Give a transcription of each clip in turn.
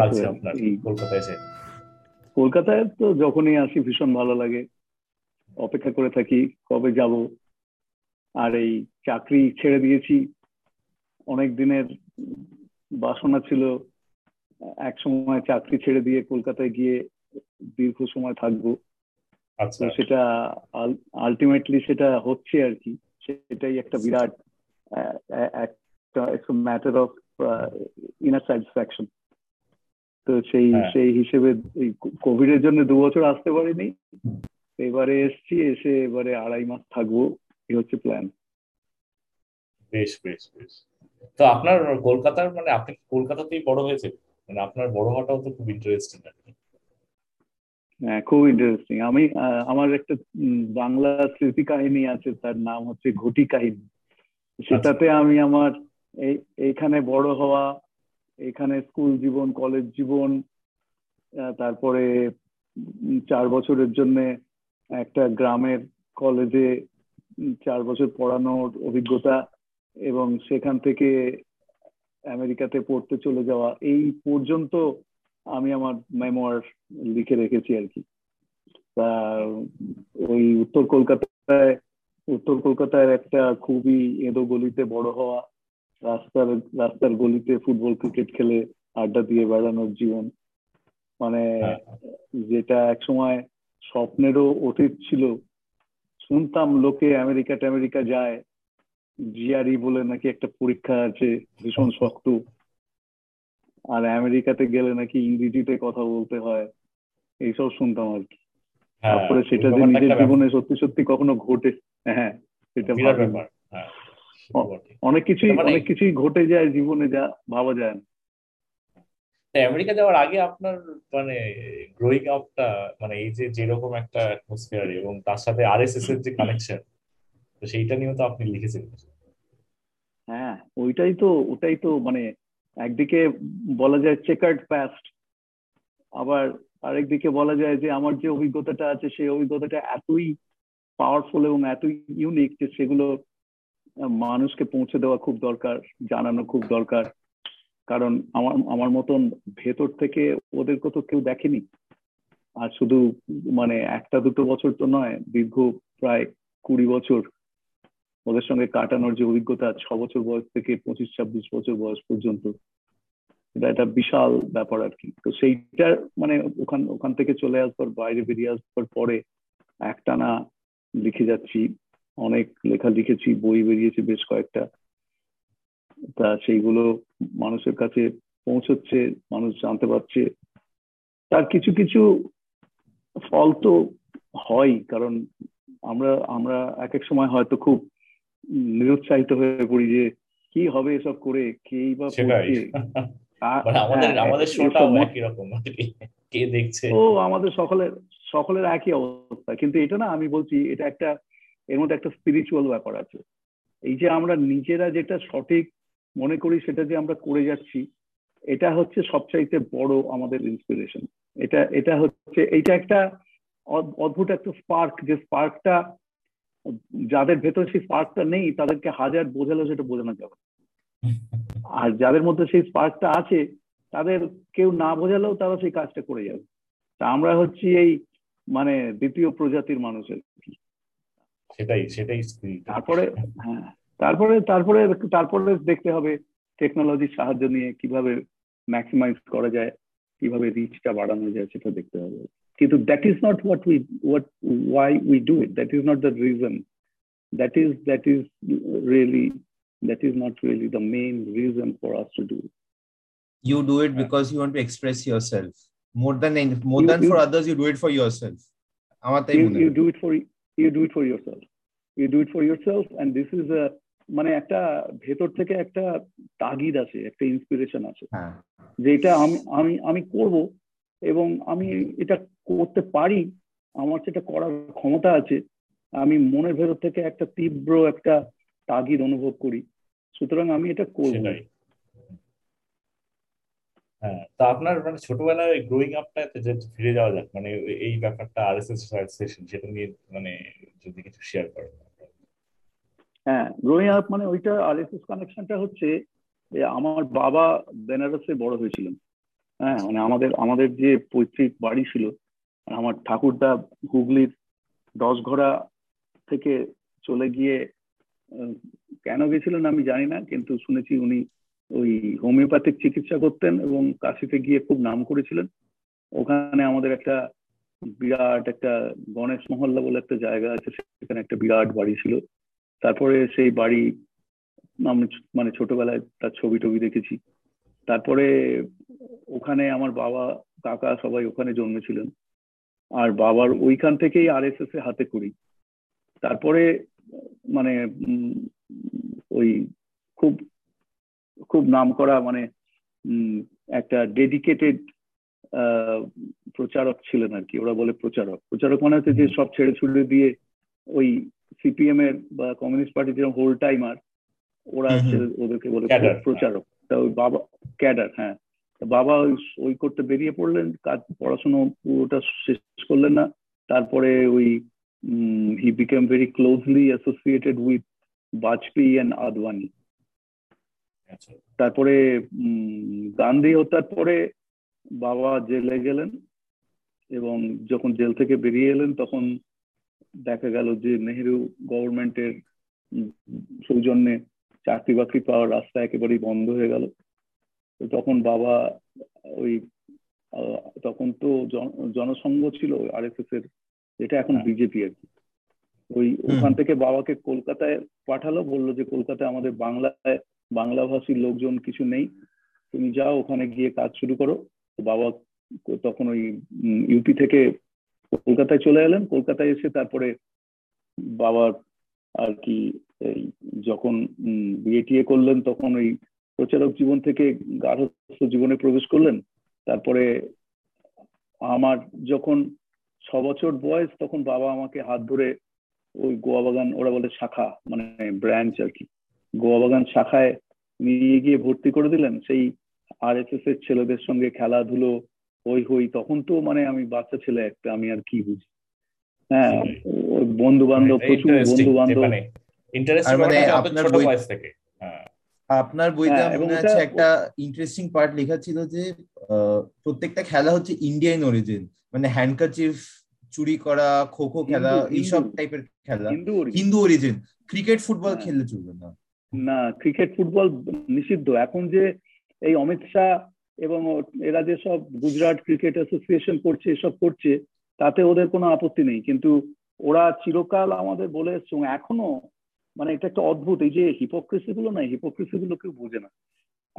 লাগছে আপনার কলকাতায় এসে? কলকাতায় তো যখনই আসি ভীষণ ভালো লাগে, অপেক্ষা করে থাকি কবে যাব। আর এই চাকরি ছেড়ে দিয়েছি, অনেক দিনের বাসনা ছিল এক সময় চাকরি ছেড়ে দিয়ে কলকাতায় গিয়ে দীর্ঘ সময় থাকবো, সেটা আলটিমেটলি সেটা হচ্ছে আর কি। সেটাই একটা বিরাট ম্যাটার অফ ইনার স্যাটিসফ্যাকশন। তো সেই হিসেবে কোভিড এর জন্য 2 বছর আসতে পারিনি, এবারে এসছি, এসে এবারে 2.5 মাস থাকবো, এই হচ্ছে প্ল্যান। বেশ বেশ বেশ। তো আপনার কলকাতার মানে আপনি কলকাতাতেই বড় হয়েছে, মানে আপনার বড় হওয়াটাও তো খুব ইন্টারেস্টিং। হ্যাঁ, খুব ইন্টারেস্টিং। আমার একটা বাংলা স্মৃতি কাহিনী আছে, তার নাম হচ্ছে ঘটি কাহিনী। সেটাতে আমি আমার এইখানে বড় হওয়া, এখানে স্কুল জীবন, কলেজ জীবন, তারপরে 4 বছরের জন্য একটা গ্রামের কলেজে 4 বছর পড়ানোর অভিজ্ঞতা, এবং সেখান থেকে আমেরিকাতে পড়তে চলে যাওয়া, এই পর্যন্ত আমি আমার মেমোয়ার লিখে রেখেছি আর কি। তা ওই উত্তর কলকাতার একটা খুবই এঁদো গলিতে বড় হওয়া, রাস্তার গলিতে ফুটবল ক্রিকেট খেলে আড্ডা দিয়ে বেড়ানোর জীবন, মানে যেটা একসময় স্বপ্নেরও অতীত ছিল। শুনতাম লোকে আমেরিকা যায়, জিআরই বলে নাকি একটা পরীক্ষা আছে ভীষণ শক্ত, আর আমেরিকাতে গেলে নাকি ইংরেজিতে কথা বলতে হয়, এইসব শুনতাম আর কি। তারপরে সেটা যে নিজের জীবনে সত্যি সত্যি কখনো ঘটে, হ্যাঁ সেটা অনেক কিছুই ঘটে যায় জীবনে, যা ভাবা যায় না। আমেরিকা যাওয়ার আগে আপনার মানে গ্রোয়িং আপটা, মানে এই যে যেরকম একটা অ্যাটমসফিয়ার এবং তার সাথে আরএসএস এর যে কানেকশন, তো সেইটা নিয়েও তো আপনি লিখেছেন। হ্যাঁ, ওটাই তো মানে একদিকে বলা যায় চেকার্ড প্যাস্ট, আবার আরেকদিকে বলা যায় যে আমার যে অভিজ্ঞতাটা আছে সেই অভিজ্ঞতাটা এতই পাওয়ারফুল এবং এতই ইউনিক যে সেগুলো মানুষকে পৌঁছে দেওয়া খুব দরকার, জানানো খুব দরকার, কারণ আমার মতন ভেতর থেকে ওদের কথা কেউ দেখেনি। আর শুধু মানে 1-2 বছর তো নয়, দীর্ঘ প্রায় 20 বছর ওদের সঙ্গে কাটানোর যে অভিজ্ঞতা, 6 বছর বয়স থেকে 25-26 বছর বয়স পর্যন্ত, এটা একটা বিশাল ব্যাপার আর কি। তো সেইটা মানে ওখান থেকে চলে আসবার, বাইরে বেরিয়ে আসবার পরে একটানা লিখে যাচ্ছি, অনেক লেখা লিখেছি, বই বেরিয়েছে বেশ কয়েকটা, তা সেইগুলো মানুষের কাছে পৌঁছচ্ছে, মানুষ জানতে পারছে। তার কিছু কিছু ফল তো হয়, কারণ আমরা এক এক সময় হয়তো খুব নিরুৎসাহিত হয়ে পড়ি যে কি হবে এসব করে, কেই বা আমাদের সকলের একই অবস্থা। কিন্তু এটা না, আমি বলছি এটা একটা, এর মধ্যে একটা স্পিরিচুয়াল ব্যাপার আছে। এই যে আমরা নিজেরা যেটা সঠিক মনে করি সেটা যে আমরা করে যাচ্ছি, এটা হচ্ছে সবচাইতে বড় আমাদের ইন্সপিরেশন। এটা হচ্ছে, এইটা একটা অদ্ভুত একটা স্পার্ক, যে স্পার্কটা যাদের ভেতরে সেই স্পার্কটা নেই তাদেরকে হাজার বোঝালেও সেটা বোঝানো যাবে, আর যাদের মধ্যে সেই স্পার্কটা আছে তাদের কেউ না বোঝালেও তারা সেই কাজটা করে যাবে। তা আমরা হচ্ছি এই মানে দ্বিতীয় প্রজাতির মানুষের, সেটাই তারপরে দেখতে হবে টেকনোলজির সাহায্য নিয়ে কিভাবে ম্যাক্সিমাইজ করা যায়, কিভাবে রিচটা বাড়ানো যায়, সেটা দেখতে হবে। কিন্তু that is not why we do it, that is not the reason, that is not really the main reason for us to do it. You do it because you want to express yourself more than for others. You do it for yourself. Amar tai mone you do it for you do it for yourself, and this is a মানে একটা ভেতর থেকে একটা তাগিদ আছে, একটা inspiration আছে যে এটা আমি করব এবং আমি এটা করতে পারি, আমার সেটা করার ক্ষমতা আছে। আমি মনের ভেতর থেকে একটা তীব্র একটা তাগিদ অনুভব করি, সুতরাং আমি এটা করব। হ্যাঁ, তা আপনার মানে ছোটবেলায় গ্রোয়িং আপটাতে যে ফিরে যাওয়া যাক, মানে এই ব্যাপারটা আরএসএস সেশন, সেটা নিয়ে মানে যদি কিছু শেয়ার করেন। হ্যাঁ, গ্রোয়িং আপ মানে ওইটা আরএসএস কানেকশনটা হচ্ছে আমার বাবা বেনারসে বড় হয়েছিলেন, হ্যাঁ, মানে আমাদের আমাদের যে পৈতৃক বাড়ি ছিল, আমার ঠাকুরদা হুগলির দশঘরা থেকে চলে গিয়ে কেন গেছিলেন আমি জানি না, কিন্তু শুনেছি উনি ওই হোমিওপ্যাথিক চিকিৎসা করতেন এবং কাশিতে গিয়ে খুব নাম করেছিলেন। ওখানে আমাদের একটা বিরাট একটা গণেশ মহল্লা বলে একটা জায়গা আছে, সেখানে একটা বিরাট বাড়ি ছিল। তারপরে সেই বাড়ি আমি মানে ছোটবেলায় তার ছবি টবি দেখেছি। তারপরে ওখানে আমার বাবা, কাকা সবাই ওখানে জন্মেছিলেন, আর বাবার ওইখান থেকেই RSS এ হাতে করি। তারপরে মানে ওই খুব খুব নাম করা মানে একটা ডেডিকেটেড প্রচারক ছিলেন আর কি, ওরা বলে প্রচারক। প্রচারক মানে হচ্ছে যে সব ছেড়ে ছুড়ে দিয়ে ওই CPM এর বা কমিউনিস্ট পার্টি যেরকম হোল টাইমার, ওরা ওদেরকে বলে প্রচারক। তা ওই বাবা ক্যাডার, হ্যাঁ। বাবা ওই করতে বেরিয়ে পড়লেন, কাজ পড়াশোনা পুরোটা শেষ করলেন না। তারপরে ওই he became very closely associated with Bajpayee and Advani. তারপরে গান্ধী হত্যার পরে বাবা জেলে গেলেন, এবং যখন জেল থেকে বেরিয়ে এলেন তখন দেখা গেল যে নেহেরু গভর্নমেন্টের সৌজন্যে চাকরি বাকরি পাওয়ার রাস্তা একেবারেই বন্ধ হয়ে গেল। তখন বাবা ওই তখন তো জনসংঘ ছিল RSS এর, যেটা এখন BJP আর কি। ওই ওখান থেকে বাবাকে কলকাতায় পাঠালো, বললো যে কলকাতায় আমাদের বাংলায় বাংলাভাষী লোকজন কিছু নেই, তুমি যাও ওখানে গিয়ে কাজ শুরু করো। বাবা তখন ওই UP থেকে কলকাতায় চলে এলেন। কলকাতায় এসে তারপরে বাবার আর কি যখন BA TA করলেন, তখন ওই প্রচারক জীবন থেকে গার্হস্থ্য জীবনে প্রবেশ করলেন। তারপরে আমার যখন 6 বছর বয়স, তখন বাবা আমাকে হাত ধরে ওই গোয়া বাগান, ওরা বলে শাখা মানে ব্রাঞ্চ আর কি, গোয়া বাগান শাখায় নিয়ে গিয়ে ভর্তি করে দিলেন। সেই RSS এর ছেলেদের সঙ্গে খেলাধুলো হই হই, তখন তো মানে আমি বাচ্চা ছেলে একটা, আমি আর কি বুঝি। হ্যাঁ, বন্ধু বান্ধব, প্রচুর বন্ধু বান্ধব। আপনার বইতে আছে একটা ইন্টারেস্টিং পার্ট লেখা ছিল যে প্রত্যেকটা খেলা হচ্ছে ইন্ডিয়ান অরিজিন, মানে হ্যান্ডকারচিফ চুরি করা, খো খো খেলা, এইসব টাইপের খেলা হিন্দু অরিজিন। ক্রিকেট ফুটবল খেললে চলবে না, না ক্রিকেট ফুটবল নিষিদ্ধ। এখন যে এই অমিত শাহ এবং এরা যে সব গুজরাট ক্রিকেট অ্যাসোসিয়েশন করছে, এসব করছে, তাতে ওদের কোনো আপত্তি নেই, কিন্তু ওরা চিরকাল আমাদের বলে এসছে এখনো, মানে এটা একটা অদ্ভুত এই যে হিপোক্রেসি গুলো, না হিপোক্রেসি গুলো কেউ বোঝে না।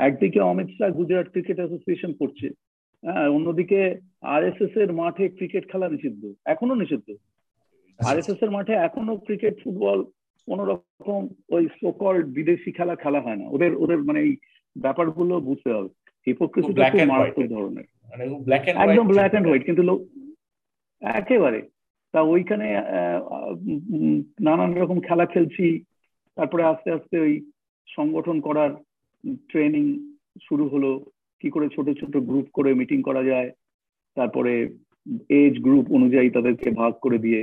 একদিকে অমিত শাহ গুজরাট ক্রিকেট অ্যাসোসিয়েশন করছে, হ্যাঁ, অন্যদিকে RSS এর মাঠে ক্রিকেট খেলা নিষিদ্ধ, এখনো নিষিদ্ধ। RSS এর মাঠে এখনো ক্রিকেট ফুটবল কোন রকম ওই সকল বিদেশি খেলা খেলা হয় না। ওদের ওদের মানে এই ব্যাপারগুলো বুঝতে হবে, হিপোক্রেসি মারাত্মক ধরনের, একদম ব্ল্যাক অ্যান্ড হোয়াইট, কিন্তু লোক একেবারে। তা ওইখানে নানান রকম খেলা খেলছি। তারপরে আস্তে আস্তে ওই সংগঠন করার ট্রেনিং শুরু হলো, কি করে ছোট ছোট গ্রুপ করে মিটিং করা যায়, তারপরে এজ গ্রুপ অনুযায়ী তাদেরকে ভাগ করে দিয়ে।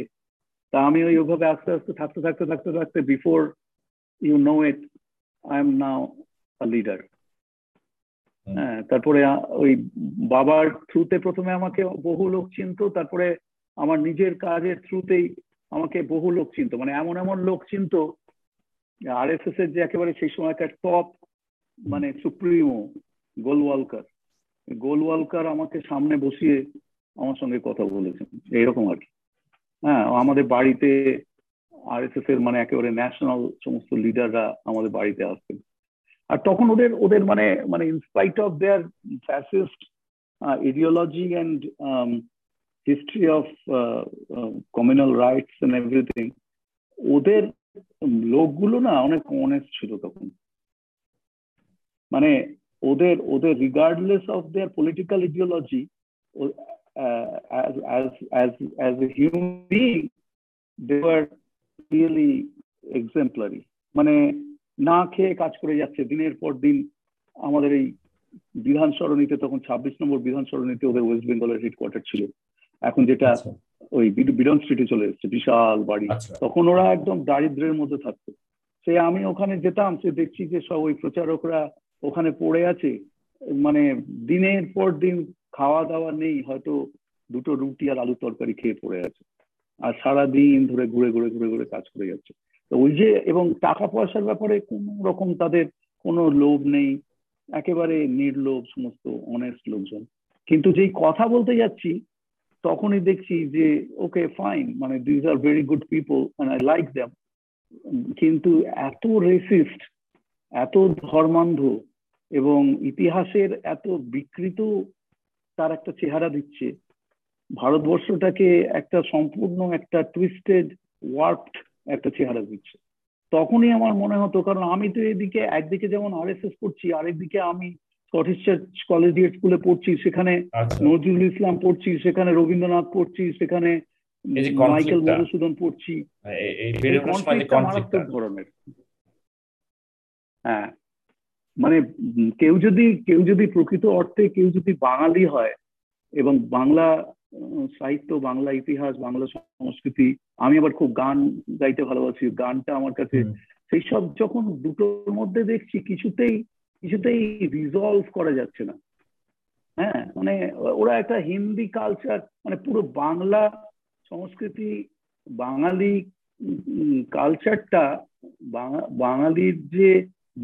তা আমি ওইভাবে আস্তে আস্তে থাকতে থাকতে থাকতে থাকতে before you know it I am now a leader. হ্যাঁ, তারপরে ওই বাবার থ্রুতে প্রথমে আমাকে বহু লোক চিনতো, তারপরে আমার নিজের কাজের থ্রুতেই আমাকে বহু লোক চিনতো, মানে এমন এমন লোক চিনতো RSS এর যে একেবারে সেই সময়কার টপ মানে সুপ্রিমো গোলওয়ালকার, গোলওয়ালকার আমাকে সামনে বসিয়ে আমার সঙ্গে কথা বলেছেন, এইরকম আর কি। হ্যাঁ, আমাদের বাড়িতে RSS এর মানে একেবারে ন্যাশনাল সমস্ত লিডাররা আমাদের বাড়িতে আসতেন। আর তখন ওদের ওদের মানে মানে in spite of their fascist ideology and history of communal rights and everything, ওদের লোকগুলো না অনেক অনেস্ট ছিল তখন, মানে ওদের ওদের regardless of their political ideology as a human being they were really exemplary, মানে না খেয়ে কাজ করে যাচ্ছে দিনের পর দিন। আমাদের এই বিধান সরণিতে তখন 26 নম্বর বিধান সরণিতে ওদের ওয়েস্ট বেঙ্গলের হেডকোয়ার্টার ছিল, এখন যেটা ওই বিডন স্ট্রিটে চলে এসছে, বিশাল বাড়ি। তখন ওরা একদম দারিদ্র্যের মধ্যে থাকতো। সে আমি ওখানে যেতাম, সে দেখছি যে সব ওই প্রচারকরা ওখানে পড়ে আছে, মানে দিনের পর দিন খাওয়া দাওয়া নেই, হয়তো দুটো রুটি আর আলু তরকারি খেয়ে পড়ে আছে, আর সারাদিন ধরে ঘুরে ঘুরে ঘুরে ঘুরে কাজ করে যাচ্ছে। তো ওই যে, এবং টাকা পয়সার ব্যাপারে কোন রকম তাদের কোনো লোভ নেই, একেবারে নির্লোভ, সমস্ত অনেস্ট লোকজন। কিন্তু যেই কথা বলতে যাচ্ছি তখনই দেখছি যে ওকে ফাইন, মানে these are very good people and I like them, কিন্তু এত রেসিস্ট, এত ধর্মান্ধ এবং ইতিহাসের এত বিকৃত তার একটা চেহারা দিচ্ছে, ভারতবর্ষটাকে একটা সম্পূর্ণ একটা টুইস্টেড ওয়ার্পড একটা চেহারা দিচ্ছে। তখনই আমার মনে হতো, কারণ আমি তো এদিকে একদিকে যেমন RSS পড়ছি, আরেকদিকে আমি স্কটিশ চার্চ কলেজিয়েট স্কুলে পড়ছি, সেখানে নজরুল ইসলাম পড়ছি, সেখানে রবীন্দ্রনাথ পড়ছি, সেখানে মাইকেল মধুসূদন পড়ছি, ধরনের। হ্যাঁ, মানে কেউ যদি প্রকৃত অর্থে বাঙালি হয় এবং বাংলা সাহিত্য, বাংলা ইতিহাস, বাংলা সংস্কৃতি, আমি আবার খুব গান গাইতে ভালোবাসি, গানটা আমার কাছে, সেই সব যখন দুটোর মধ্যে দেখছি কিছুতেই রিজলভ করা যাচ্ছে না। হ্যাঁ, মানে ওরা একটা হিন্দি কালচার, মানে পুরো বাংলা সংস্কৃতি, বাঙালি কালচারটা, বাঙালির যে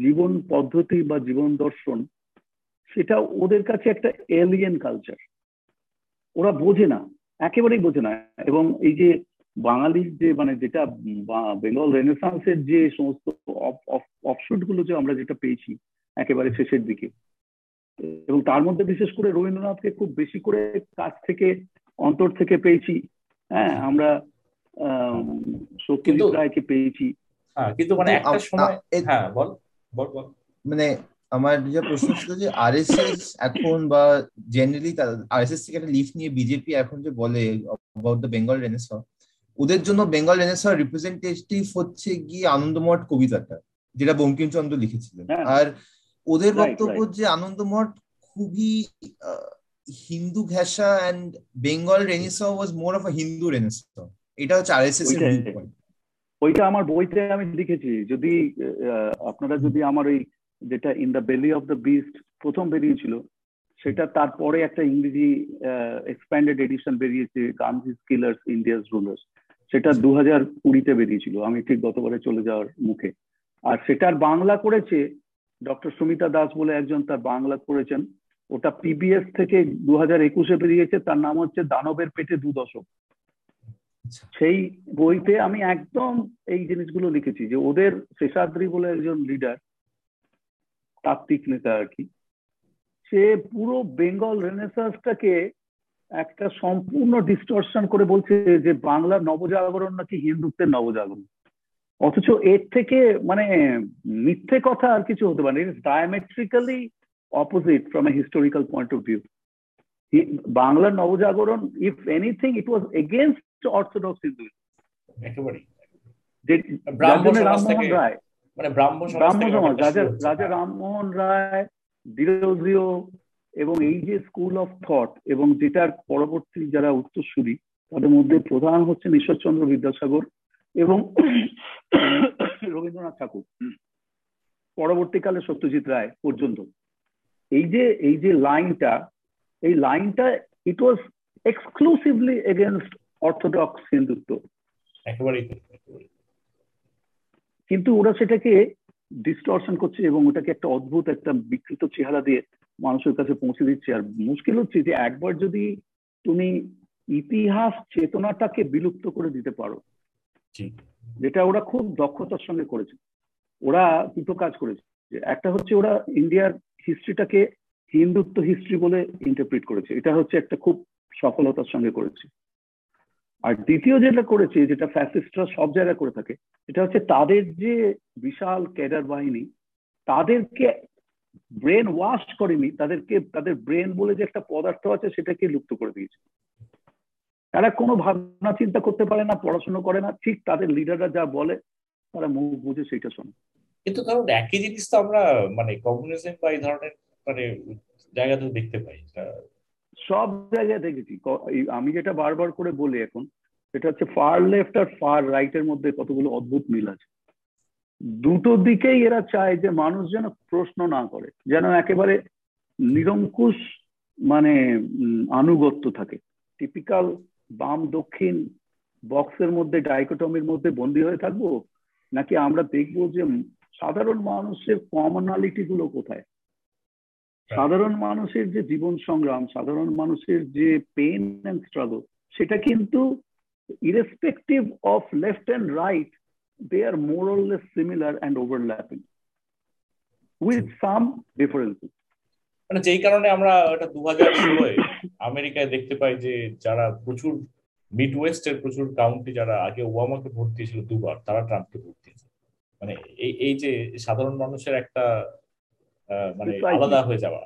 জীবন পদ্ধতি বা জীবন দর্শন, সেটা ওদের কাছে একটা এলিয়েন কালচার, ওরা বোঝে না, একেবারেই বোঝে না। এবং এই যে বাঙালির যে, মানে যেটা বেঙ্গল রেনেসাঁসের যে সমস্ত অফশুট গুলো যে আমরা যেটা পেয়েছি একেবারে শেষের দিকে, এবং তার মধ্যে বিশেষ করে রবীন্দ্রনাথকে খুব বেশি করে কাছ থেকে, অন্তর থেকে পেয়েছি। হ্যাঁ, আমরা সত্যজিৎ রায়কে পেয়েছি। কিন্তু মানে একটা সময়, হ্যাঁ বল বল বল, মানে আমার যেটা প্রশ্ন ছিল যে RSS এখন বা জেনারেলি RSS থেকে একটা লিফ নিয়ে বিজেপি এখন যে বলে অ্যাবাউট দ্য বেঙ্গল রেনেসাঁ, ওদের জন্য বেঙ্গল রেনেসাঁ রিপ্রেজেন্টেটিভ হচ্ছে গিয়ে আনন্দমঠ কবিতাটা, যেটা বঙ্কিমচন্দ্র লিখেছিলেন। আর ওদের বক্তব্য যে আনন্দমঠ খুবই হিন্দু ঘেঁষা and Bengal renaissance was more of a Hindu renaissance, এটা হচ্ছে RSS এর ভিউ পয়েন্ট। ওইটা আমার বইতে আমি লিখেছি, যদি আপনারা যদি আমার ওই যেটা in the belly of the beast প্রথম বেরিয়েছিল, সেটা তারপরে একটা ইংরেজি এক্সপ্যান্ডেড এডিশন বেরিয়েছে, গান্ধীজ কিলার্স ইন্ডিয়াস রুলার্স, সেটা 2020-তে বেরিয়েছিল, আমি ঠিক গতবারে চলে যাওয়ার মুখে। আর সেটার বাংলা করেছে ডক্টর সুমিতা দাস বলে একজন, তার বাংলা করেছেন। ওটা PBS থেকে 2021-এ বেরিয়েছে, তার নাম হচ্ছে দানবের পেটে 2 দশক। সেই বইতে আমি একদম এই জিনিসগুলো লিখেছি যে ওদের শেষাদ্রি বলে একজন লিডার, তাত্ত্বিক নেতা আর কি, সে পুরো বেঙ্গল রেনেসাঁসটাকে একটা সম্পূর্ণ ডিস্টরশন করে বলছে যে বাংলার নবজাগরণ নাকি হিন্দুত্বের নবজাগরণ, অথচ এর থেকে মানে মিথ্যে কথা আর কিছু হতে পারে না। It is diametrically opposite from a historical point of view. বাংলার নবজাগরণ, if anything, it was against orthodox Hinduism, একেবারে রামমোহন রায়, মানে ব্রাহ্ম সমাজ, রাজা রামমোহন রায়, ডিরোজিও, এবং এই যে স্কুল অফ থট, এবং যেটার পরবর্তী যারা উত্তরসূরি, তাদের মধ্যে প্রধান হচ্ছেন ঈশ্বরচন্দ্র বিদ্যাসাগর এবং রবীন্দ্রনাথ ঠাকুর, পরবর্তীকালে সত্যজিৎ রায় পর্যন্ত। এই যে লাইনটা, it was exclusively against orthodox Hindutva, একেবারে। কিন্তু ওরা সেটাকে ডিস্টরশন করছে এবং ওটাকে একটা অদ্ভুত, একটা বিকৃত চেহারা দিয়ে মানুষের কাছে পৌঁছে দিচ্ছে। আর মুশকিল হচ্ছে যে একবার যদি তুমি ইতিহাস চেতনাটাকে বিলুপ্ত করে দিতে পারো, যেটা ওরা খুব দক্ষতার সঙ্গে করেছে, ওরা দুটো কাজ করেছে। একটা হচ্ছে ওরা ইন্ডিয়ার হিস্ট্রিটাকে হিন্দুত্ব হিস্ট্রি বলে ইন্টারপ্রিট করেছে, এটা হচ্ছে একটা খুব সফলতার সঙ্গে করেছে। আর দ্বিতীয় যেটা করেছে, যেটা ফ্যাসিস্টরা সব জায়গায় করে থাকে, এটা হচ্ছে তাদের যে বিশাল ক্যাডার বাহিনী, তাদেরকে ব্রেন ওয়াশ করেনি, তাদের ব্রেন বলে যে একটা পদার্থ আছে সেটাকে লুপ্ত করে দিয়েছে। তারা কোনো ভাবনা চিন্তা করতে পারে না, পড়াশোনা করে না, ঠিক তাদের লিডাররা যা বলে তারা মুখ বুঝে সেইটা শোনে। কিন্তু ধরুন একই জিনিস তো আমরা মানে কমিউনিজম বা এই ধরনের মানে জায়গা তো দেখতে পাই, সব জায়গায় দেখেছি। আমি যেটা বারবার করে বলি এখন, সেটা হচ্ছে ফার লেফট আর ফার রাইট এর মধ্যে কতগুলো অদ্ভুত মিল আছে। দুটো দিকেই এরা চায় যে মানুষ যেন প্রশ্ন না করে, যেন একেবারে নিরঙ্কুশ মানে আনুগত্য থাকে। টিপিক্যাল বাম দক্ষিণ বক্সের মধ্যে, ডাইকোটমির মধ্যে বন্দী হয়ে থাকবো, নাকি আমরা দেখবো যে সাধারণ মানুষের কমনালিটি গুলো কোথায়, সাধারণ মানুষের যে জীবন সংগ্রাম, সাধারণ মানুষের যে পেন অ্যান্ড স্ট্রাগল, সেটা কিন্তু irrespective of left and right they are more or less similar and overlapping with some differences. মানে যেই কারণে আমরা এটা 2016 আমেরিকায় দেখতে পাই যে যারা প্রচুর মিডওয়েস্টের প্রচুর কাউন্টি যারা আগে ওবামাকে ভোট দিয়েছিল দুবার, তারা ট্রাম্পকে ভোট দিয়েছে। মানে এই যে সাধারণ মানুষের একটা মানে আলাদা হয়ে যাওয়া,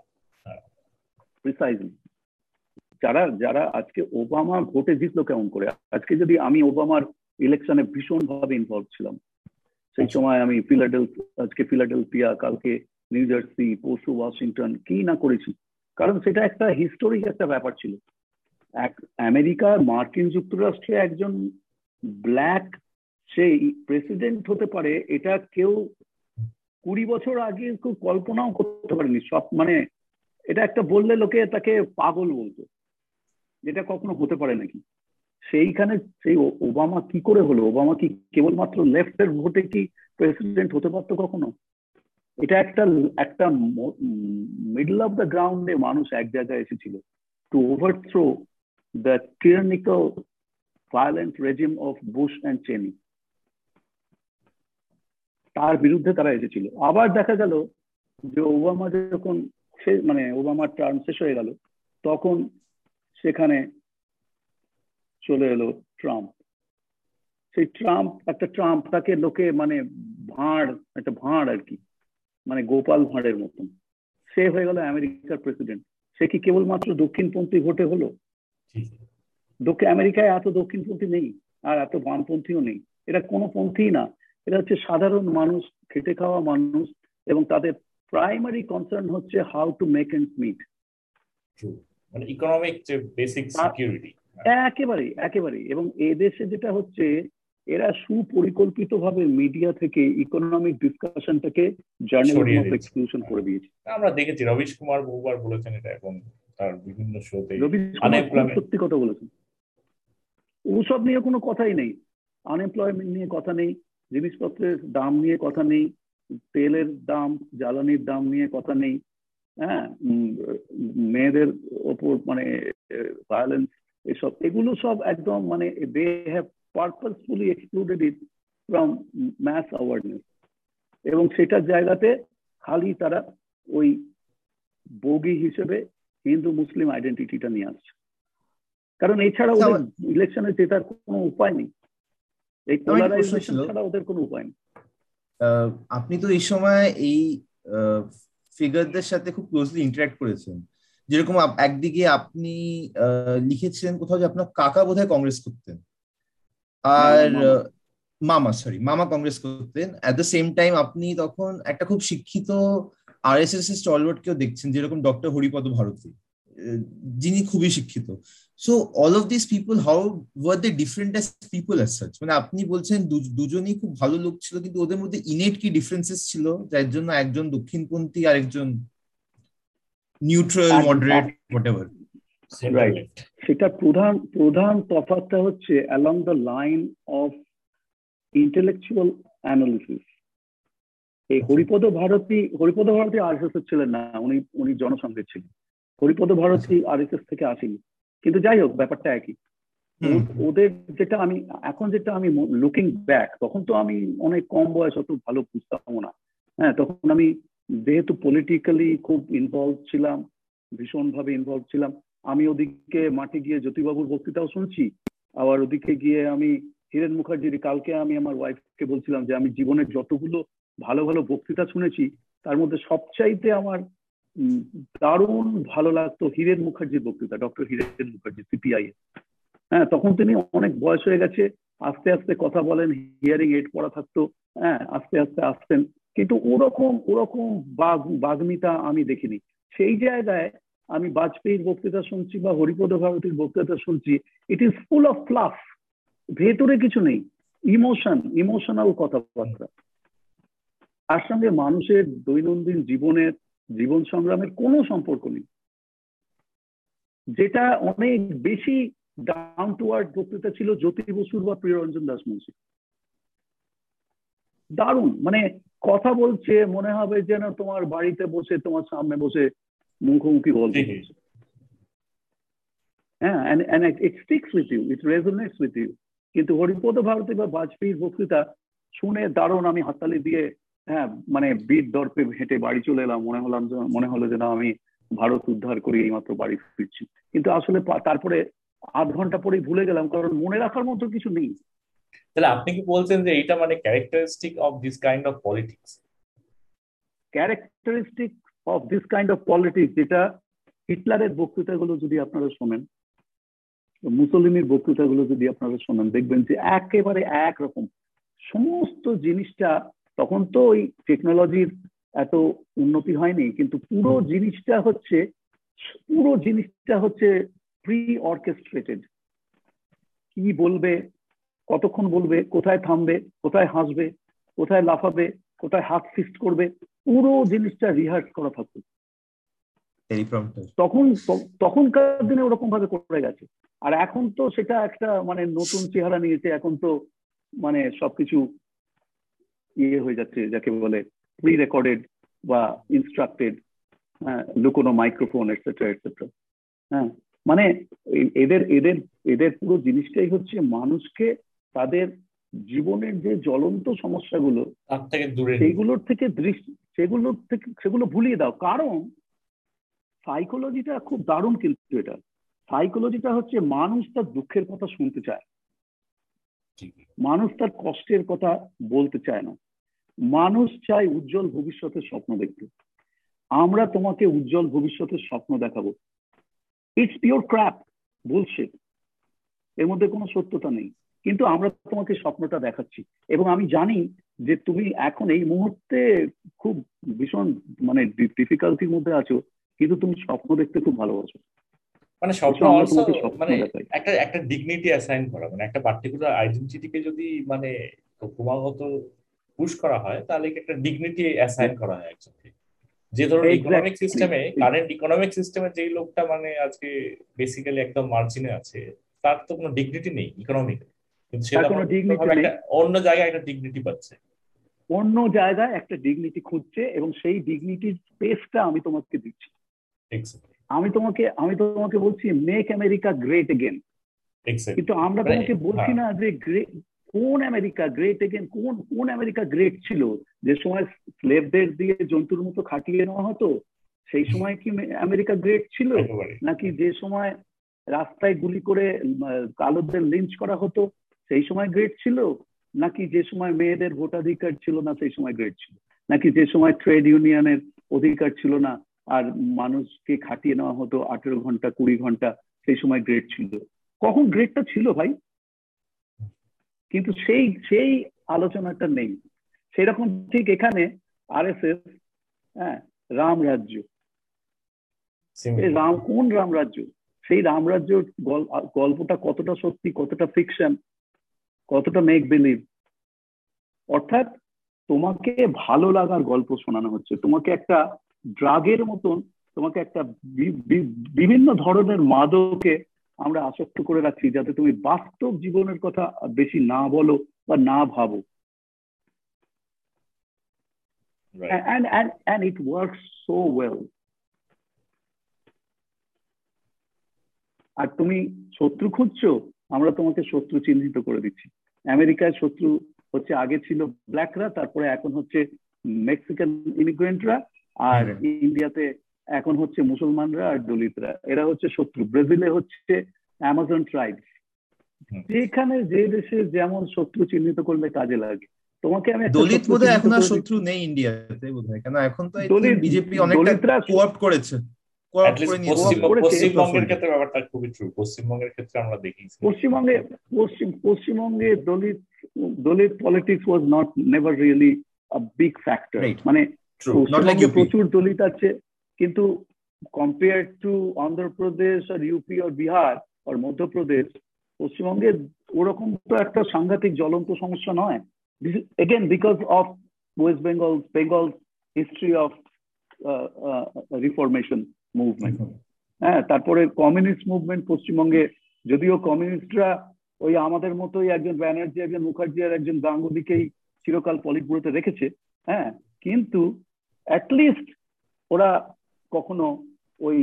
যারা যারা আজকে ওবামা ভোটে জিতলো কেমন করে, আজকে যদি আমি ওবামার ইলেকশনে ভীষণ ভাবে ইনভলভ ছিলাম, সেই সময় আমি আজকে ফিলাডেলফিয়া, কালকে নিউ জার্সি, পরশু ওয়াশিংটন, কি না করেছি, কারণ সেটা একটা হিস্টোরিক একটা ব্যাপার ছিল। এক আমেরিকা, মার্কিন যুক্তরাষ্ট্রে একজন ব্ল্যাক সেই প্রেসিডেন্ট হতে পারে, এটা কেউ 20 বছর আগে কেউ কল্পনাও করতে পারেনি। সব মানে এটা একটা বললে লোকে তাকে পাগল বলতো, যেটা কখনো হতে পারে নাকি। সেইখানে সেই ওবামা কি করে হলো? ওবামা কি কেবলমাত্র লেফটের ভোটে কি প্রেসিডেন্ট হতে পারতো কখনো? এটা একটা মিডল অফ দ্য গ্রাউন্ডে মানুষ এক জায়গায় এসেছিল to overthrow the tyrannical violent regime of Bush and Cheney. তার বিরুদ্ধে তারা এসেছিল। আবার দেখা গেল যে ওবামা যখন মানে ওবামার টার্ম শেষ হয়ে গেল, তখন সেখানে চলে এলো ট্রাম্প। সেই ট্রাম্প তাকে লোকে মানে একটা ভাঁড় আর কি, মানে গোপাল ভাঁড়ের মতন সে হয়ে গেল আমেরিকার প্রেসিডেন্ট। সে কি কেবলমাত্র দক্ষিণপন্থী ভোটে হলো? আমেরিকায় এত দক্ষিণপন্থী নেই, আর এত বামপন্থীও নেই, এটা কোনো পন্থী না। এটা হচ্ছে সাধারণ মানুষ, খেটে খাওয়া মানুষ, এবং তাদের প্রাইমারি কনসার্ন হচ্ছে how to make ends meet, মানে ইকোনমিক যে বেসিক সিকিউরিটি। একেবারে। এবং এদেশে যেটা হচ্ছে, এরা সুপরিকল্পিতভাবে মিডিয়া থেকে ইকোনমিক ডিসকাশনটাকে জার্নালিজম অফ এক্সক্লুশন করে দিয়েছে। আমরা দেখেছি রবিশ কুমার বহুবার বলেছেন এটা, এবং তার বিভিন্ন শোতে সত্যি কথা বলেছেন। ওসব নিয়ে কোনো কথাই নেই, আনএমপ্লয়মেন্ট নিয়ে কথা নেই, জিনিসপত্রের দাম নিয়ে কথা নেই, তেলের দাম, জ্বালানির দাম নিয়ে কথা নেই, হ্যাঁ, মেয়েদের ওপর মানে ভায়োলেন্স, এসব এগুলো সব একদম মানে they have purposefully excluded it from mass awareness, এবং সেটার জায়গাতে খালি তারা ওই বগি হিসেবে হিন্দু মুসলিম আইডেন্টিটিটা নিয়ে আসছে, কারণ এছাড়া ওদের ইলেকশনে জেতার কোনো উপায় নেই, এই পোলারাইজেশন ছাড়া ওদের কোনো উপায় নেই। আপনি তো এই সময় এই ফিগারদের সাথে খুব ক্লোজলি ইন্টারঅ্যাক্ট করেছেন, যেরকম একদিকে আপনি লিখেছেন কোথাও যে আপনার কাকা বোধহয় কংগ্রেস করতেন, আর মামা কংগ্রেস করতেন। এট দ্য সেম টাইম আপনি তখন একটা খুব শিক্ষিত আরএসএস এর স্টলওয়ার্ড কেও দেখছেন, যেরকম ডক্টর হরিপদ ভারতী, যিনি খুবই শিক্ষিত। So all of this people, how were they different as people as such? মানে আপনি বলছেন দুজনেই খুব ভালো লোক ছিল, কিন্তু ওদের মধ্যে ইনেট কি ডিফারেন্সেস ছিল যার জন্য একজন দক্ষিণপন্থী আর একজন নিউট্রাল, মডারেট, হোয়াটএভার? সেটা প্রধান তফাৎটা হচ্ছে along the line of intellectual analysis. এই হরিপদ ভারতী আরএসএস এর ছিলেন না, উনি জনসংঘের ছিলেন। হরিপদ ভারতী আরএসএস থেকে আসেনি, কিন্তু যাই হোক ব্যাপারটা একই। ওদের যেটা আমি এখন, যেটা আমি লুকিং ব্যাক, তখন তো আমি অনেক কম বয়স, অত ভালো বুঝতাম না, হ্যাঁ, তখন আমি যেহেতু পলিটিক্যালি খুব ইনভলভ ছিলাম, ভীষণভাবে ইনভলভ ছিলাম। আমি ওদিকে মাঠে গিয়ে জ্যোতিবাবুর বক্তৃতাও শুনছি, আবার ওদিকে গিয়ে আমি হিরেন মুখার্জির, কালকে আমি আমার ওয়াইফকে বলছিলাম যে আমি জীবনের যতগুলো ভালো ভালো বক্তৃতা শুনেছি তার মধ্যে সবচাইতে আমার দারুণ ভালো লাগতো হিরেন মুখার্জির বক্তৃতা, ডক্টর হিরেন মুখার্জি, সিপিআই। হ্যাঁ, তখন তিনি অনেক বয়স হয়ে গেছে, আস্তে আস্তে কথা বলেন, হিয়ারিং এইড পড়া থাকতো, হ্যাঁ, আস্তে আস্তে আসতেন, কিন্তু ওরকম বাগ্মিতা আমি দেখিনি। সেই জায়গায় আমি বাজপেয়ীর বক্তৃতা শুনছি বা হরিপদ ভারতীর বক্তৃতা শুনছি, it is full of fluff, ভেতরে কিছু নেই, ইমোশনাল কথাবার্তা, তার সঙ্গে মানুষের দৈনন্দিন জীবনের জীবন সংগ্রামের কোনো সম্পর্ক নেই, যেটা অনেক বেশি ডাউন টু আর্থ বক্তৃতা ছিল জ্যোতি বসুর বা প্রিয়রঞ্জন দাস মুন্সির। দারুণ, মানে কথা বলছে মনে হবে যেন তোমার বাড়িতে বসে তোমার সামনে বসে মুখোমুখি গল্প হচ্ছে। হ্যাঁ, it sticks with you, it resonates with you. কিন্তু হরিপদ ভারতী বা বাজপেয়ীর বক্তৃতা শুনে দারুণ আমি হাততালি দিয়ে হ্যাঁ মানে বীর দর্পে হেঁটে বাড়ি চলে এলাম, মনে হলো যে না আমি ভারত উদ্ধার করি এইমাত্র বাড়ি ফিরছি। কিন্তু আসলে তারপরে আধ ঘন্টা পরে ভুলে গেলাম, কারণ মনে রাখার মতো কিছু নেই। তাহলে আপনি কি বলছেন যে এটা মানে characteristic of this kind of politics? Characteristic of this kind of politics, যেটা হিটলারের বক্তৃতাগুলো যদি আপনারা শোনেন, মুসলিমের বক্তৃতাগুলো যদি আপনারা শোনেন, দেখবেন যে একেবারে একরকম সমস্ত জিনিসটা। তখন তো ওই টেকনোলজির এত উন্নতি হয়নি, কিন্তু পুরো জিনিসটা হচ্ছে প্রি অর্কেস্ট্রেটেড। কি বলবে, কতক্ষণ বলবে, কোথায় থামবে, কোথায় হাসবে, কোথায় লাফাবে, কোথায় হাত ফিস্ট করবে, পুরো জিনিসটা রিহার্স করা থাকতো। তখনকার দিনে ওরকম ভাবে করে গেছে। আর এখন তো সেটা একটা মানে নতুন চেহারা নিয়েছে। এখন তো মানে সবকিছু ইয়ে হয়ে যাচ্ছে, যাকে বলে প্রি রেকর্ডেড বা ইনস্ট্রাক্টেড, লুকোনো মাইক্রোফোন এটসেট্রা এটসেট্রা। হ্যাঁ, মানে এদের এদের এদের পুরো জিনিসটাই হচ্ছে মানুষকে তাদের জীবনের যে জ্বলন্ত সমস্যাগুলো সেগুলো ভুলিয়ে দাও। কারণ সাইকোলজিটা খুব দারুণ, কিন্তু এটা সাইকোলজিটা হচ্ছে মানুষ তার দুঃখের কথা শুনতে চায়, মানুষ তার কষ্টের কথা বলতে চায় না, মানুষ চায় উজ্জ্বল ভবিষ্যতের স্বপ্ন দেখতে। আমরা তোমাকে উজ্জ্বল ভবিষ্যতের স্বপ্ন দেখাবো। ইটস পিওর ক্র্যাপ, বুলশিট, এর মধ্যে কোনো সত্যতা নেই, কিন্তু আমরা তোমাকে স্বপ্নটা দেখাচ্ছি। এবং আমি জানি যে তুমি এখন এই মুহূর্তে খুব ভীষণ মানে ডিফিকাল্টির মধ্যে আছো, কিন্তু তুমি স্বপ্ন দেখতে খুব ভালোবাসো। মানে স্বপ্ন অলসো মানে একটা একটা ডিগনিটি অ্যাসাইন করা, মানে একটা পার্টিকুলার আইডেন্টিটিকে যদি মানে ক্রমাগত পুশ করা হয়, তাহলে একটা ডিগনিটি অ্যাসাইন করা হয়। যে ধরুন ইকোনমিক সিস্টেমে, কারেন্ট ইকোনমিক সিস্টেমে যে লোকটা মানে আজকে বেসিক্যালি একদম মার্জিনে আছে, তার তো কোনো ডিগনিটি নেই ইকোনমিক, কিন্তু সে অন্য জায়গায় একটা ডিগনিটি পাচ্ছে, অন্য জায়গায় একটা ডিগনিটি খুঁজছে। এবং সেই ডিগনিটির স্পেসটা আমি তোমাকে দিচ্ছি। আমি তোমাকে বলছি মেক আমেরিকা গ্রেট এগেন, কিন্তু আমরা তোমাকে বলছি না যে কোন আমেরিকা গ্রেট এগেন, কোন আমেরিকা গ্রেট ছিল যে সময় স্লেভদের দিয়ে জন্তুর মতো খাটিয়ে নেওয়া হতো। সেই সময় কি আমেরিকা গ্রেট ছিল, নাকি যে সময় রাস্তায় গুলি করে কালোদের লিঞ্চ করা হতো সেই সময় গ্রেট ছিল, নাকি যে সময় মেয়েদের ভোটাধিকার ছিল না সেই সময় গ্রেট ছিল, নাকি যে সময় ট্রেড ইউনিয়নের অধিকার ছিল না আর মানুষকে খাটিয়ে নেওয়া হতো 18 ঘন্টা 20 ঘন্টা সেই সময় গ্রেট ছিল? কখন গ্রেটটা ছিল ভাই? কিন্তু সেই আলোচনাটা নেই। সেরকম ঠিক এখানে RSS, হ্যাঁ, রামরাজ্য, কোন রামরাজ্য, সেই রামরাজ্য গল্পটা কতটা সত্যি, কতটা ফিকশন, কতটা মেক বিলিভ। অর্থাৎ তোমাকে ভালো লাগার গল্প শোনানো হচ্ছে, তোমাকে একটা ড্রাগের মতন, তোমাকে একটা বিভিন্ন ধরনের মাদকে আমরা আসক্ত করে রাখছি, যাতে তুমি বাস্তব জীবনের কথা বেশি না বলো বা না ভাবো। And it works so well. আর তুমি শত্রু খুঁজছো, আমরা তোমাকে শত্রু চিহ্নিত করে দিচ্ছি। আমেরিকায় শত্রু হচ্ছে আগে ছিল ব্ল্যাকরা, তারপরে এখন হচ্ছে মেক্সিকান ইমিগ্রেন্টরা, আর ইন্ডিয়াতে এখন হচ্ছে মুসলমানরা আর দলিতরা, এরা হচ্ছে শত্রু। ব্রাজিলে হচ্ছে অ্যামাজন ট্রাইবস। যেখানে যে দেশে যেমন শত্রু চিহ্নিত করলে কাজে লাগে। তোমাকে আমি দলিত বোধহয় এখন আর শত্রু নেই ইন্ডিয়াতে বোধহয়, কারণ এখন তো বিজেপি অনেকটা কোঅপ্ট করেছে। পশ্চিমবঙ্গে Dalit politics was not never really a big factor. মানে প্রচুর দলিত আছে, কিন্তু কম্পেয়ার্ড টু অন্ধ্রপ্রদেশ আর ইউপি আর বিহার আর মধ্যপ্রদেশ, পশ্চিমবঙ্গে ওরকম তো একটা সাংঘাতিক জ্বলন্ত সমস্যা নয়। Again because of West Bengal, history of reformation movement. হ্যাঁ, তারপরে কমিউনিস্ট মুভমেন্ট পশ্চিমবঙ্গে, যদিও কমিউনিস্টরা ওই আমাদের মতোই একজন ব্যানার্জি, একজন মুখার্জি আর একজন গাঙ্গুলিকেই চিরকাল পলিটব্যুরোতে রেখেছে, হ্যাঁ, কিন্তু অ্যাটলিস্ট ওরা কখনো ওই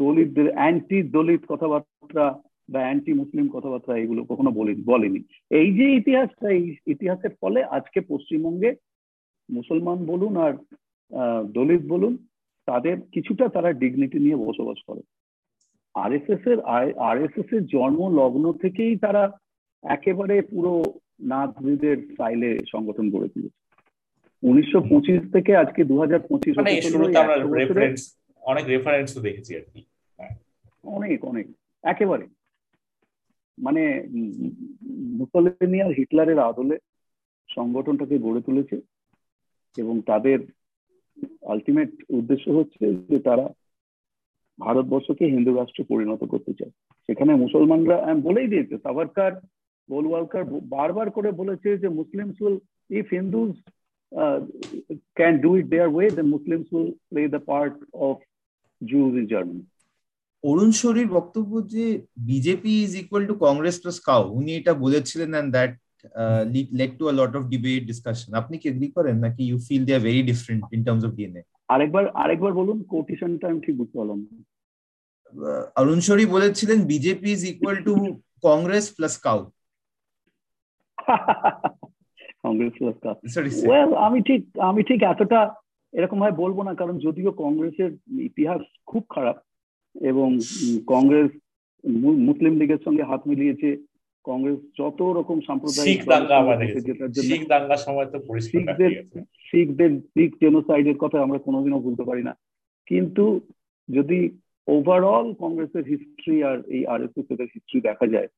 দলিতদের অ্যান্টি দলিত কথাবার্তা বা অ্যান্টি মুসলিম কথাবার্তা এগুলো কখনো বলেনি। এই যে ইতিহাসটা, এই ইতিহাসের ফলে আজকে পশ্চিমবঙ্গে মুসলমান বলুন আর দলিত বলুন, তাদের কিছুটা তারা ডিগনিটি নিয়ে বসবাস করে। আরএসএস এর জন্ম লগ্ন থেকেই তারা একেবারে পুরো নাথদের স্টাইলে সংগঠন গড়ে তুলেছে। 1925 থেকে আজকে 2025, অনেক একেবারে মানে মুসলিনি আর হিটলারের আদলে সংগঠনটাকে গড়ে তুলেছে, এবং তাদের আলটিমেট উদ্দেশ্য হচ্ছে যে তারা ভারতবর্ষকে হিন্দু রাষ্ট্রে পরিণত করতে চায়। সেখানে মুসলমানরা বলেই দিয়েছে, সাভারকার, গোলওয়ালকার বারবার করে বলেছে যে Muslims will, if Hindus can do it their way, then Muslims will play the part of Jews in Germany. Arun Shourie বক্তব্য যে BJP is equal to Congress plus cow, উনি এটা বলেছিলেন, and that led to a lot of debate, discussion. আপনি কি agree করেন, নাকি you feel they are very different in terms of DNA? আরেকবার বলুন কোটেশনটা, আমি ঠিক বুঝতে পারলাম। অরুণ শরী বলেছিলেন BJP is equal to Congress plus cow. Congress plus cow, well আমি ঠিক এতটা এরকম ভাবে বলবো না, কারণ যদিও কংগ্রেসের ইতিহাস খুব খারাপ, এবং কংগ্রেস মুসলিম লীগের সঙ্গে হাত মিলিয়েছে, কংগ্রেস যত রকম সাম্প্রদায়িক শিখ জেনোসাইডের কথা আমরা কোনোদিনও ভুলতে পারি না। কিন্তু যদি ওভারঅল কংগ্রেসের হিস্ট্রি আর এই আরএসএস এর হিস্ট্রি দেখা যায়,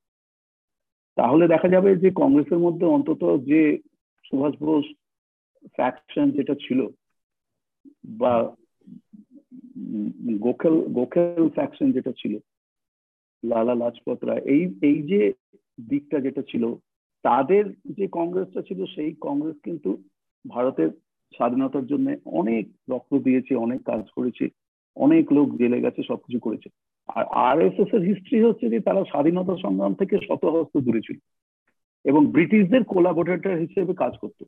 তাহলে দেখা যাবে যে কংগ্রেসের মধ্যে অন্তত যে সুভাষ বোস ফ্যাকশন যেটা ছিল, বা গোখেল ফ্যাকশন যেটা ছিল, লালা লাজপত রায়, এই যে দিকটা যেটা ছিল, তাদের যে কংগ্রেসটা ছিল, সেই কংগ্রেস কিন্তু ভারতের স্বাধীনতার জন্য অনেক রক্ত দিয়েছে, অনেক কাজ করেছে, অনেক লোক জেলে গেছে, সবকিছু করেছে। আর আরএসএস এর হিস্ট্রি হচ্ছে যে তারা স্বাধীনতা সংগ্রাম থেকে শতহস্ত দূরে ছিল, এবং ব্রিটিশদের কোলাবোরেটর হিসেবে কাজ করত।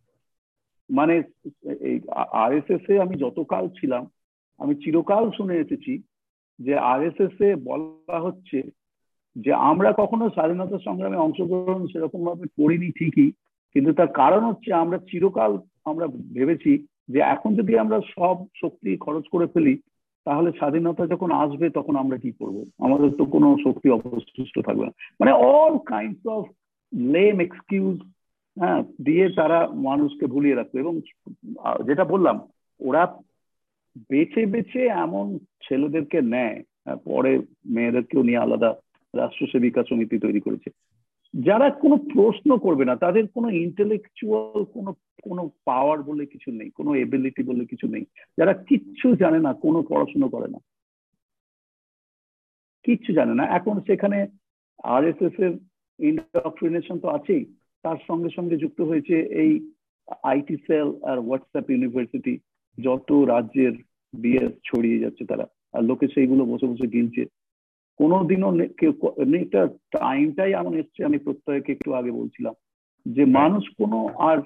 মানে এই আরএসএস এ আমি যতকাল ছিলাম, আমি চিরকাল শুনে এসেছি যে আরএসএস এ বলা হচ্ছে যে আমরা কখনো স্বাধীনতা সংগ্রামে অংশগ্রহণ সেরকম ভাবে করিনি ঠিকই, কিন্তু তার কারণ হচ্ছে আমরা চিরকাল আমরা ভেবেছি যে এখন যদি আমরা সব শক্তি খরচ করে ফেলি, তাহলে স্বাধীনতা যখন আসবে তখন আমরা কি করব, আমাদের তো কোনো শক্তি অবশিষ্ট থাকবে না। মানে all kinds of lame excuse দিয়ে তারা মানুষকে ভুলিয়ে রাখতো। এবং যেটা বললাম, ওরা বেছে বেছে এমন ছেলেদেরকে নেয়, পরে মেয়েদেরকেও নিয়ে আলাদা রাষ্ট্র সেবিকা সমিতি তৈরি করেছে, যারা কোনো প্রশ্ন করবে না, তাদের কোনো ইন্টেলেকচুয়াল কোনো পাওয়ার বলে কিছু নেই, কোনো এবিলিটি বলে কিছু নেই, যারা কিচ্ছু জানে না, কোনো পড়াশুনো করে না, কিচ্ছু জানে না। এখন সেখানে আরএসএস এর ইন্ডক্ট্রিনেশন তো আছেই, তার সঙ্গে সঙ্গে যুক্ত হয়েছে এই আইটি সেল আর হোয়াটসঅ্যাপ ইউনিভার্সিটি, যত রাজ্যের বিএস ছড়িয়ে যাচ্ছে তারা, আর লোকে সেইগুলো বসে বসে গিলছে। কোনোদিনও একটা টাইমটাই এমন এসছে, আমি প্রত্যয়কে একটু আগে বলছিলাম, যে মানুষ কোনো আর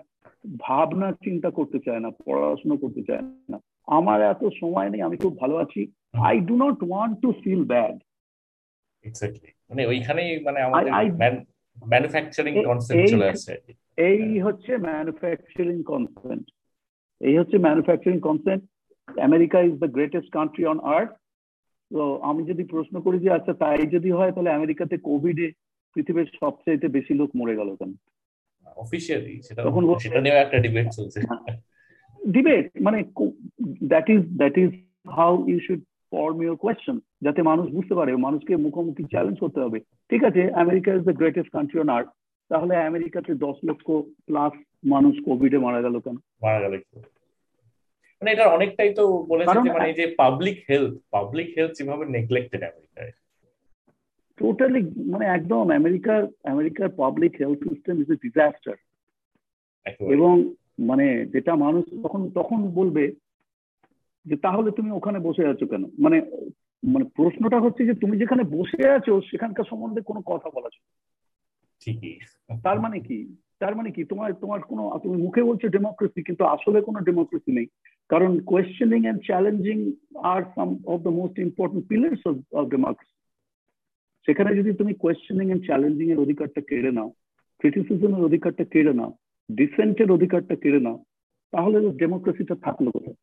ভাবনা চিন্তা করতে চায় না, পড়াশোনা করতে চায় না। আমার এত সময় নেই, আমি খুব ভালো আছি, I do not want to feel bad. Exactly, মানে ওইখানেই মানে আমাদের ম্যানুফ্যাকচারিং কনসেপ্ট চলে আসে। এই হচ্ছে manufacturing concept. America is the greatest country on earth. তো আমি যদি প্রশ্ন করি যে আচ্ছা তাই যদি হয়, তাহলে আমেরিকাতে কোভিডে পৃথিবীর সবচেয়ে বেশি লোক মরে গেল কেন? অফিশিয়ালি সেটা নিয়ে একটা ডিবেট চলছে, মানে that is how you should form your question, যাতে মানুষ বুঝতে পারে, মানুষকে মুখোমুখি চ্যালেঞ্জ করতে হবে। ঠিক আছে, America is the greatest country on earth, তাহলে আমেরিকাতে 10 লক্ষ প্লাস মানুষ কোভিডে মারা গেল কেন? মানে এটা অনেকটাই তো বলেছে যে মানে এই যে পাবলিক হেলথ যেভাবে নেগলেক্টেড আমেরিকায়, টোটালি মানে একদম আমেরিকার public health system is a disaster. এবং মানে যেটা মানুষ তখন বলবে যে তাহলে তুমি ওখানে বসে আছো কেন, মানে মানে প্রশ্নটা হচ্ছে যে তুমি যেখানে বসে আছো সেখানকার সম্বন্ধে কোনো কথা বলা যাবে, তার মানে কি, তার মানে কি তোমার তোমার কোনো, তুমি মুখে বলছো ডেমোক্রেসি কিন্তু আসলে কোনো ডেমোক্রেসি নেই, কারণ questioning and challenging are some of the most important pillars of democracy. সেখানে যদি তুমি কোয়েশ্চেনিং এন্ড চ্যালেঞ্জিং এর অধিকারটা কেড়ে নাও, ক্রিটিসিজমের অধিকারটা কেড়ে নাও, ডিসেন্টের অধিকারটা কেড়ে নাও, তাহলে ডেমোক্রেসিটা থাকলো কোথায়?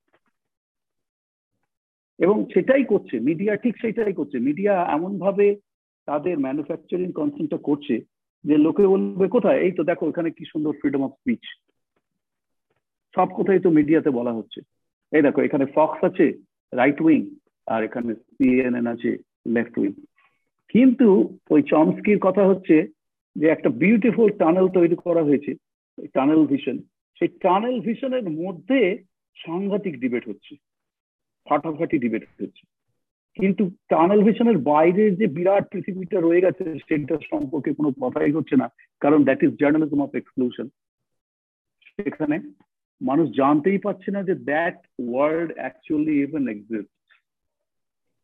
এবং সেটাই করছে মিডিয়া, ঠিক সেটাই করছে মিডিয়া, এমন ভাবে তাদের ম্যানুফ্যাকচারিং কনসেন্টটা করছে যে লোকে বলবে কোথায়, এই তো দেখো ওখানে কি সুন্দর ফ্রিডম অফ স্পিচ, সব কথাই তো মিডিয়াতে বলা হচ্ছে, এই দেখো এখানে ফক্স আছে রাইট উইং আর এখানে সিএনএন আছে লেফট উইং, কিন্তু ওই চমস্কির কথা হচ্ছে যে একটা বিউটিফুল টানেল তৈরি করা হয়েছে, টানেল ভিশন, সেই টানেল ভিশনের মধ্যে সাংঘাতিক ডিবেট হচ্ছে, ফাটাফাটি ডিবেট হচ্ছে, কিন্তু টানেল ভিশনের বাইরে যে বিরাট পৃথিবীটা রয়ে গেছে সেটার সম্পর্কে কোনো কথাই হচ্ছে না, কারণ that is journalism of exclusion. সেখানে মানুষ জানতেই পারছে না যে that world actually even exist,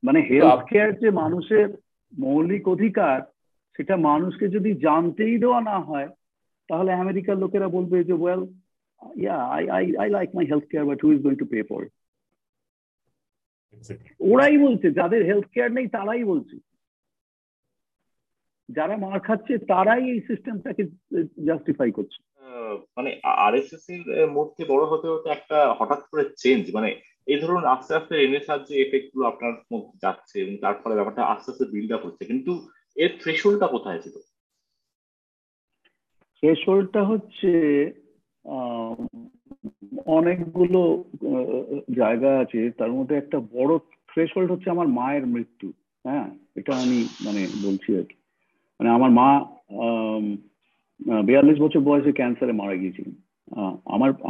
মানে হেলথ কেয়ার যে মানুষের মৌলিক অধিকার সেটা মানুষকে যদি জানতেই দেওয়া না হয় তাহলে আমেরিকার লোকেরা বলবে যে well yeah I like my health care but who is going to pay for it. ওরাই বলছে, যাদের হেলথ কেয়ার নেই তারাই বলছে, যারা মার খাচ্ছে তারাই এই সিস্টেমটাকে জাস্টিফাই করছে। মানে আরএসএস এর মধ্যে বড় হতে হতে একটা হঠাৎ করে চেঞ্জ, মানে এই ধরুন আস্তে আস্তে এনএসআর যে এফেক্ট গুলো আপনার মধ্যে যাচ্ছে এবং তার ফলে ব্যাপারটা আস্তে আস্তে বিল্ড আপ হচ্ছে, কিন্তু এর থ্রেশহোল্ডটা কোথায় ছিল? থ্রেশহোল্ডটা হচ্ছে অনেকগুলো জায়গা আছে, তার মধ্যে একটা বড় থ্রেশহোল্ড হচ্ছে আমার মায়ের মৃত্যু। হ্যাঁ, এটা আমি মানে বলছি আর কি, মানে আমার মা 42 বছর বয়সে ক্যান্সারে মারা গিয়েছিলেন।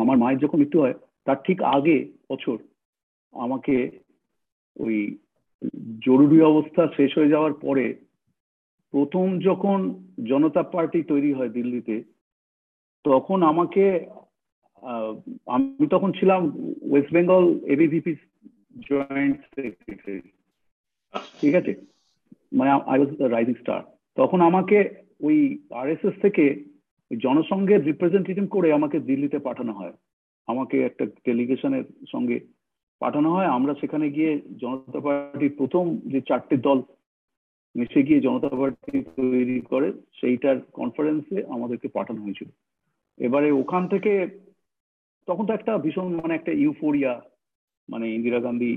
আমার মায়ের যখন মৃত্যু হয় তার ঠিক আগে বছর আমাকে ওই জরুরি অবস্থা শেষ হয়ে যাওয়ার পরে প্রথম যখন জনতা পার্টি তৈরি হয় দিল্লিতে, তখন আমাকে, আমি তখন ছিলাম West Bengal ABVP joint secretary, ঠিক আছে, মানে আই ওয়াজ রাইজিং স্টার, তখন আমাকে ওই আরএসএস থেকে জনসংঘের রিপ্রেজেন্টেটিভ করে আমাকে দিল্লিতে পাঠানো হয়, আমাকে একটা ডেলিগেশনের সঙ্গে পাঠানো হয়। আমরা সেখানে গিয়ে জনতা পার্টির প্রথম যে 4টে দল মিশে গিয়ে জনতা পার্টি তৈরি করে সেইটার কনফারেন্সে আমাদেরকে পাঠানো হয়েছিল। এবারে ওখান থেকে তখন তো একটা ভীষণ মানে একটা ইউফোরিয়া, মানে ইন্দিরা গান্ধী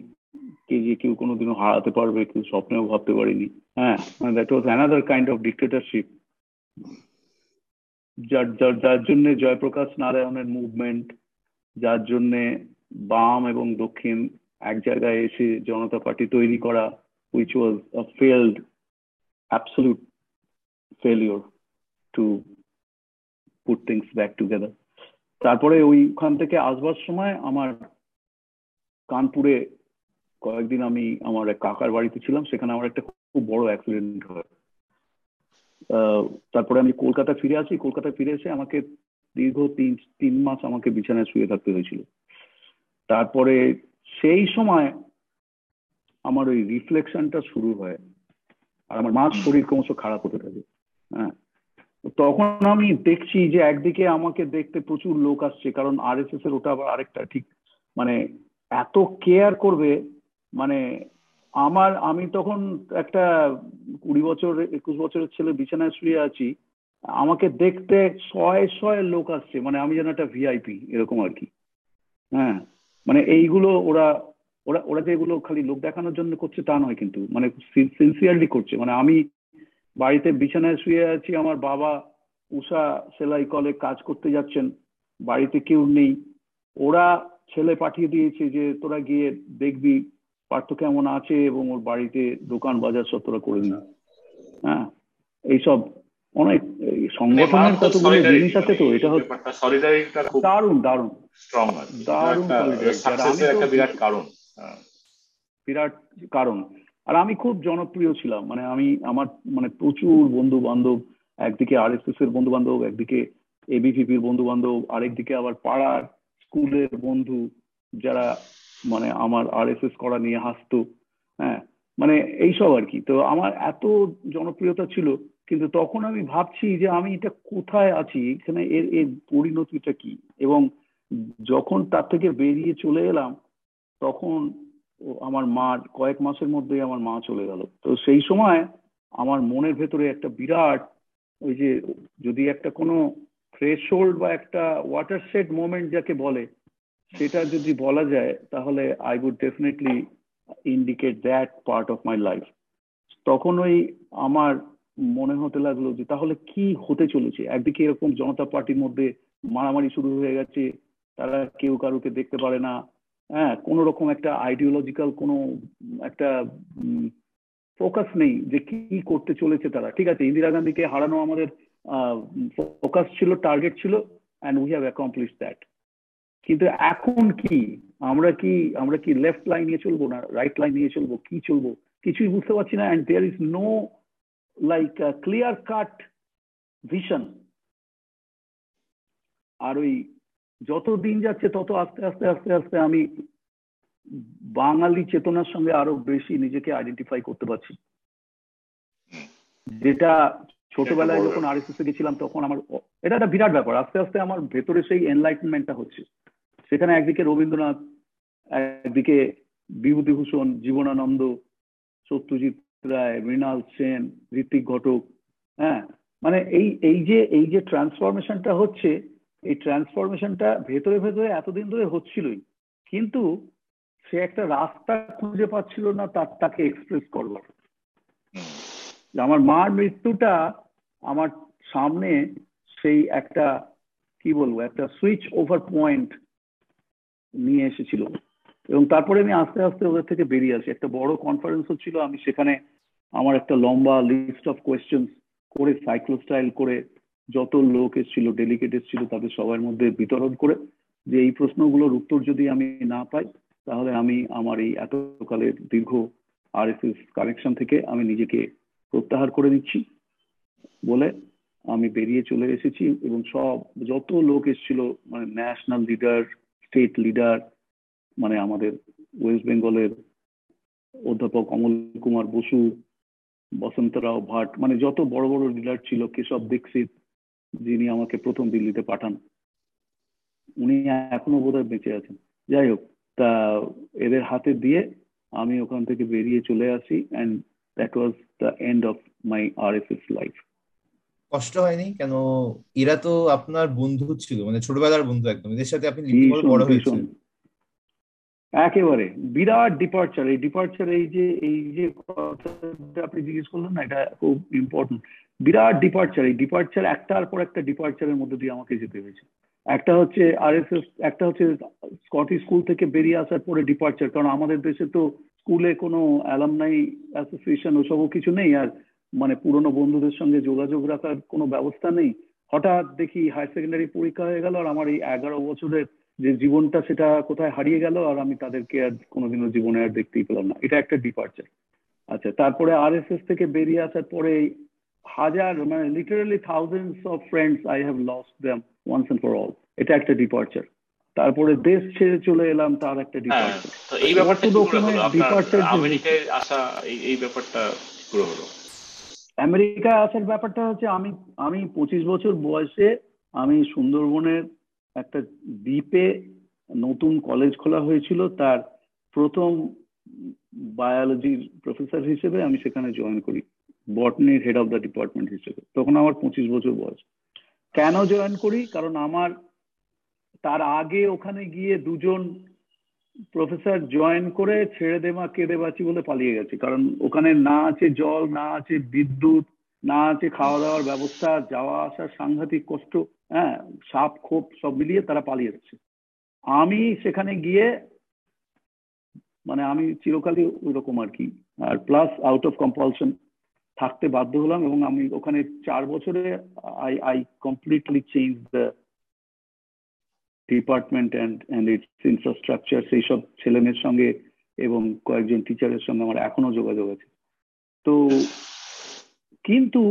কে যে কেউ কোনোদিনও হারাতে পারবে কেউ স্বপ্নেও ভাবতে পারেনি। হ্যাঁ, মানে that was another kind of dictatorship, যার জন্য জয়প্রকাশ নারায়ণের মুভমেন্ট, যার জন্যে বাম এবং দক্ষিণ এক জায়গায় এসে জনতা পার্টি তৈরি করা, which was a failed absolute failure to put things back together. তারপরে ওইখান থেকে আসবার সময় আমার কানপুরে কয়েকদিন আমি আমার এক কাকার বাড়িতে ছিলাম, সেখানে আমার একটা খুব বড় অ্যাক্সিডেন্ট হয়। তারপরে আমি কলকাতা ফিরে আসি, কলকাতা ফিরে এসে আমাকে দীর্ঘ তিন মাস আমাকে বিছানায় শুয়ে থাকতে হয়েছিল। তারপরে সেই সময় আমার ওই রিফ্লেকশনটা শুরু হয় আর আমার মার শরীর ক্রমশ খারাপ হতে থাকে। হ্যাঁ, তখন আমি দেখছি যে একদিকে আমাকে দেখতে প্রচুর লোক আসছে, কারণ আরএসএস এর ওটা আবার আরেকটা ঠিক মানে এত কেয়ার করবে, মানে আমি তখন একটা 21 বছরের ছেলে বিছানায় শুয়ে আছি, আমাকে দেখতে 100 লোক আসছে, মানে আমি যেন একটা ভিআইপি এরকম আর কি। হ্যাঁ, মানে এইগুলো ওরা ওরা ওরা যেগুলো খালি লোক দেখানোর জন্য করছে তা নয়, কিন্তু মানে সিনসিয়ারলি করছে। মানে আমি বাড়িতে বিছানায় শুয়ে আছি, আমার বাবা উষা সেলাই কলে কাজ করতে যাচ্ছেন, বাড়িতে কেউ নেই, ওরা ছেলে পাঠিয়ে দিয়েছে যে তোরা গিয়ে দেখবি পার্থ কেমন আছে এবং ওর বাড়িতে দোকান বাজার সব তোরা করে নিবি। হ্যাঁ, এইসব অনেক সংগঠনের কতগুলো জিনিস আছে, তো এটা দারুণ দারুণ দারুণ বিরাট কারণ। আর আমি খুব জনপ্রিয় ছিলাম, মানে আমি আমার মানে প্রচুর বন্ধু বান্ধব, একদিকে আরএসএস এর বন্ধু বান্ধব, একদিকে এবিভিপির বন্ধু বান্ধব, আরেকদিকে আবার পাড়ার স্কুলের বন্ধু, যারা মানে আমার RSS করা নিয়ে হাসতো, হ্যাঁ মানে এইসব আর কি। তো আমার এত জনপ্রিয়তা ছিল, কিন্তু তখন আমি ভাবছি যে আমি এটা কোথায় আছি, এখানে এর এর পরিণতিটা কি। এবং যখন তার থেকে বেরিয়ে চলে এলাম তখন আমার মার কয়েক মাসের মধ্যেই আমার মা চলে গেল। তো সেই সময় আমার মনের ভেতরে একটা বিরাট ওই যে যদি একটা কোনো থ্রেশহোল্ড বা একটা ওয়াটারশেড মোমেন্ট যাকে বলে সেটা যদি বলা যায়, তাহলে I would definitely indicate that part of my life. তখন ওই আমার মনে হতে লাগলো যে তাহলে কি হতে চলেছে। একদিকে এরকম জনতা পার্টির মধ্যে মারামারি শুরু হয়ে গেছে, তারা কেউ কারুকে দেখতে পারে না, হ্যাঁ কোনো রকম একটা আইডিওলজিক্যাল কোনো একটা ফোকাস নেই যে কি করতে চলেছে তারা। ঠিক আছে, ইন্দিরা গান্ধীকে হারানো আমাদের ফোকাস ছিল, টার্গেট ছিল, and we have accomplish that. কিন্তু এখন কি আমরা কি লেফট লাইন নিয়ে চলবো না রাইট লাইন নিয়ে চলবো, কি চলবো কিছুই বুঝতে পারছি না। And there is no like clear cut vision. আর ওই যত দিন যাচ্ছে তত আস্তে আস্তে আস্তে আস্তে আমি বাঙালি চেতনার সঙ্গে আরো বেশি নিজেকে আইডেন্টিফাই করতে পারছি, যেটা ছোটবেলায় যখন RSS এ গেছিলাম তখন আমার এটা একটা বিরাট ব্যাপার। আস্তে আস্তে আমার ভেতরে সেই এনলাইটমেন্টটা হচ্ছে। সেখানে একদিকে রবীন্দ্রনাথ, একদিকে বিভূতিভূষণ, জীবনানন্দ, সত্যজিৎ রায়, মৃণাল সেন, ঋত্বিক ঘটক, হ্যাঁ মানে এই যে ট্রান্সফরমেশনটা হচ্ছে, এই ট্রান্সফরমেশনটা ভেতরে ভেতরে এতদিন ধরে হচ্ছিলই, কিন্তু সে একটা রাস্তা খুঁজে পাচ্ছিল না তাকে এক্সপ্রেস করবার। আমার মার মৃত্যুটা আমার সামনে সেই একটা কি বলবো একটা সুইচ ওভার পয়েন্ট নিয়ে এসেছিল। এবং তারপরে আমি আস্তে আস্তে ওদের থেকে বেরিয়ে আসি। একটা বড় কনফারেন্স হচ্ছিল, আমি সেখানে আমার একটা লম্বা লিস্ট অফ কোয়েশ্চেন্স করে সাইক্লো স্টাইল করে যত লোক এসেছিল, ডেলিগেট এসেছিল, তাদের সবার মধ্যে বিতরণ করে যে এই প্রশ্নগুলোর উত্তর যদি আমি না পাই তাহলে আমি আমার এই এতকালের দীর্ঘ RSS কানেকশন থেকে আমি নিজেকে প্রত্যাহার করে নিচ্ছি বলে আমি বেরিয়ে চলে এসেছি। এবং যত লোক এসেছিল মানে ন্যাশনাল লিডার, স্টেট লিডার, মানে আমাদের ওয়েস্ট বেঙ্গলের অধ্যাপক অমল কুমার বসু, বসন্ত রাও ভাট, মানে যত বড় বড় লিডার ছিল, কেশব দীক্ষিত যিনি আমাকে প্রথম দিল্লিতে পাঠান, উনি এখনো বোধহয় বেঁচে আছেন, যাই হোক, তা এদের হাতে দিয়ে আমি ওখান থেকে বেরিয়ে চলে আসি। And that was the end of my RSS life. কষ্ট হয়নি? কেন এরা তো আপনার বন্ধু ছিল, মানে ছোটবেলার বন্ধু একদম, এদের সাথে আপনি লিখে বড় হয়েছেন। একেবারে বিরাট ডিপার্চার। এই ডিপার্চার এই যে আপনি জিজ্ঞেস করলেন না, এটা খুব ইম্পর্টেন্ট। বিরাট ডিপার্চার, এই ডিপার্চার একটার পর একটা ডিপার্চারের মধ্যে দিয়ে আমাকে যেতে হয়েছে। একটা হচ্ছে RSS, একটা হচ্ছে স্কটিশ স্কুল থেকে বেরিয়ে আসার পরে ডিপার্চার, কারণ আমাদের দেশে তো স্কুলে কোনো অ্যালামনাই অ্যাসোসিয়েশন ওসবও কিছু নেই, আর মানে পুরনো বন্ধুদের সঙ্গে যোগাযোগ রাখার কোনো ব্যবস্থা নেই। হঠাৎ দেখি হায়ার সেকেন্ডারি পরীক্ষা হয়ে গেল, আর আমার এই 11 বছরের যে জীবনটা সেটা কোথায় হারিয়ে গেল, আর আমি তাদেরকে আর কোনোদিনও জীবনে আর দেখতেই পেলাম না। এটা একটা ডিপার্চার। আচ্ছা, তারপরে RSS থেকে বেরিয়ে আসার পরে হাজার মানে literally thousands of friends I have lost them once and for all, এটা একটা ডিপার্চার। তারপরে দেশ ছেড়ে চলে এলাম, তার একটা ডিপার্চার। তো এই ব্যাপারটা পুরো হলো আপনার আমেরিকায় আসা, এই ব্যাপারটা পুরো হলো আমেরিকায় আসার ব্যাপারটা। হচ্ছে আমি 25 বছর বয়সে আমি সুন্দরবনের একটা দ্বীপে নতুন কলেজ খোলা হয়েছিল, তার প্রথম বায়োলজির প্রফেসর হিসেবে আমি সেখানে জয়েন করি, বটনির হেড অফ দ্য ডিপার্টমেন্ট হিসেবে। তখন আমার 25 বছর বয়স। কেন জয়েন করি? কারণ আমার তার আগে ওখানে গিয়ে 2জন প্রফেসর জয়েন করে ছেড়ে দেমা কেঁদে বাঁচি বলে পালিয়ে গেছে। কারণ ওখানে না আছে জল, না আছে বিদ্যুৎ, না আছে খাওয়া দাওয়ার ব্যবস্থা, যাওয়া আসার সাংঘাতিক কষ্ট, হ্যাঁ সাপ খোপ সব মিলিয়ে তারা পালিয়ে যাচ্ছে। আমি সেখানে গিয়ে মানে আমি চিরকালই ওই রকম আর কি, আর প্লাস আউট অফ কম্পালশন থাকতে বাধ্য হলাম। এবং আমি ওখানে 4 বছরে I completely change the department and its infrastructure. সেই সব ছেলেমেয়ের সঙ্গে এবং কয়েকজন টিচারের সঙ্গে আমার এখনো যোগাযোগ আছে। তো কিন্তু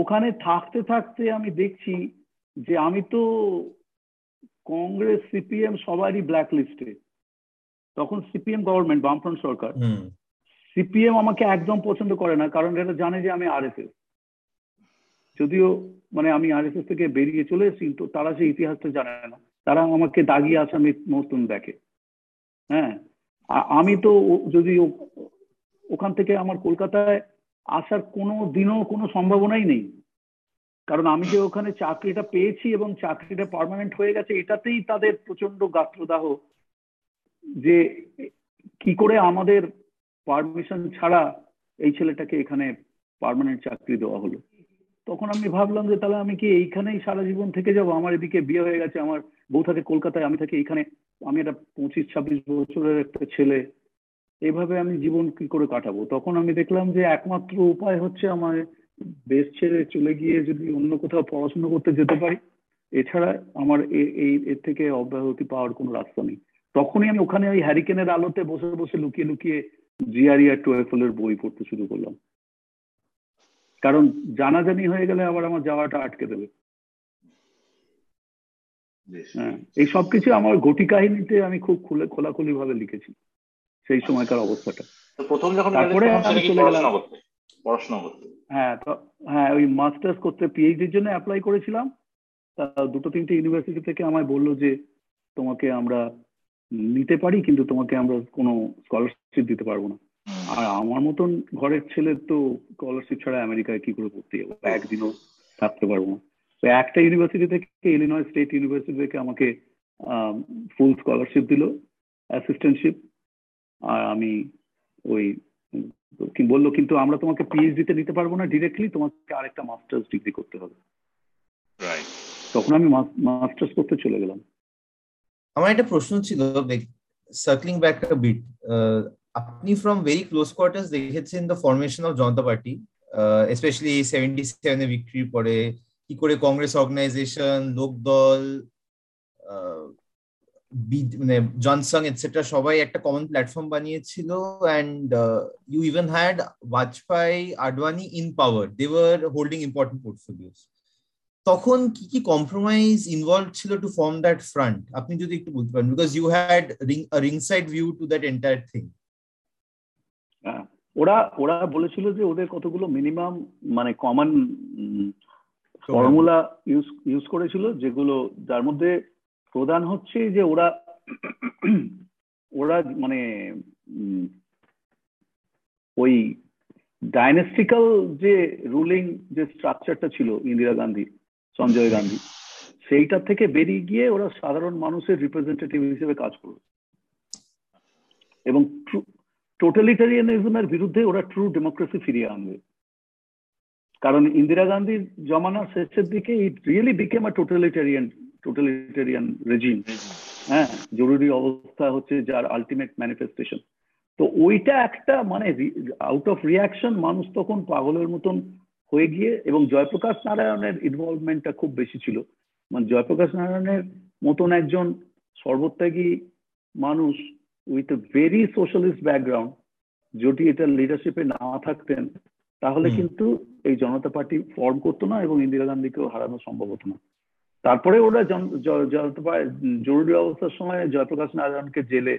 ওখানে থাকতে থাকতে আমি দেখছি যে আমি তো কংগ্রেস, CPM সবারই ব্ল্যাক লিস্টে, তখন সিপিএম গভর্নমেন্ট, বামফ্রন্ট সরকার, সিপিএম আমাকে একদম পছন্দ করে না, কারণ এটা জানে যে আমি আরএসএস। যদিও মানে আমি আরএসএস থেকে বেরিয়ে চলে এসেছি, কিন্তু তারা সেই ইতিহাসটা জানে না, তারা আমাকে দাগিয়ে আসামি মতন দেখে। হ্যাঁ, আমি তো যদি ওখান থেকে আমার কলকাতায় আসার কোনো দিনও কোনো সম্ভাবনাই নেই, কারণ আমি যে ওখানে চাকরিটা পেয়েছি এবং চাকরিটা পার্মানেন্ট হয়ে গেছে, এটাতেই তাদের প্রচন্ড গাত্রদাহ যে কি করে আমাদের পারমিশন ছাড়া এই ছেলেটাকে এখানে পার্মানেন্ট চাকরি দেওয়া হলো। তখন আমি ভাবলাম যে তাহলে আমি কি এইখানেই সারা জীবন থেকে যাবো? আমার এদিকে বিয়ে হয়ে গেছে, আমার বউ থাকে কলকাতায়, আমি থাকি এইখানে, আমি একটা 25-26 বছরের একটা ছেলে, এভাবে আমি জীবন কি করে কাটাবো? তখন আমি দেখলাম যে একমাত্র উপায় হচ্ছে আমার দেশ ছেড়ে চলে গিয়ে যদি অন্য কোথাও পড়াশোনা করতে যেতে পারি, এছাড়া আমার এর থেকে অব্যাহতি পাওয়ার কোনো রাস্তা নেই। তখনই আমি ওখানে ওই হ্যারিকেনের আলোতে বসে বসে লুকিয়ে লুকিয়ে জিআরিয়া টোয়েফলের বই পড়তে শুরু করলাম, কারণ জানাজানি হয়ে গেলে আবার আমার যাওয়াটা আটকে দেবে। হ্যাঁ, এই সবকিছু আমার ঘটি কাহিনীতে আমি খুব খোলাখুলি ভাবে লিখেছি সেই সময়কার অবস্থাটা। তারপরে আমি চলে গেলাম পড়াশোনা করতে। হ্যাঁ, হ্যাঁ, ওই মাস্টার্স করতে পিএইচডির জন্য অ্যাপ্লাই করেছিলাম। তা 2-3 ইউনিভার্সিটি থেকে আমায় বললো যে তোমাকে আমরা নিতে পারি, কিন্তু তোমাকে আমরা কোনো স্কলারশিপ দিতে পারবো না। আর আমার মতন ঘরের ছেলে তো স্কলারশিপ ছাড়া আমেরিকায় কি করে পড়তে যাবো? একদিনও থাকতে পারবো না। তো একটা ইউনিভার্সিটি থেকে, ইলিনয় স্টেট ইউনিভার্সিটি থেকে আমাকে ফুল স্কলারশিপ দিল, অ্যাসিস্ট্যান্টশিপ। আর আমি ওই বললো কিন্তু আমরা তোমাকে পিএইচডিতে নিতে পারবো না ডিরেক্টলি, তোমাকে আরেকটা মাস্টার্স ডিগ্রি করতে হবে। তখন আমি মাস্টার্স করতে চলে গেলাম। আমার একটা প্রশ্ন ছিল, সার্কলিং ব্যাক আ বিট, আপনি ফ্রম ভেরি ক্লোজ কোয়ার্টার্স দেখেছেন the formation of Janata party, specially 77 বিক্রির পরে কি করে কংগ্রেস অর্গানাইজেশন, লোকদল, মানে জনসং এটসেট্রা সবাই একটা কমন প্ল্যাটফর্ম বানিয়েছিল। And you even had Vajpayee, Advani in power, they were holding important portfolios. তখন কি কি কম্প্রোমাইজ ইনভলভ ছিল টু ফর্ম দ্যাট ফ্রন্ট, আপনি যদি একটু বলতে পারেন? Because you had a ring side view to that entire thing. ওরা বলেছিল যে ওদের কতগুলো মিনিমাম মানে কমন ফর্মুলা ইউজ করেছিল, যেগুলো যার মধ্যে প্রধান হচ্ছে যে ওরা মানে ওই ডাইনাস্টিক্যাল যে রুলিং যে স্ট্রাকচারটা ছিল ইন্দিরা গান্ধী, সঞ্জয় গান্ধী, সেইটা থেকে বেরিয়ে গিয়ে ওরা সাধারণ মানুষের রিপ্রেজেন্টেটিভ হিসেবে কাজ করবে, এবং টোটালিটারিয়ানিজমের বিরুদ্ধে ওরা ট্রু ডেমোক্রেসি ফিরিয়ে আনবে। কারণ ইন্দিরা গান্ধীর জমানার শেষের দিকে it really became a totalitarian regime. হ্যাঁ, জরুরি অবস্থা হচ্ছে যার আলটিমেট ম্যানিফেস্টেশন। তো ওইটা একটা মানে আউট অফ রিয়াকশন মানুষ তখন পাগলের মতন হয়ে গিয়ে, এবং জয়প্রকাশ নারায়ণের ইনভলভমেন্টটা খুব বেশি ছিল। মানে জয়প্রকাশ নারায়ণের মতন একজন সর্বত্যাগী মানুষ with a very socialist background যদি এটা লিডারশিপে না থাকতেন, তাহলে কিন্তু এই জনতা পার্টি ফর্ম করতো না এবং ইন্দিরা গান্ধীকেও হারানো সম্ভব হতো না। তারপরে ওরা জরুরি অবস্থার সময় জয়প্রকাশ নারায়ণকে জেলে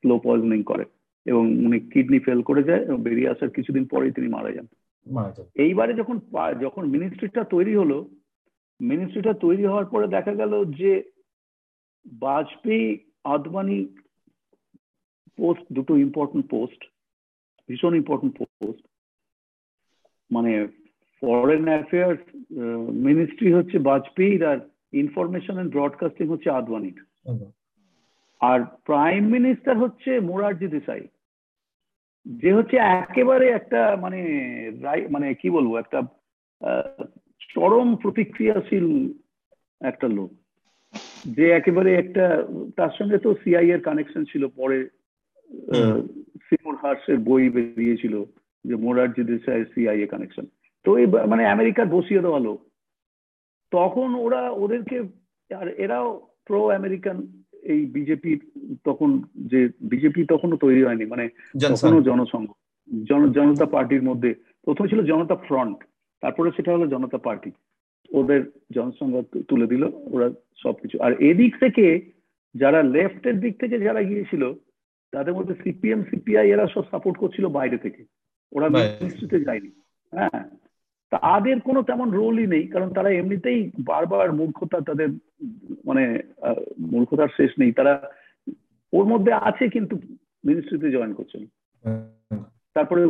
স্লো পয়জনিং করে এবং উনি কিডনি ফেল করে যায়, এবং বেরিয়ে আসার কিছুদিন পরেই তিনি মারা যান। এইবারে যখন মিনিস্ট্রিটা তৈরি হলো, মিনিস্ট্রিটা তৈরি হওয়ার পরে দেখা গেল যে বাজপেয়ী, আদবাণী পোস্ট, দুটো ইম্পর্টেন্ট পোস্ট, ভীষণ ইম্পর্টেন্ট পোস্ট। মানে ফরেন অ্যাফেয়ার্স মিনিস্ট্রি হচ্ছে বাজপেয়ীর, আর ইনফরমেশন অ্যান্ড ব্রডকাস্টিং হচ্ছে আদবাণীর, আর প্রাইম মিনিস্টার হচ্ছে মোরারজি দেশাই, যে হচ্ছে একেবারে একটা মানে মানে কি বলবো, একটা চরম প্রতিক্রিয়াশীল একটা লোক, যে একেবারে একটা, তার সঙ্গে তো সিআই এর কানেকশন ছিল। পরে সিমুর হার্শের বই বেরিয়েছিল যে মোরারজি দেশাই সিআই এ কানেকশন। তো এই মানে আমেরিকার বসিয়ে দেওয়া লোক। তখন ওরা ওদেরকে, আর এরাও প্রো আমেরিকান, এই বিজেপি তখন, যে বিজেপি তখনও তৈরি হয়নি, মানে তখনও জনসংঘ, জনতা পার্টির মধ্যে প্রথম ছিল জনতা ফ্রন্ট, তারপরে সেটা হলো জনতা পার্টি, ওদের জনসংঘ তুলে দিল ওরা সবকিছু। আর এদিক থেকে যারা লেফটের দিক থেকে যারা গিয়েছিল, তাদের মধ্যে সিপিএম সিপিআই এরা সব সাপোর্ট করছিল বাইরে থেকে, ওরা মিনিস্ট্রিতে যায়নি। হ্যাঁ, তাদের কোনো তেমন রোলই নেই, কারণ তারা এমনিতেই বারবার মূর্খতা, তাদের মানে মূর্খতার শেষ নেই। তারা ওর মধ্যে আছে কিন্তু মিনিস্ট্রিতে জয়েন করছেন, তারপরে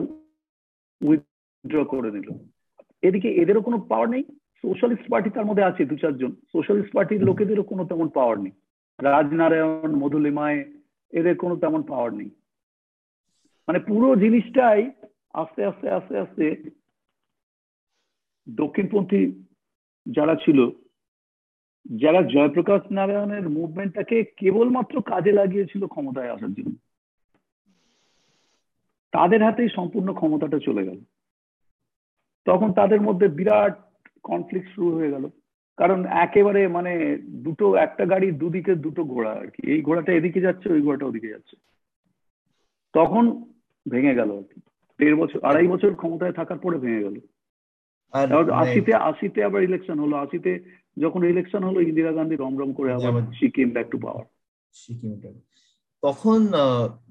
উইথড্র করে নিল। এদিকে এদেরও কোনো পাওয়ার নেই। সোশ্যালিস্ট পার্টি তার মধ্যে আছে দু চারজন, সোশ্যালিস্ট পার্টির লোকেদেরও কোনো তেমন পাওয়ার নেই। রাজনারায়ণ, মধুলিমায়, এদের কোনো তেমন পাওয়ার নেই। মানে পুরো জিনিসটাই আস্তে আস্তে আস্তে আস্তে দক্ষিণপন্থী যারা ছিল, যারা জয়প্রকাশ নারায়ণের মুভমেন্টটাকে কেবলমাত্র কাজে লাগিয়েছিল ক্ষমতায় আসার জন্য, তাদের হাতেই সম্পূর্ণ ক্ষমতাটা চলে গেল। তখন তাদের মধ্যে বিরাট কনফ্লিক্ট শুরু হয়ে গেল, কারণ একেবারে মানে দুটো, একটা গাড়ি দুদিকে দুটো ঘোড়া আর কি, এই ঘোড়াটা এদিকে যাচ্ছে, ওই ঘোড়াটা ওদিকে যাচ্ছে। তখন ভেঙে গেল আর কি, 1.5 বছর 2.5 বছর ক্ষমতায় থাকার পরে ভেঙে গেল। 80-তে আবার ইলেকশন হলো। 80-তে যখন ইলেকশন হলো, ইন্দিরা গান্ধী রমরম করে আবার she came back to power. তখন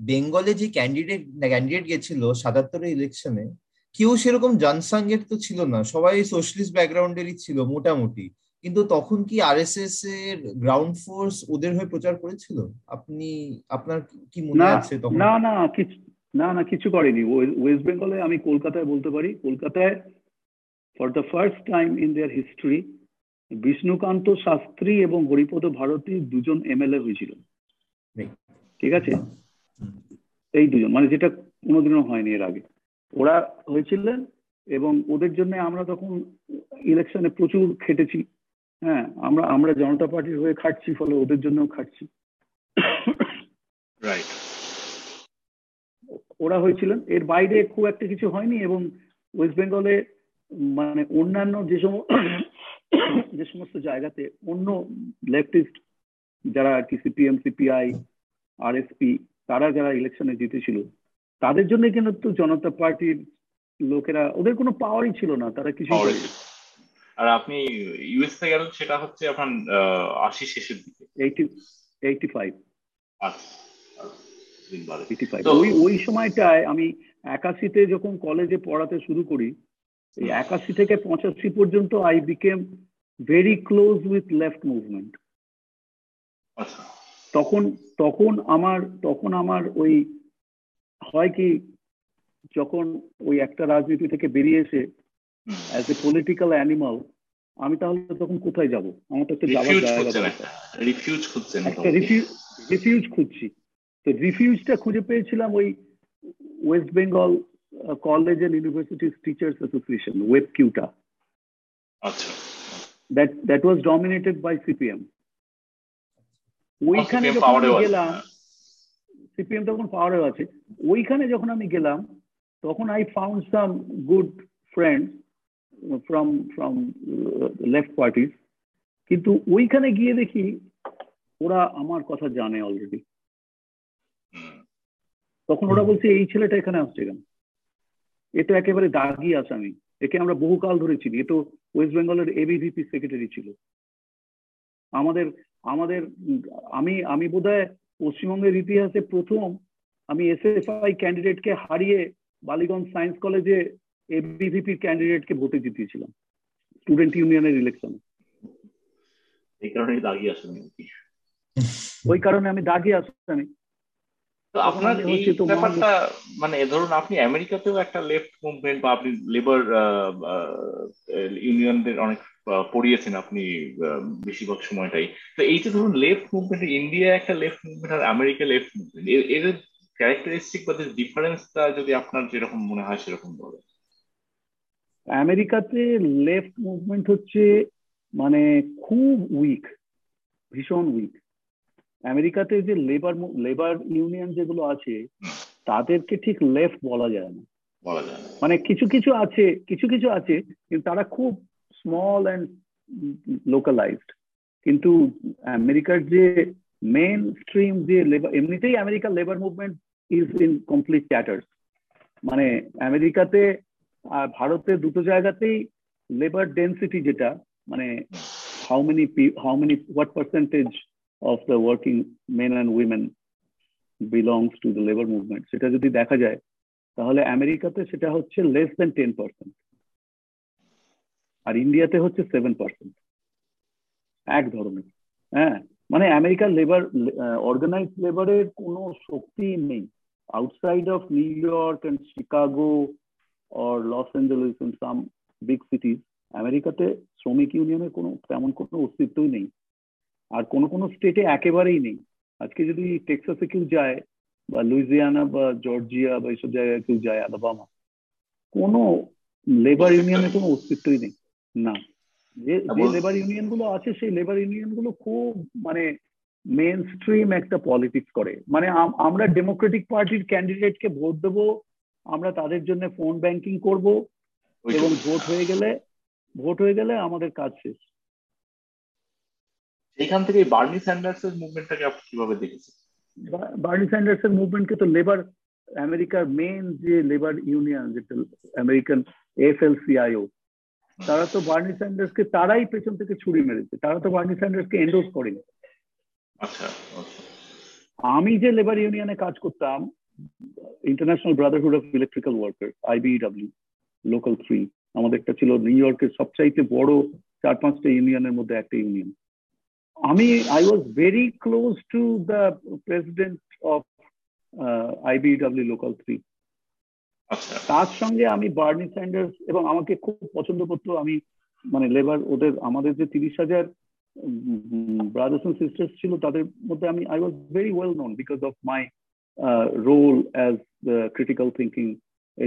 বেঙ্গলে যে ক্যান্ডিডেট গেছিল 77-এর ইলেকশনে, কেউ সেরকম জনসংঘের তো ছিল না, সবাই সোশ্যালিস্ট ব্যাকগ্রাউন্ডেরই ছিল মোটামুটি। কিন্তু তখন কি আরএসএস এর গ্রাউন্ড ফোর্স ওদের হয়ে প্রচার করেছিল? আপনি, আপনার কি মনে আছে তখন? না, কিছু করেনি ওয়েস্ট বেঙ্গলে। আমি কলকাতায় বলতে পারি, কলকাতায় for the first time in their history Vishnukant Shastri এবং হরিপদ ভারতী দুজন এমএলএ হয়েছিল। ঠিক আছে, এই দুজন, মানে যেটা কোনোদিনও হয়নি এর আগে, ওরা হয়েছিলেন। এবং ওদের জন্য আমরা তখন ইলেকশনে প্রচুর খেটেছি। হ্যাঁ, আমরা জনতা পার্টির হয়ে খাটছি, ফলে ওদের জন্যও খাটছি। ওরা হয়েছিলেন, এর বাইরে খুব একটা কিছু হয়নি। এবং ওয়েস্ট বেঙ্গলে মানে অন্যান্য যে সমস্ত জায়গাতে অন্য লেফটিস্ট যারা আর কি, সিপিএম সিপিআই আরএসপি, তারা যারা ইলেকশনে জিতেছিল, তাদের জন্য কিন্তু জনতা পার্টির লোকেরা, ওদের কোনো পাওয়ারই ছিল না, তারা কিছু। আর আপনি ইউএসএ গেলেন, সেটা হচ্ছে আপনার 80 শেষের দিকে, 85 ওই সময়টায়। আমি 81-তে যখন কলেজে পড়াতে শুরু করি, 81 থেকে 85 পর্যন্ত I became very close with left movement. তখন আমার ওই হয় কি, যখন ওই একটা রাজনীতি থেকে বেরিয়ে এসে অ্যাজ এ পলিটিক্যাল অ্যানিমাল, আমি তাহলে তখন কোথায় যাব? আমার তো একটা রিফিউজ খুঁজছি। তো রিফিউজটা খুঁজে পেয়েছিলাম ওই West Bengal college and universities teachers association, ওয়েবকিউটা। আচ্ছা, that was dominated by CPM. ওইখানে গেলাম, সিপিএম তখন পাওয়ারেও আছে। ওইখানে যখন আমি গেলাম, তখন I found some good friends from left parties. কিন্তু ওইখানে গিয়ে দেখি ওরা আমার কথা জানে অলরেডি। তখন ওরা বলছে, এই ছেলেটা এখানে আসছে কেন? এ তো একেবারে দাগি আসামি, একে আমরা বহুকাল ধরে চিনি, এ তো ওয়েস্ট বেঙ্গলের এবিভিপি সেক্রেটারি ছিল আমাদের। আমি বোধহয় পশ্চিমবঙ্গের ইতিহাসে প্রথম আমি এসএফআই ক্যান্ডিডেটকে হারিয়ে বালিগঞ্জ সায়েন্স কলেজে এবিভিপি ক্যান্ডিডেটকে ভোটে জিতিয়েছিলাম স্টুডেন্ট ইউনিয়নের ইলেকশনে। ওই কারণে আমি দাগি আসামি। আপনার ব্যাপারটা মানে ধরুন, আপনি আমেরিকাতেও একটা লেফট মুভমেন্ট বা আপনি লেবার ইউনিয়নদের অনেক পড়িয়েছেন আপনি বেশিরভাগ সময়টাই। তো এই যে ধরুন লেফট মুভমেন্ট, ইন্ডিয়া একটা লেফট মুভমেন্ট আর আমেরিকা লেফট মুভমেন্ট, এর ক্যারেক্টারিস্টিক বা ডিফারেন্সটা যদি আপনার যেরকম মনে হয় সেরকম বলে। আমেরিকাতে লেফট মুভমেন্ট হচ্ছে মানে খুব উইক, ভীষণ উইক। আমেরিকাতে যে লেবার ইউনিয়ন যেগুলো আছে, তাদেরকে ঠিক লেফট বলা যায় না। মানে কিছু কিছু আছে কিন্তু তারা খুব স্মল অ্যান্ড লোকালাইজড। কিন্তু আমেরিকার যে মেইন স্ট্রিম যে লেবার, এমনিতেই আমেরিকার labour movement is in complete tatters. মানে আমেরিকাতে আর ভারতে দুটো জায়গাতেই লেবার ডেন্সিটি, যেটা মানে how many what percentage of the working men and women belongs to the labor movement, সেটা যদি দেখা যায় তাহলে আমেরিকাতে সেটা হচ্ছে less than 10%, আর ইন্ডিয়াতে হচ্ছে 7%, এক ধরনের। হ্যাঁ, মানে আমেরিকার লেবার, অর্গানাইজড লেবারের কোনো শক্তি নেই outside of New York and Chicago or Los Angeles and some big cities. আমেরিকাতে শ্রমিক ইউনিয়নের কোনো তেমন কোনো অস্তিত্বই নেই, আর কোনো কোনো স্টেটে একেবারেই নেই। আজকে যদি টেক্সাসে কেউ যায়, বা লুইজিয়ানা বা জর্জিয়া বা এইসব জায়গায় কেউ যায়, আলাবামা, কোনো লেবার ইউনিয়নের কোনো অস্তিত্বই নেই। না, যে লেবার ইউনিয়ন গুলো আছে সেই লেবার ইউনিয়ন গুলো খুব মানে মেইন স্ট্রিম একটা পলিটিক্স করে। মানে আমরা ডেমোক্রেটিক পার্টির ক্যান্ডিডেটকে ভোট দেবো, আমরা তাদের জন্য ফোন ব্যাংকিং করব, এবং ভোট হয়ে গেলে আমাদের কাজ শেষ। এইখান থেকে বার্নি স্যান্ডার্সের মুভমেন্টটাকে আপনি কিভাবে দেখেছেন? বার্নি স্যান্ডার্সের মুভমেন্টকে তো লেবার, আমেরিকার মেইন যে লেবার ইউনিয়ন, যেটা আমেরিকান এফএলসিআইও, তারা তো বার্নি স্যান্ডার্সকে তারাই পেছন থেকে ছুরি মেরেছে, তারা তো বার্নি স্যান্ডার্সকে এন্ডোর্স করেনি। আচ্ছা, আমি যে লেবার ইউনিয়নে কাজ করতাম, international brotherhood of electrical worker, IBEW local 3, আমাদের একটা ছিল নিউ ইয়র্কের সবচাইতে বড় 4-5টা ইউনিয়নের মধ্যে একটা union. I was very close to the president of IBEW Local 3. তার সঙ্গে আমি বার্নি স্যান্ডার্স, এবং আমাকে খুব পছন্দ করতো। আমি মানে লেবার, ওদের আমাদের যে 30,000 ব্রাদার্স এন্ড সিস্টার্স ছিল তাদের মধ্যে আমি I was very well known because of my role as the critical thinking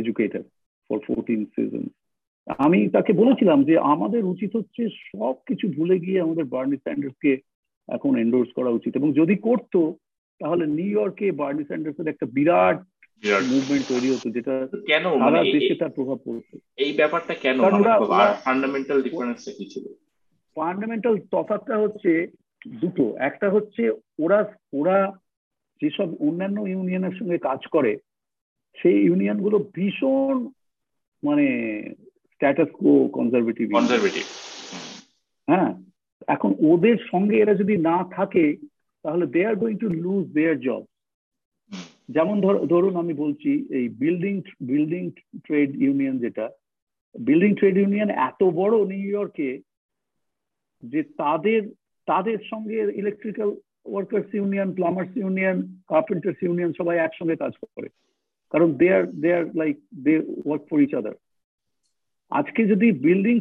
educator for 14 seasons. আমি তাকে বলেছিলাম যে আমাদের উচিত হচ্ছে সব কিছু ভুলে গিয়ে আমাদের বার্নি স্যান্ডার্সকে এখন এন্ডোর্স করা উচিত, এবং যদি করতো তাহলে নিউ ইয়র্কে বার্নি স্যান্ডার্সের একটা বিরাট মুভমেন্ট তৈরি হতো, যেটা কেন সারা দেশে তার প্রভাব পড়তো। এই ব্যাপারটা কেন? ফান্ডামেন্টাল ডিফারেন্সটা কি ছিল? ফান্ডামেন্টাল তফাৎটা হচ্ছে দুটো। একটা হচ্ছে ওরা যেসব অন্যান্য ইউনিয়নের সঙ্গে কাজ করে সেই ইউনিয়নগুলো ভীষণ মানে স্ট্যাটাস কো কনজারভেটিভ। হ্যাঁ, এখন ওদের সঙ্গে এরা যদি না থাকে তাহলে they are going to lose their job. যেমন ধরুন আমি বলছি, এই বিল্ডিং ট্রেড ইউনিয়ন, যেটা বিল্ডিং ট্রেড ইউনিয়ন এত বড় নিউ ইয়র্কে যে তাদের সঙ্গে electrical workers union, plumbers union, carpenters union সবাই একসঙ্গে কাজ করে, কারণ they are like they work for each other. আজকে যদি বিল্ডিং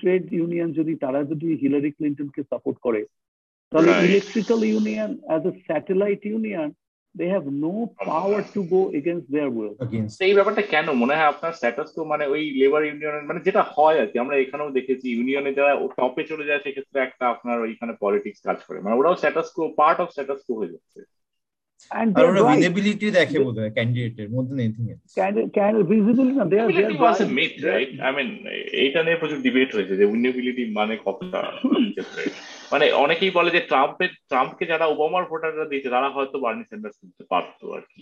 ট্রেড ইউনিয়ন তারা হিলারি ক্লিনটনকে সাপোর্ট করে, তাহলে electrical union as a satellite union, they have no power to go against their will. এই ব্যাপারটা কেন মনে হয় আপনার? স্ট্যাটাস তো মানে ওই লেবার ইউনিয়নের মানে যেটা হয় আর কি, আমরা এখানেও দেখেছি ইউনিয়নে যারা টপে চলে যায় সেক্ষেত্রে একটা আপনার ওইখানে পলিটিক্স কাজ করে, মানে ওরাও status quo, part of status quo হয়ে যাচ্ছে। And their visibility দেখে বোধহয় ক্যান্ডিডেটের মধ্যে anything else can visible না, they are was a myth, right? I mean এটা নিয়ে প্রচুর ডিবেট হয়েছে যে উইনেবিলিটি মানে কতটা, মানে অনেকেই বলে যে ট্রাম্পকে যারা ওবামার ভোটাররা দিয়েছে তারা হয়তো বার্নি স্যান্ডার্স করতে পারতো আর কি,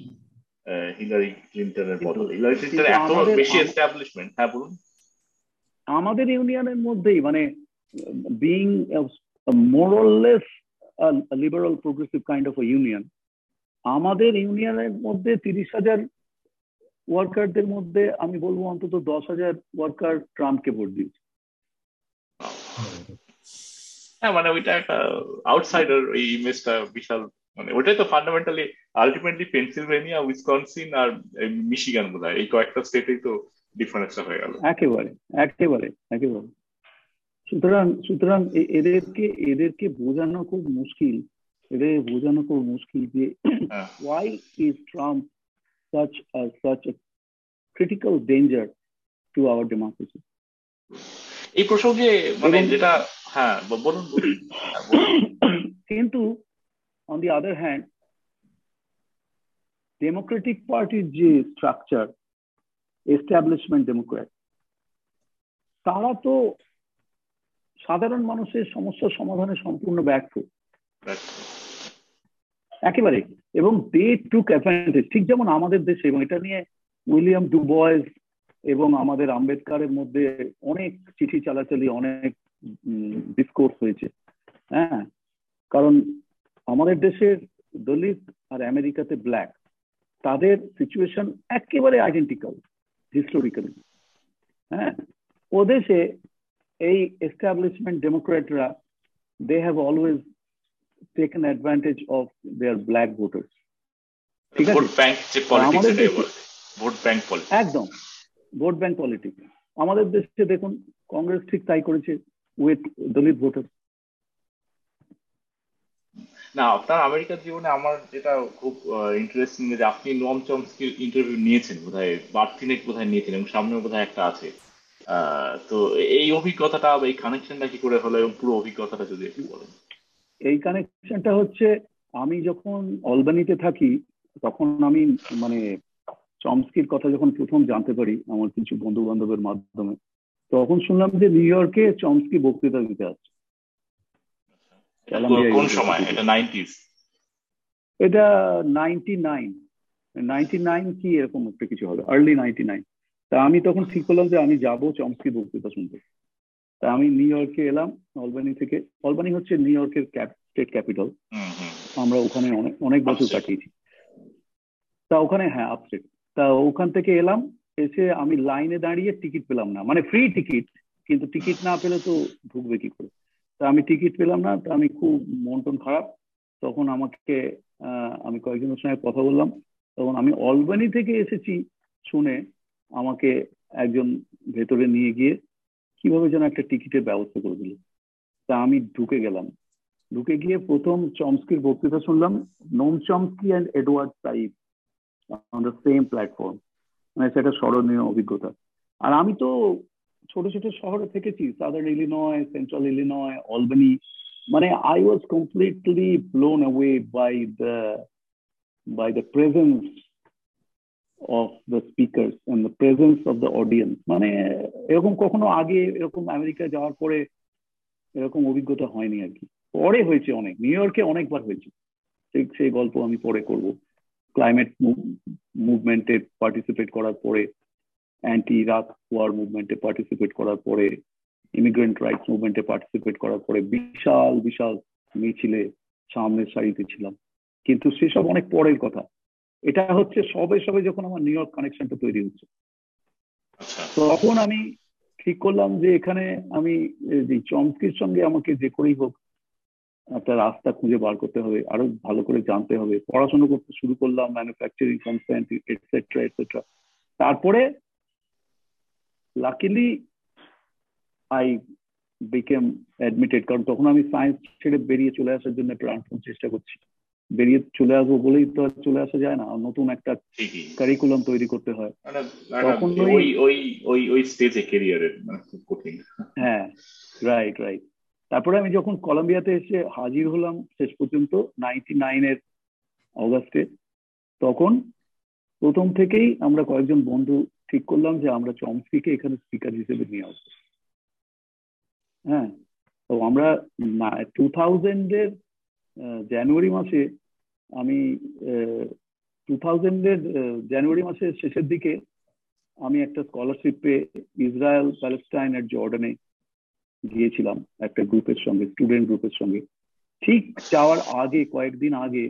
হিলারি ক্লিনটনের বদলে। হিলারি ক্লিনটন এত বেশি এস্টাবলিশমেন্ট। হ্যাঁ বলুন। আমাদের ইউনিয়নের মধ্যেই মানে being a more or less a liberal progressive kind of a union, আমাদের ইউনিয়নের মধ্যে 30,000 ওয়ার্কারদের মধ্যে আমি বলবো অন্তত 10,000 ওয়ার্কার ট্রাম্পকে ভোট দিয়েছে। হ্যাঁ, মানে ওইটা একটা আউটসাইডার, এই ইমেজটা বিশাল, মানে ওইটাই তো ফান্ডামেন্টালি আলটিমেটলি পেনসিলভেনিয়া, উইসকনসিন আর মিশিগান বোধ হয় এই কয়েকটা স্টেটেই তো ডিফারেন্সটা হয়ে গেল একেবারে। সুতরাং এদেরকে বোঝানো খুব মুশকিল, যে why is Trump such a critical danger to our democracy? এই প্রসঙ্গে মানে যেটা, হ্যাঁ বলুন। কিন্তু on the other hand, Democratic Party-র যে স্ট্রাকচার, establishment Democrat, তারা তো সাধারণ মানুষের সমস্যা সমাধানে সম্পূর্ণ ব্যর্থ একেবারে, এবং দে টুক অ্যাডভান্টেজ। ঠিক যেমন আমাদের দেশে, এবং এটা নিয়ে উইলিয়াম ডু বয়েস এবং আমাদের আম্বেদকারের মধ্যে অনেক চিঠি চালাচালি, অনেক ডিসকোর্স হয়েছে। হ্যাঁ, কারণ আমাদের দেশের দলিত আর আমেরিকাতে ব্ল্যাক, তাদের সিচুয়েশন একেবারে আইডেন্টিক্যাল হিস্টোরিক্যালি। হ্যাঁ, ওদেশে এই এস্টাবলিশমেন্ট ডেমোক্র্যাটরা they have always taken advantage of their black voter. ঠিক আছে, একদম ভোট ব্যাংক পলিটিক্স। আমাদের দেশে দেখুন কংগ্রেস ঠিক তাই করেছে উইথ দলিত ভোটার। না, আপনার আমেরিকার জীবনে আমার যেটা খুব ইন্টারেস্টিং যে আপনি নোয়াম চমস্কির ইন্টারভিউ নিয়েছেন বোধহয়, বার্থিনেক বোধহয় নিয়েছেন এবং সামনেও বোধহয় একটা আছে। তো এই অভিজ্ঞতাটা বা এই কানেকশনটা কি করে হলো এবং পুরো অভিজ্ঞতাটা যদি একটু বলেন। এই কানেকশনটা হচ্ছে, আমি যখন অলবানিতে থাকি তখন আমি মানে চমস্কির কথা যখন প্রথম জানতে পারি আমার কিছু বন্ধু বান্ধবের মাধ্যমে, তখন শুনলাম যে নিউ ইয়র্কে চমস্কি বক্তৃতা দিতে আসছে। কোন সময় এটা? 90s, এটা 99 কি এরকম একটা কিছু হবে, আর্লি 99। তা আমি তখন ঠিক করলাম যে আমি যাব চমস্কি বক্তৃতা শুনতে। তা আমি নিউ ইয়র্কে এলাম অলবানি থেকে। অলবানি হচ্ছে নিউ ইয়র্কের স্টেট ক্যাপিটাল, আমরা ওখানে অনেক বছর কাটিয়েছি। তা ওখানে, হ্যাঁ, আপস্টেট। তা ওখান থেকে এলাম, এসে আমি লাইনে দাঁড়িয়ে টিকিট পেলাম না, মানে ফ্রি টিকিট, কিন্তু টিকিট না পেলে তো ঢুকবে কি করে। তা আমি টিকিট পেলাম না, তা আমি খুব মন টন খারাপ। তখন আমাকে আমি কয়েকজনের সঙ্গে কথা বললাম। তখন আমি অলবানি থেকে এসেছি শুনে আমাকে একজন ভেতরে নিয়ে গিয়ে কিভাবে যেন একটা টিকিটের ব্যবস্থা করে দিল। তা আমি ঢুকে গেলাম। ঢুকে গিয়ে প্রথম চমস্কির বক্তৃতা শুনলাম, Noam Chomsky and Edward Said on the same platform. মানে সেটা স্মরণীয় অভিজ্ঞতা। আর আমি তো ছোট ছোট শহরে থেকেছি, southern Illinois, central Illinois, Albany, মানে I was completely blown away by the presence of the speakers and the presence of the audience. মানে এরকম কখনো আগে, এরকম আমেরিকা যাওয়ার পরে এরকম অভিজ্ঞতা হয়নি আর কি। পরে হয়েছে অনেক, নিউ ইয়র্কে অনেকবার হয়েছে, ঠিক সেই গল্প আমি পরে করব। ক্লাইমেট মুভমেন্টে পার্টিসিপেট করার পরে, অ্যান্টি ইরাক ওয়ার মুভমেন্টে পার্টিসিপেট করার পরে, ইমিগ্রেন্ট রাইটস মুভমেন্টে পার্টিসিপেট করার পরে বিশাল বিশাল মিছিলে সামনের সারিতে ছিলাম, কিন্তু সেসব অনেক পরের কথা। এটা হচ্ছে সবে সবে যখন আমার নিউ ইয়র্ক কানেকশনটা তৈরি হচ্ছে, তখন আমি ঠিক করলাম যে এখানে আমি চমস্কির সঙ্গে আমাকে যে করেই হোক একটা রাস্তা খুঁজে বার করতে হবে, আরো ভালো করে জানতে হবে। পড়াশোনা করতে শুরু করলাম, ম্যানুফ্যাকচারিং কনসেন্ট, এটসেট্রা এটসেট্রা। তারপরে লাকিলি আই বিকেম অ্যাডমিটেড, কারণ তখন আমি সায়েন্স ছেড়ে বেরিয়ে চলে আসার জন্য প্রাণপণ চেষ্টা করছি। বেরিয়ে চলে আসবো বলেই তো আর চলে আসা যায় না, নতুন একটা কারিকুলাম তৈরি করতে হয়। তখন হ্যাঁ, রাইট রাইট। তারপরে আমি যখন কলম্বিয়াতে এসে হাজির হলাম শেষ পর্যন্ত 99-এর অগাস্টে, তখন প্রথম থেকেই আমরা কয়েকজন বন্ধু ঠিক করলাম যে আমরা চমস্কিকে এখানে স্পিকার হিসেবে নিয়ে আসবো। হ্যাঁ, তো আমরা 2000-এর জানুয়ারি মাসে, আমি 2000-এর জানুয়ারি মাসের শেষের দিকে আমি একটা স্কলারশিপ পেয়ে ইসরায়েল, প্যালেস্টাইন আর জর্ডানে গিয়েছিলাম একটা গ্রুপের সঙ্গে, স্টুডেন্ট গ্রুপের সঙ্গে। ঠিক যাওয়ার আগে, কয়েকদিন আগে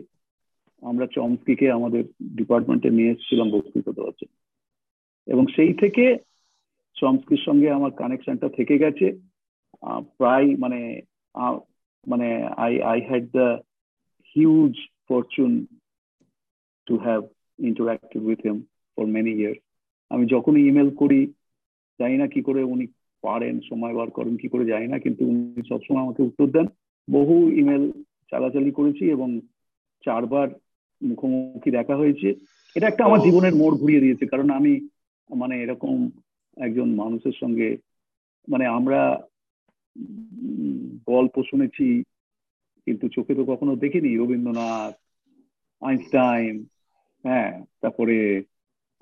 আমরা চমস্কিকে আমাদের ডিপার্টমেন্টে নিয়ে এসেছিলাম বক্তৃতা দেওয়ার জন্য, এবং সেই থেকে চমস্কির সঙ্গে আমার কানেকশনটা থেকে গেছে প্রায়। মানে মানে I had the huge fortune to have interacted with him for many years. আমি যখনই ইমেল করি, জানি না কি করে উনি পারেন, সময় বার করেন কি করে জানি না, কিন্তু উনি সবসময় আমাকে উত্তর দেন। বহু ইমেল চালাচালি করেছি এবং 4বার মুখোমুখি দেখা হয়েছে। এটা একটা আমার জীবনের মোড় ঘুরিয়ে দিয়েছে, কারণ আমি মানে এরকম একজন মানুষের সঙ্গে, মানে আমরা গল্প শুনেছি কিন্তু চোখে তো কখনো দেখিনি। রবীন্দ্রনাথ, আইনস্টাইন, হ্যাঁ, তারপরে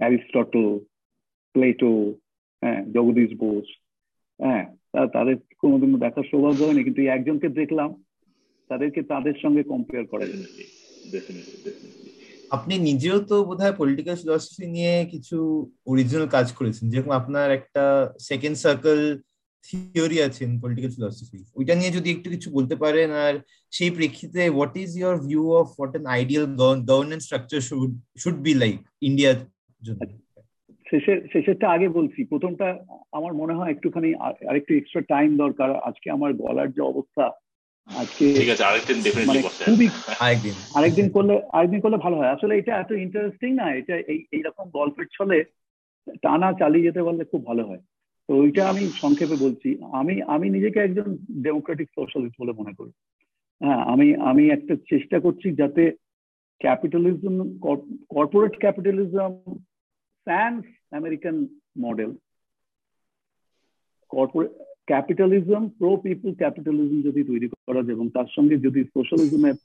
অ্যারিস্টটল, প্লেটো, হ্যাঁ, জগদীশ বোস, হ্যাঁ, তাদের কোনোদিন দেখার সৌভাগ্য হয়নি, কিন্তু একজনকে দেখলাম, তাদেরকে তাদের সঙ্গে কম্পেয়ার করা যায়। আপনি নিজেও তো বোধহয় পলিটিক্যাল ফিলসফি নিয়ে কিছু অরিজিনাল কাজ করেছেন, যেরকম আপনার একটা সেকেন্ড সার্কেল থিওরি আছেন পলিটিক্যাল ফিলসফি, ওইটা নিয়ে যদি একটু কিছু বলতে পারেন। আর সেই প্রেক্ষিতে what is your view of what an ideal governance structure should be like ইন্ডিয়ার জন্য? শেষেরটা আগে বলছি, প্রথমটা আমার মনে হয় একটুখানি আরেকটু এক্সট্রা টাইম দরকার। আজকে আমার গলার যে অবস্থা, আজকে আরেকদিন করলে ভালো হয়। আসলে এটা এত ইন্টারেস্টিং না, এটা এইরকম গল্পের ছলে টানা চালিয়ে যেতে পারলে খুব ভালো হয়। তো ওইটা আমি সংক্ষেপে বলছি। আমি নিজেকে একজন ডেমোক্রেটিক সোশ্যালিস্ট বলে মনে করি। হ্যাঁ, আমি একটা চেষ্টা করছি যাতে capitalism, corporate capitalism, sans American model, corporate capitalism, pro people capitalism যদি তৈরি করা যায় এবং তার সঙ্গে যদি সোশ্যালিজমের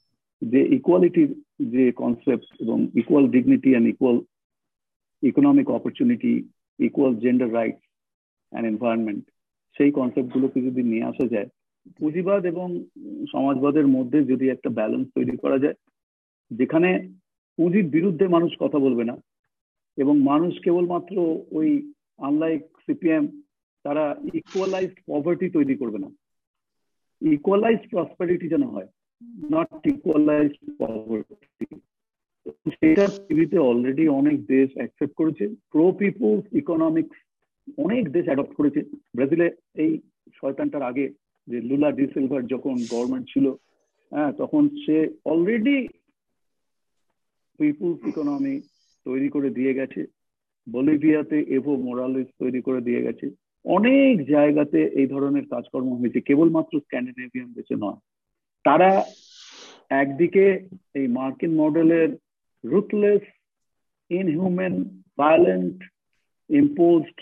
যে ইকুয়ালিটির যে কনসেপ্ট এবং equal dignity and equal economic opportunity, equal gender rights and environment, সেই কনসেপ্টগুলোকে যদি নিয়ে আসা যায়, পুঁজিবাদ এবং সমাজবাদের মধ্যে যদি একটা ব্যালেন্স তৈরি করা যায় যেখানে পুঁজির বিরুদ্ধে মানুষ কথা বলবে না এবং মানুষ কেবলমাত্র ওই আনলাইক সিপিএম তারা ইকুয়ালাইজড পভার্টি তৈরি করবে না, ইকুয়ালাইজড প্রসপারিটি যেন হয়, নট ইকুয়ালাইজড পভার্টি। সেটা পৃথিবীতে অলরেডি অনেক দেশ অ্যাকসেপ্ট করেছে, প্রো পিপলস ইকোনমিক্স অনেক দেশ অ্যাডপ্ট করেছে। ব্রাজিলে এই শয়তানটার আগে যে লুলা ডি সিলভার যখন গভর্নমেন্ট ছিল, হ্যাঁ, তখন সে অলরেডি পিপলস ইকোনমি তৈরি করে দিয়ে গেছে। বলিভিয়াতে এভো মোরালেস তৈরি করে দিয়ে গেছে। অনেক জায়গাতে এই ধরনের কাজকর্ম হয়েছে, কেবলমাত্র স্ক্যান্ডিনেভিয়ান দেশে নয়। তারা একদিকে এই মার্কিন মডেলের রুথলেস, ইনহিউম্যান, ভায়োলেন্ট, ইম্পোজড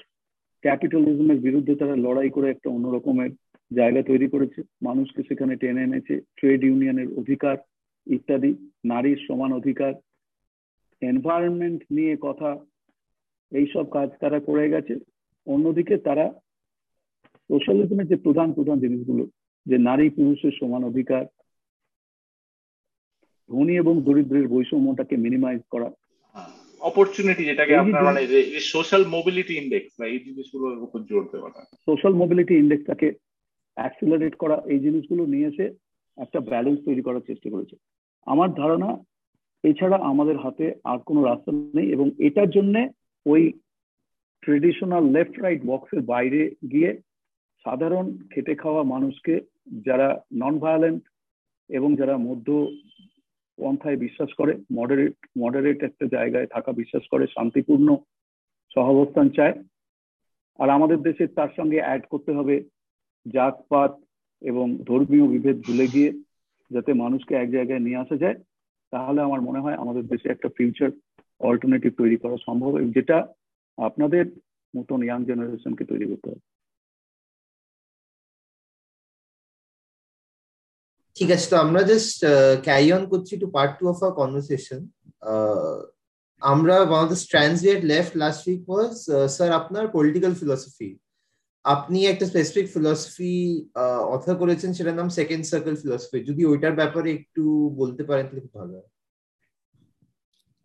ক্যাপিটালিজমের বিরুদ্ধে তারা লড়াই করে একটা অন্যরকমের জায়গা তৈরি করেছে, মানুষকে সেখানে টেনে এনেছে। ট্রেড ইউনিয়নের অধিকার ইত্যাদি, নারীর সমান অধিকার, এনভায়রনমেন্ট নিয়ে কথা, এইসব কাজ তারা করে গেছে। অন্যদিকে তারা সোশ্যালিজমের যে প্রধান প্রধান জিনিসগুলো, যে নারী পুরুষের সমান অধিকার, ধনী এবং দরিদ্রের বৈষম্যটাকে মিনিমাইজ করা, অপরচুনিটি, যেটাকে আপনারা মানে যে সোশ্যাল মোবিলিটি ইন্ডেক্স, বা এই জিনিসগুলোর উপর জোর দেওয়া, সোশ্যাল মোবিলিটি ইন্ডেক্সটাকে অ্যাক্সিলারেট করা, এই জিনিসগুলো নিয়ে এসে একটা ব্যালেন্স তৈরি করার চেষ্টা করেছে। আমার ধারণা এছাড়া আমাদের হাতে আর কোনো রাস্তা নেই এবং এটার জন্যে ওই ট্রেডিশনাল লেফট রাইট বক্সের বাইরে গিয়ে সাধারণ খেটে খাওয়া মানুষকে, যারা নন ভায়োলেন্ট এবং যারা মধ্য পন্থায় বিশ্বাস করে, মডারেট একটা জায়গায় থাকা বিশ্বাস করে, শান্তিপূর্ণ সহাবস্থান চায়। আর আমাদের দেশে তার সঙ্গে অ্যাড করতে হবে জাতপাত এবং ধর্মীয় বিভেদ ভুলে গিয়ে যাতে মানুষকে এক জায়গায় নিয়ে আসা যায়, তাহলে আমার মনে হয় আমাদের দেশে একটা ফিউচার অল্টারনেটিভ তৈরি করা সম্ভব, যেটা আপনাদের মতন ইয়াং জেনারেশনকে তৈরি করতে হবে। ঠিক আছে, তো আমরা জাস্ট ক্যারি অন করছি to part 2 of our conversation. আমরা one of the strands we had left last week was sir আপনার পলিটিক্যাল ফিলসফি। আপনি একটা স্পেসিফিক ফিলসফি অথর করেছেন, সেটার নাম সেকেন্ড সার্কেল ফিলসফি। যদি ওইটার ব্যাপারে একটু বলতে পারেন তাহলে খুব ভালো হয়।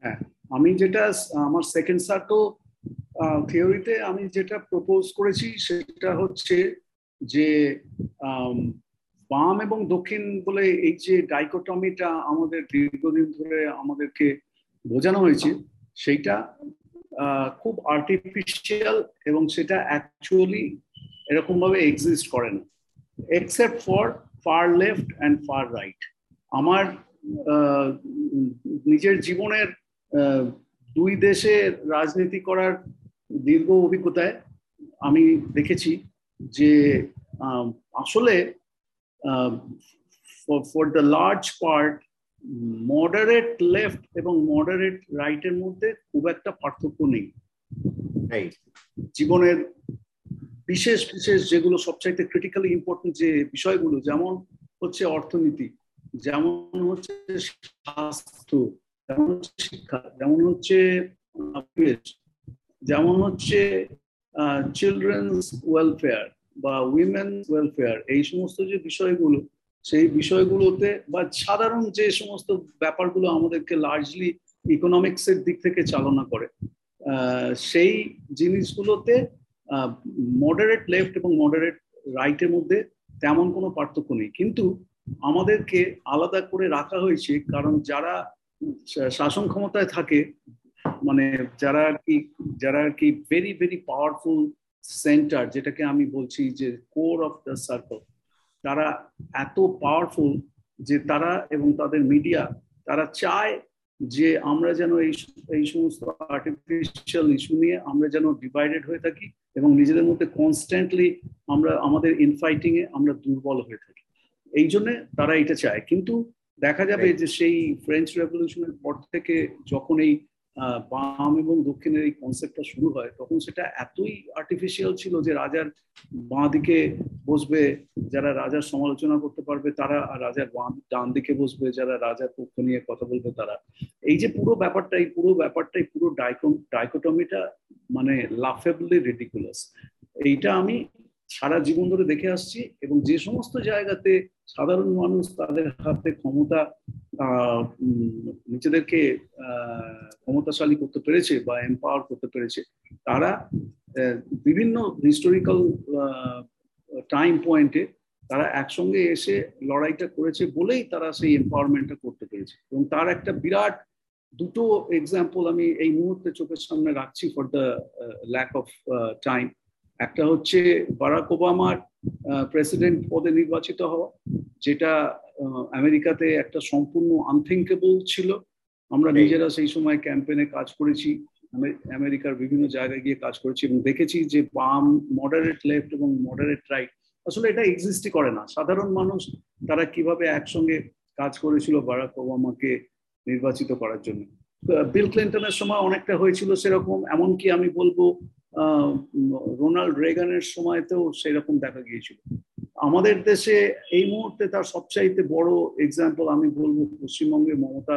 হ্যাঁ, আমি যেটা আমার সেকেন্ড সার্কেল থিওরিতে আমি যেটা প্রপোজ করেছি সেটা হচ্ছে যে বাম এবং দক্ষিণ বলে এই যে ডাইকোটমিটা আমাদের দীর্ঘদিন ধরে আমাদেরকে বোঝানো হয়েছে, সেইটা খুব আর্টিফিশিয়াল এবং সেটা অ্যাকচুয়ালি এরকম ভাবে এক্সিস্ট করে না, except for far left and far right. আমার নিজের জীবনের দুই দেশে রাজনীতি করার দীর্ঘ অভিজ্ঞতায় আমি দেখেছি যে আসলে for the large part moderate left এবং মডারেট রাইটের মধ্যে খুব একটা পার্থক্য নেই। জীবনের বিশেষ বিশেষ যেগুলো সবচাইতে ক্রিটিক্যালি ইম্পর্টেন্ট যে বিষয়গুলো, যেমন হচ্ছে অর্থনীতি, যেমন হচ্ছে স্বাস্থ্য, যেমন শিক্ষা, যেমন হচ্ছে পরিবেশ, যেমন হচ্ছে চিলড্রেন্স ওয়েলফেয়ার বা উইমেন ওয়েলফেয়ার, এই সমস্ত যে বিষয়গুলো, সেই বিষয়গুলোতে বা সাধারণ যে সমস্ত ব্যাপারগুলো আমাদেরকে লার্জলি ইকোনমিক্সের দিক থেকে চালনা করে, সেই জিনিসগুলোতে মডারেট লেফট এবং মডারেট রাইটের মধ্যে তেমন কোনো পার্থক্য নেই, কিন্তু আমাদেরকে আলাদা করে রাখা হয়েছে কারণ যারা শাসন ক্ষমতায় থাকে, মানে যারা আর কি ভেরি ভেরি পাওয়ারফুল সেন্টার, যেটাকে আমি বলছি যে কোর অফ দ্য সার্কেল, তারা এত পাওয়ারফুল যে তারা এবং তাদের মিডিয়া তারা চায় যে আমরা যেন এই সমস্ত আর্টিফিশিয়াল ইস্যু নিয়ে আমরা যেন ডিভাইডেড হয়ে থাকি এবং নিজেদের মধ্যে কনস্ট্যান্টলি আমরা আমাদের ইনফাইটিং এ আমরা দুর্বল হয়ে থাকি, এই জন্য তারা এটা চায়। কিন্তু দেখা যাবে যে সেই ফ্রেঞ্চ রেভলিউশনের পর থেকে যখন এই বাম এবং দক্ষিণের এই কনসেপ্টটা শুরু হয় তখন সেটা এতই আর্টিফিশিয়াল ছিল যে রাজার বাঁ দিকে বসবে যারা রাজার সমালোচনা করতে পারবে তারা, আর রাজার ডান দিকে বসবে যারা রাজার পক্ষ নিয়ে কথা বলবে তারা। এই যে পুরো ডাইকোটমিটা মানে লাফেবলি রিডিকুলাস, এইটা আমি সারা জীবন ধরে দেখে আসছি। এবং যে সমস্ত জায়গাতে সাধারণ মানুষ তাদের হাতে ক্ষমতা নিজেদেরকে ক্ষমতাশালী করতে পেরেছে বা এম্পাওয়ার করতে পেরেছে, তারা বিভিন্ন হিস্টোরিক্যাল টাইম পয়েন্টে তারা একসঙ্গে এসে লড়াইটা করেছে বলেই তারা সেই এম্পাওয়ারমেন্টটা করতে পেরেছে। এবং তার একটা বিরাট দুটো এক্সাম্পল আমি এই মুহূর্তে চোখের সামনে রাখছি for the lack of time. একটা হচ্ছে বারাক ওবামার প্রেসিডেন্ট পদে নির্বাচিত হওয়া, যেটা আমেরিকাতে একটা সম্পূর্ণ আনথিঙ্কেবল ছিল। আমরা নিজেরা সেই সময় ক্যাম্পেনে কাজ করেছি, আমেরিকার বিভিন্ন জায়গায় গিয়ে কাজ করেছি এবং দেখেছি যে বাম, মডারেট লেফট এবং মডারেট রাইট আসলে এটা এক্সিস্টই করে না। সাধারণ মানুষ তারা কিভাবে একসঙ্গে কাজ করেছিল বারাক ওবামাকে নির্বাচিত করার জন্য। বিল ক্লিন্টনের সময় অনেকটা হয়েছিল সেরকম, এমনকি আমি বলবো রোনাল্ড রেগানের সময়তেও সেরকম দেখা গিয়েছিল। আমাদের দেশে এই মুহূর্তে তার সবচাইতে বড় এক্সাম্পল আমি বলবো পশ্চিমবঙ্গে মমতা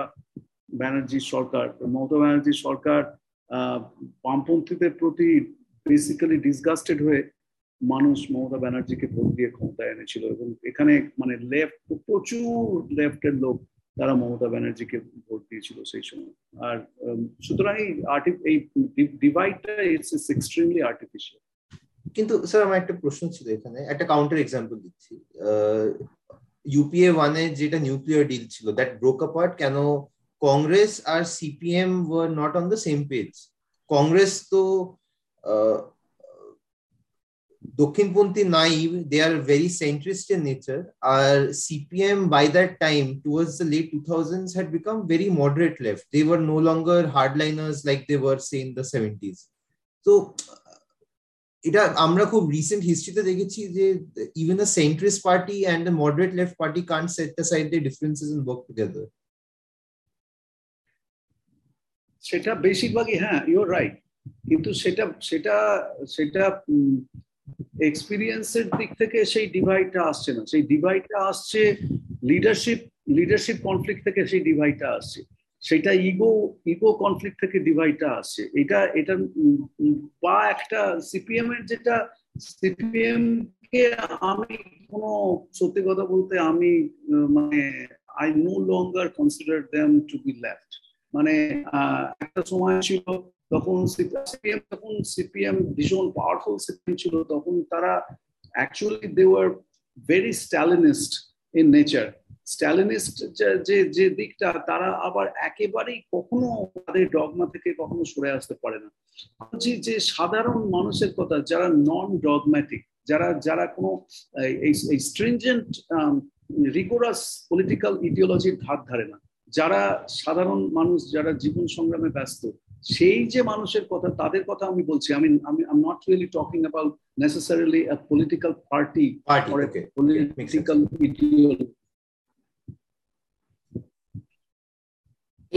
ব্যানার্জির সরকার বামপন্থীদের প্রতি বেসিক্যালি ডিসগাস্টেড হয়ে মানুষ মমতা ব্যানার্জিকে ভোট দিয়ে ক্ষমতায় এনেছিল। এবং এখানে মানে লেফট, প্রচুর লেফটের লোক তারা মমতা ব্যানার্জিকে ভোট দিয়েছিল সেই সময়। আর সুতরাং এই ডিভাইডটা ইজ এক্সট্রিমলি আর্টিফিশিয়াল। কিন্তু স্যার আমার একটা প্রশ্ন ছিল এখানে, একটা কাউন্টার এক্সাম্পল দিচ্ছি, ইউপিএ ওয়ানে যেটা নিউক্লিয়ার ডিল ছিল, দ্যাট ব্রোক অ্যাপার্ট, কেন কংগ্রেস আর CPM were not on the same page? Congress তো দক্ষিণপন্থী নাই, they are very centrist in nature, আর CPM by that time towards the late 2000s had become very moderate left, they were no longer hardliners like they were say in the 70s। তো এটা আমরা খুব recent হিস্ট্রিতে দেখেছি যে even a centrist party and a moderate left party can't set aside their differences and work together. সেটা বেশিরভাগই, হ্যাঁ ইউ আর রাইট, কিন্তু সেটা সেটা সেটা এক্সপিরিয়েন্সের দিক থেকে সেই ডিভাইডটা আসছে না, সেই ডিভাইডটা আসছে লিডারশিপ কনফ্লিক্ট থেকে, সেই ডিভাইডটা আসছে সেটা ইগো কনফ্লিক্ট থেকে ডিভাইডটা আসছে। এটা বা একটা সিপিএম এর, যেটা সিপিএম কে আমি কোনো সত্যি কথা বলতে আমি মানে I no longer consider them to be left. মানে একটা সময় ছিল তখন সিপিএম ভীষণ পাওয়ারফুল সিপিএম ছিল, তখন তারা actually they were very Stalinist in nature. Stalinist যে দিকটা, তারা আবার একেবারেই কখনো তাদের ডগমা থেকে কখনো সরে আসতে পারে না। যে সাধারণ মানুষের কথা, যারা নন ডগম্যাটিক, যারা যারা কোনো এই স্ট্রিনজেন্ট রিগোরাস পলিটিক্যাল ইডিওলজির ধার ধারে না, যারা সাধারণ মানুষ, যারা জীবন সংগ্রামে ব্যস্ত, সেই যে মানুষের কথা, তাদের কথা আমি বলছি। I'm not really talking about necessarily a political party or a political ideology.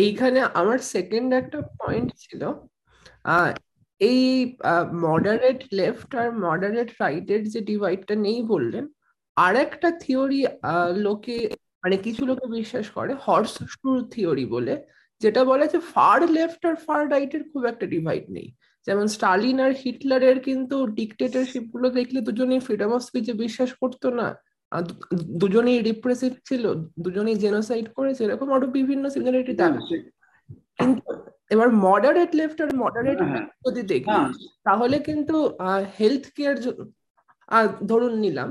এইখানে আমার সেকেন্ড একটা পয়েন্ট ছিল, এই মডারেট লেফট আর মডারেট রাইটের যে ডিভাইডটা নেই বললেন, আর একটা থিওরি লোকে মানে কিছু লোকে বিশ্বাস করে, হর্স শু থিওরি বলে, যেটা বলে যে ফার লেফট আর ফার রাইটের খুব একটা ডিভাইড নেই। যেমন স্টালিন আর হিটলারের কিন্তু ডিকটেটরশিপ গুলো দেখলে দুজনেই ফ্রিডম অফ স্পিচে বিশ্বাস করতো না, দুজনেই রিপ্রেসিভ ছিল, দুজনেই জেনোসাইড করেছে, এরকম আরো বিভিন্ন সিমিলারিটি থাকছে। কিন্তু এবার মডারেট লেফট আর মডারেট যদি দেখি তাহলে কিন্তু হেলথ কেয়ার ধরুন নিলাম,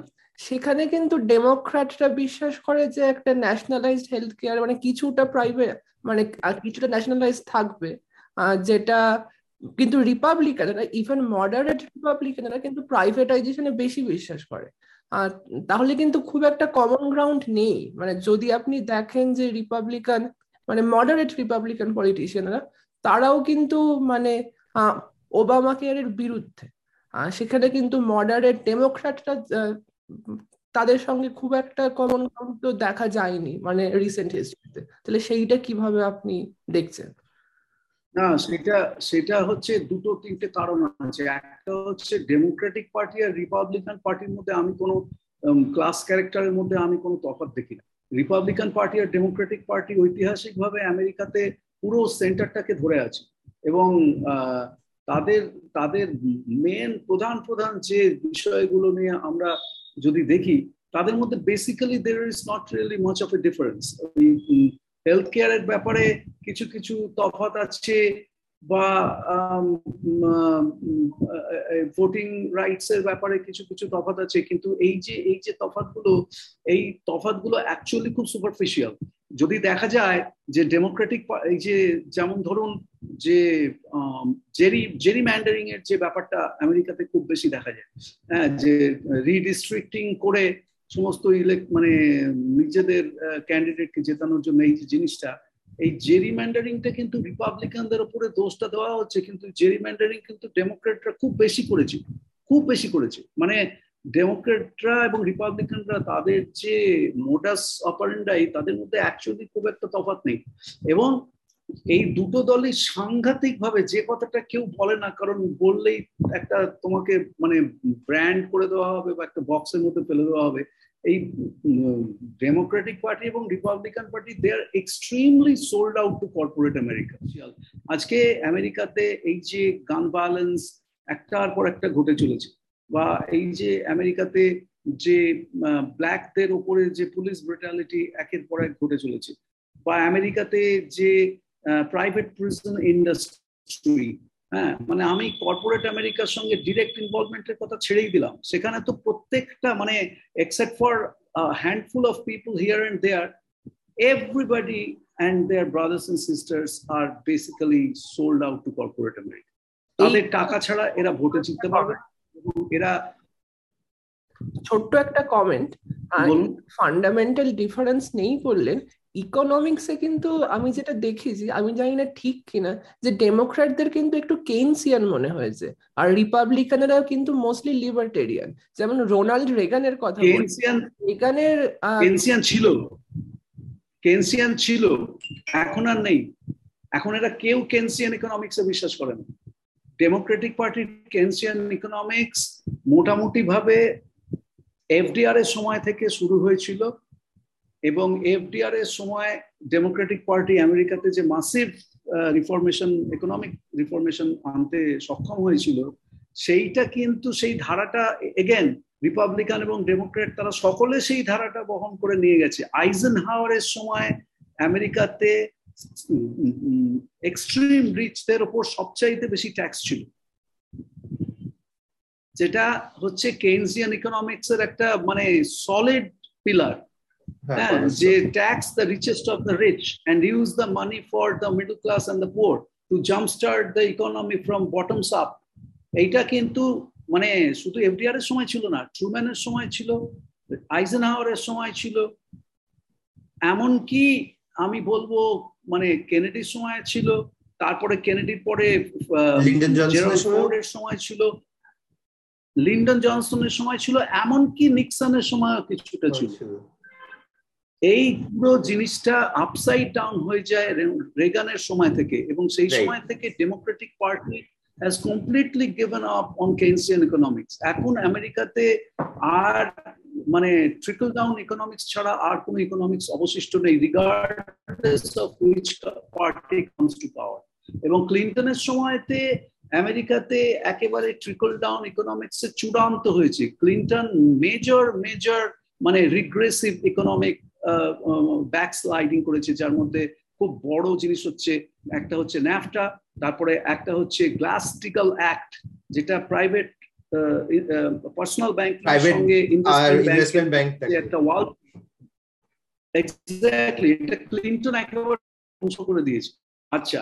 সেখানে কিন্তু ডেমোক্র্যাটরা বিশ্বাস করে যে একটা ন্যাশনালাইজড হেলথ কেয়ার মানে কিছুটা প্রাইভেট মানে কিছুটা ন্যাশনালাইজড থাকবে, যেটা কিন্তু রিপাবলিকানরা ইভেন মডারেট রিপাবলিকানরা কিন্তু প্রাইভেটাইজেশনে বেশি বিশ্বাস করে। তাহলে কিন্তু খুব একটা কমন গ্রাউন্ড নেই। মানে যদি আপনি দেখেন যে রিপাবলিকান মানে মডারেট রিপাবলিকান পলিটিশিয়ানরা তারাও কিন্তু মানে ওবামা কেয়ারের বিরুদ্ধে, সেখানে কিন্তু মডারেট ডেমোক্র্যাটরা তাদের সঙ্গে খুব একটা কমন গ্রাউন্ড তো দেখা যায়নি মানে রিসেন্ট হিস্ট্রিতে। তাহলে সেইটা কিভাবে আপনি দেখছেন? না, সেটা হচ্ছে দুটো তিনটে কারণ আছে। একটা হচ্ছে ডেমোক্রেটিক পার্টি আর রিপাবলিকান পার্টির মধ্যে আমি কোনো ক্লাস ক্যারেক্টারের মধ্যে আমি কোনো তফাৎ দেখি না। রিপাবলিকান পার্টি আর ডেমোক্রেটিক পার্টি ঐতিহাসিকভাবে আমেরিকাতে পুরো সেন্টারটাকে ধরে আছে, এবং তাদের তাদের মেন প্রধান প্রধান যে বিষয়গুলো নিয়ে আমরা যদি দেখি তাদের মধ্যে basically there is not really much of a difference. Health কেয়ারের ব্যাপারে কিছু কিছু তফাৎ আছে বা ভোটিং রাইটস এর ব্যাপারে কিছু কিছু তফাৎ আছে, কিন্তু এই যে তফাৎগুলো অ্যাকচুয়ালি খুব সুপারফিশিয়াল। যদি দেখা যায় যে ডেমোক্রেটিক এই যে যেমন ধরুন যে জেরিম্যান্ডারিং এর যে ব্যাপারটা আমেরিকাতে খুব বেশি দেখা যায়, হ্যাঁ, যে রিডিস্ট্রিক্টিং করে সমস্ত মানে নিজেদের ক্যান্ডিডেটকে জেতানোর জন্য এই যে জিনিসটা, এই জেরিম্যান্ডারিংটা কিন্তু রিপাবলিকানদের উপরে দোষটা দেওয়া হচ্ছে, কিন্তু জেরিম্যান্ডারিং কিন্তু ডেমোক্রেটরা খুব বেশি করেছে। মানে ডেমোক্রেটরা এবং রিপাবলিকানরা তাদের যে মোডাস অপারেন্ডাই তাদের মধ্যে অ্যাকচুয়ালি খুব একটা তফাৎ নেই। এবং এই দুটো দলই সাংঘাতিকভাবে যে কথাটা কেউ বলে না, কারণ বললেই একটা তোমাকে মানে ব্র্যান্ড করে দেওয়া হবে বা একটা বক্সের মধ্যে ফেলে দেওয়া হবে। এই ডেমোক্রেটিক পার্টি এবং Republican party they are extremely sold out to corporate America. আজকে আমেরিকাতে এই যে গান ভায়োলেন্স একটার পর একটা ঘটে চলেছে, বা এই যে আমেরিকাতে যে ব্ল্যাকদের ওপরে যে পুলিশ ব্রুটালিটি একের পর এক ঘটে চলেছে, বা আমেরিকাতে যে প্রাইভেট প্রিজন ইন্ডাস্ট্রি, হ্যাঁ, মানে আমি কর্পোরেট আমেরিকার সঙ্গে ডিরেক্ট ইনভলভমেন্টের কথা ছেড়েই দিলাম, সেখানে তো প্রত্যেকটা মানে except for handful of people here and there everybody and their brothers and sisters are basically sold out to corporate America. তাদের টাকা ছাড়া এরা ভোটে জিততে পারবে। এরা ছোট্ট একটা কমেন্ট, ফান্ডামেন্টাল ডিফারেন্স নেই বললেন, ইকোনমিক্সে কিন্তু আমি যেটা দেখি যে আমি জানি না ঠিক কিনা যে ডেমোক্র্যাটদের কিন্তু একটু কেইনসিয়ান মনে হয়েছে আর রিপাবলিকানরাও কিন্তু মোস্টলি লিবার্টেরিয়ান। যেমন রোনাল্ড রেগানের কথা, রেগানের কেইনসিয়ান ছিল, এখন আর নেই। এখন এরা কেউ কেইনসিয়ান ইকোনমিক্সে বিশ্বাস করে না। ডেমোক্রেটিক পার্টির কেইনসিয়ান ইকোনমিক্স মোটামুটি ভাবে এফডিআর এর সময় থেকে শুরু হয়েছিল, এবং এফডিআর এর সময় ডেমোক্রেটিক পার্টি আমেরিকাতে যে মাসিভ রিফর্মেশন ইকোনমিক রিফর্মেশন আনতে সক্ষম হয়েছিল, সেইটা কিন্তু সেই ধারাটা এগেন রিপাবলিকান এবং ডেমোক্র্যাট তারা সকলে সেই ধারাটা বহন করে নিয়ে গেছে। আইজেনহাওয়ারের সময় আমেরিকাতে এক্সট্রিম রিচদের ওপর সবচাইতে বেশি ট্যাক্স ছিল, যেটা হচ্ছে কেইনসিয়ান ইকোনমিক্স এর একটা মানে সলিড পিলার, হ্যাঁ, যে tax the richest of the rich and use the money for the middle class and the poor to jump start the economy from bottoms up. এইটা কিন্তু মানে শুধু এফডিআর এর সময় ছিল না, ট্রুম্যানের সময় ছিল, আইজেনহাওয়ারের সময় ছিল, এমনকি আমি বলবো মানে কেনেডির সময় ছিল, তারপরে কেনেডির পরে সময় ছিল, লিন্ডন জনসনের সময় ছিল, এমনকি নিক্সনের সময় কিছুটা ছিল। এই পুরো জিনিসটা আপসাইড ডাউন হয়ে যায় রেগানের সময় থেকে, এবং সেই সময় থেকে Democratic party has completely given up on Keynesian economics. এখন আমেরিকাতে আর মানে ট্রিকল ডাউন ইকোনমিক্স ছাড়া আর কোনো ইকোনমিক্স অবশিষ্ট নেই, regardless of which party comes to power. এবং ক্লিনটনের সময়তে আমেরিকাতে একেবারে ট্রিকল ডাউন ইকোনমিক্স এর চূড়ান্ত হয়েছে। ক্লিনটন মেজর মেজর মানে রিগ্রেসিভ ইকোনমিক ব্যাকস্লাইডিং করেছে, যার মধ্যে খুব বড় জিনিস হচ্ছে একটা হচ্ছে ন্যাফটা, তারপরে একটা হচ্ছে গ্লাস-স্টিগল অ্যাক্ট, যেটা প্রাইভেট পার্সোনাল ব্যাংক সঙ্গে ইনভেস্টমেন্ট ব্যাংক একটা ওয়াল এক্স্যাক্টলি এটা ক্লিনটন একবার ধ্বংস করে দিয়েছে। আচ্ছা,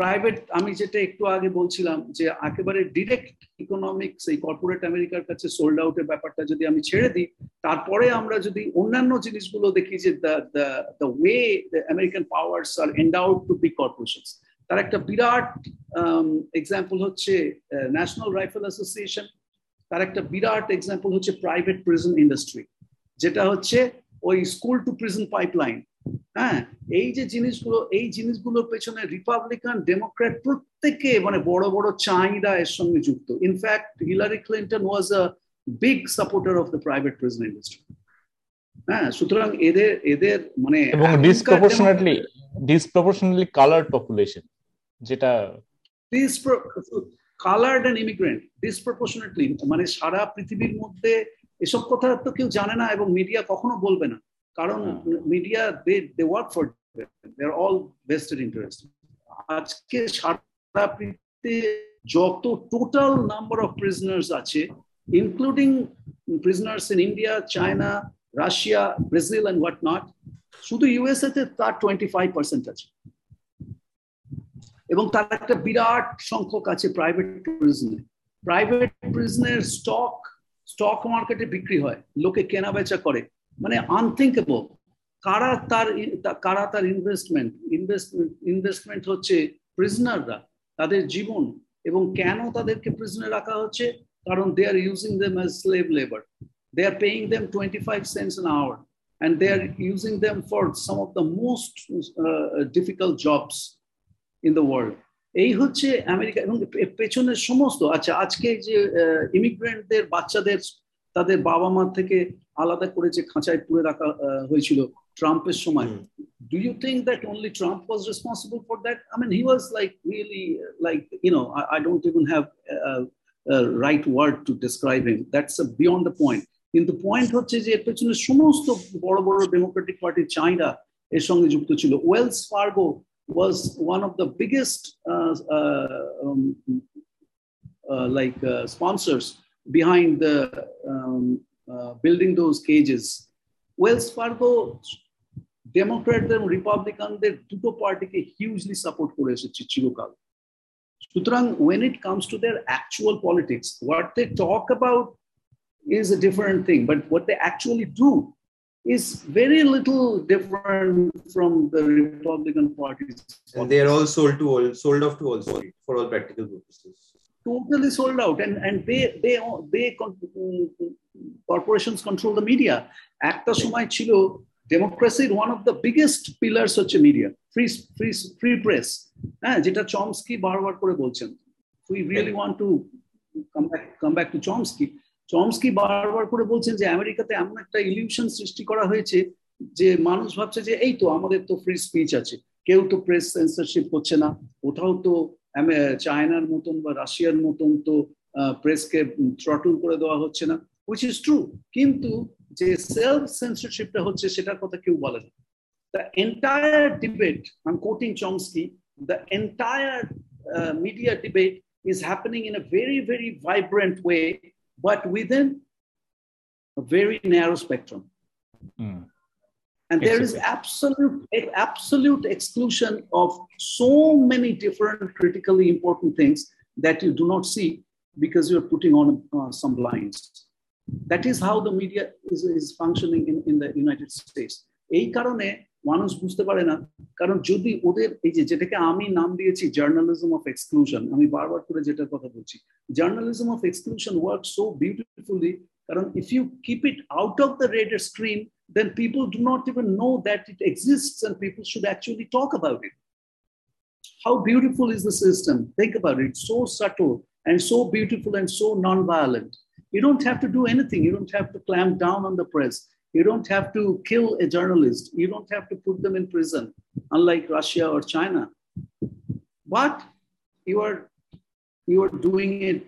প্রাইভেট আমি যেটা একটু আগে বলছিলাম যে একেবারে ডিরেক্ট ইকোনমিক্স এই কর্পোরেট আমেরিকার কাছে সোল্ড আউটের ব্যাপারটা যদি আমি ছেড়ে দিই, তারপরে আমরা যদি অন্যান্য জিনিসগুলো দেখি যে the way the American powers are endowed to big corporations, তার একটা বিরাট এক্সাম্পল হচ্ছে ন্যাশনাল রাইফেল অ্যাসোসিয়েশন, তার একটা বিরাট এক্সাম্পল হচ্ছে প্রাইভেট প্রিজন ইন্ডাস্ট্রি, যেটা হচ্ছে ওই স্কুল টু প্রিজন পাইপলাইন। হ্যাঁ, এই যে জিনিসগুলো, এই জিনিসগুলোর পেছনে রিপাবলিকান ডেমোক্র্যাট প্রত্যেকে মানে বড় বড় চাহিদা এর সঙ্গে যুক্ত। In fact Hillary Clinton was a big supporter of the private prison industry. হ্যাঁ, সুতরাং এদের এদের মানে ডিসপ্রপোর্শনালি কালার পপুলেশন, যেটা কালার্ড অ্যান্ড ইমিগ্রেন্ট ডিসপ্রপোর্শনেটলি, মানে সারা পৃথিবীর মধ্যে এসব কথা তো কেউ জানে না এবং মিডিয়া কখনো বলবে না, কারণ media they work for they are all vested interest. আজকে সারা পৃথিবীতে যত টোটাল নাম্বার অফ প্রিজনার্স আছে, including prisoners in India, China, Russia, Brazil and what not, শুধু ইউএসএ তে তার 25% আছে, এবং তার একটা বিরাট সংখ্যক আছে প্রাইভেট প্রিজনে। প্রাইভেট প্রিজনের স্টক মার্কেটে বিক্রি হয়, লোকে কেনা বেচা করে, মানে আনথিঙ্কেবল। কারা তার ইনভেস্টমেন্ট হচ্ছে প্রিজনাররা, তাদের জীবন। এবং কেন তাদেরকে প্রিজনার রাখা হচ্ছে? কারণ they are using them as slave labour, they are paying them 25 cents an hour and they are using them for some of the most difficult jobs in the world. এই হচ্ছে আমেরিকা এবং পেছনের সমস্ত। আচ্ছা, আজকে যে ইমিগ্রেন্টদের বাচ্চাদের তাদের বাবা মা থেকে আলাদা করে যে খাঁচায় পুরে রাখা হয়েছিল ট্রাম্পের সময়, do you think that only Trump was responsible for that? I mean he was like really like you know I don't even have right word to describe him, that's beyond the point. কিন্তু point হচ্ছে যে এর পেছনে সমস্ত বড় বড় Democratic পার্টির চাহিদা এর সঙ্গে যুক্ত ছিল। Wells Fargo was one of the biggest sponsors behind the building those cages. Wells Fargo Democrat and Republican der duto party ke hugely support kore esheche chilokal. Sutrang when it comes to their actual politics, what they talk about is a different thing, but what they actually do is very little different from the Republican parties. And they are all sold off to all for all practical purposes. Totally sold out, and they corporations control the media. Ekta shomoy chilo democracy one of the biggest pillars hocche media, free press. হ্যাঁ, যেটা Chomsky বারবার করে বলছেন। We really want to come back to Chomsky. Chomsky বারবার করে বলছেন যে আমেরিকাতে এমন একটা ইলিউশন সৃষ্টি করা হয়েছে যে মানুষ ভাবছে যে এই তো আমাদের তো ফ্রি স্পিচ আছে, কেউ তো প্রেস সেন্সরশিপ করছে না, কোথাও তো চায়নার মতন বা রাশিয়ার মতন তো প্রেসকে থ্রটল করে দেওয়া হচ্ছে না, হুইচ ইজ ট্রু। কিন্তু যে সেলফ সেন্সরশিপটা হচ্ছে সেটার কথা কেউ বলে না। The entire debate, I am quoting Chomsky, the entire media debate is happening in a very very vibrant way, but within a very narrow spectrum. And there is absolute exclusion of so many different critically important things that you do not see because you are putting on some blinds. That is how the media is functioning in the United States. এই কারণে মানুষ বুঝতে পারে না, কারণ যদি ওদের এই যে যেটাকে আমি নাম দিয়েছি জার্নালিজম অফ এক্সক্লুশন, আমি বারবার করে যেটার কথা বলছি, journalism of exclusion work so beautifully, কারণ if you keep it out of the radar screen then people do not even know that it exists and people should actually talk about it. How beautiful is the system, think about it, so subtle and so beautiful and so non violent. You don't have to do anything, you don't have to clamp down on the press. You don't have to kill a journalist. You don't have to put them in prison, unlike Russia or China. But you are doing it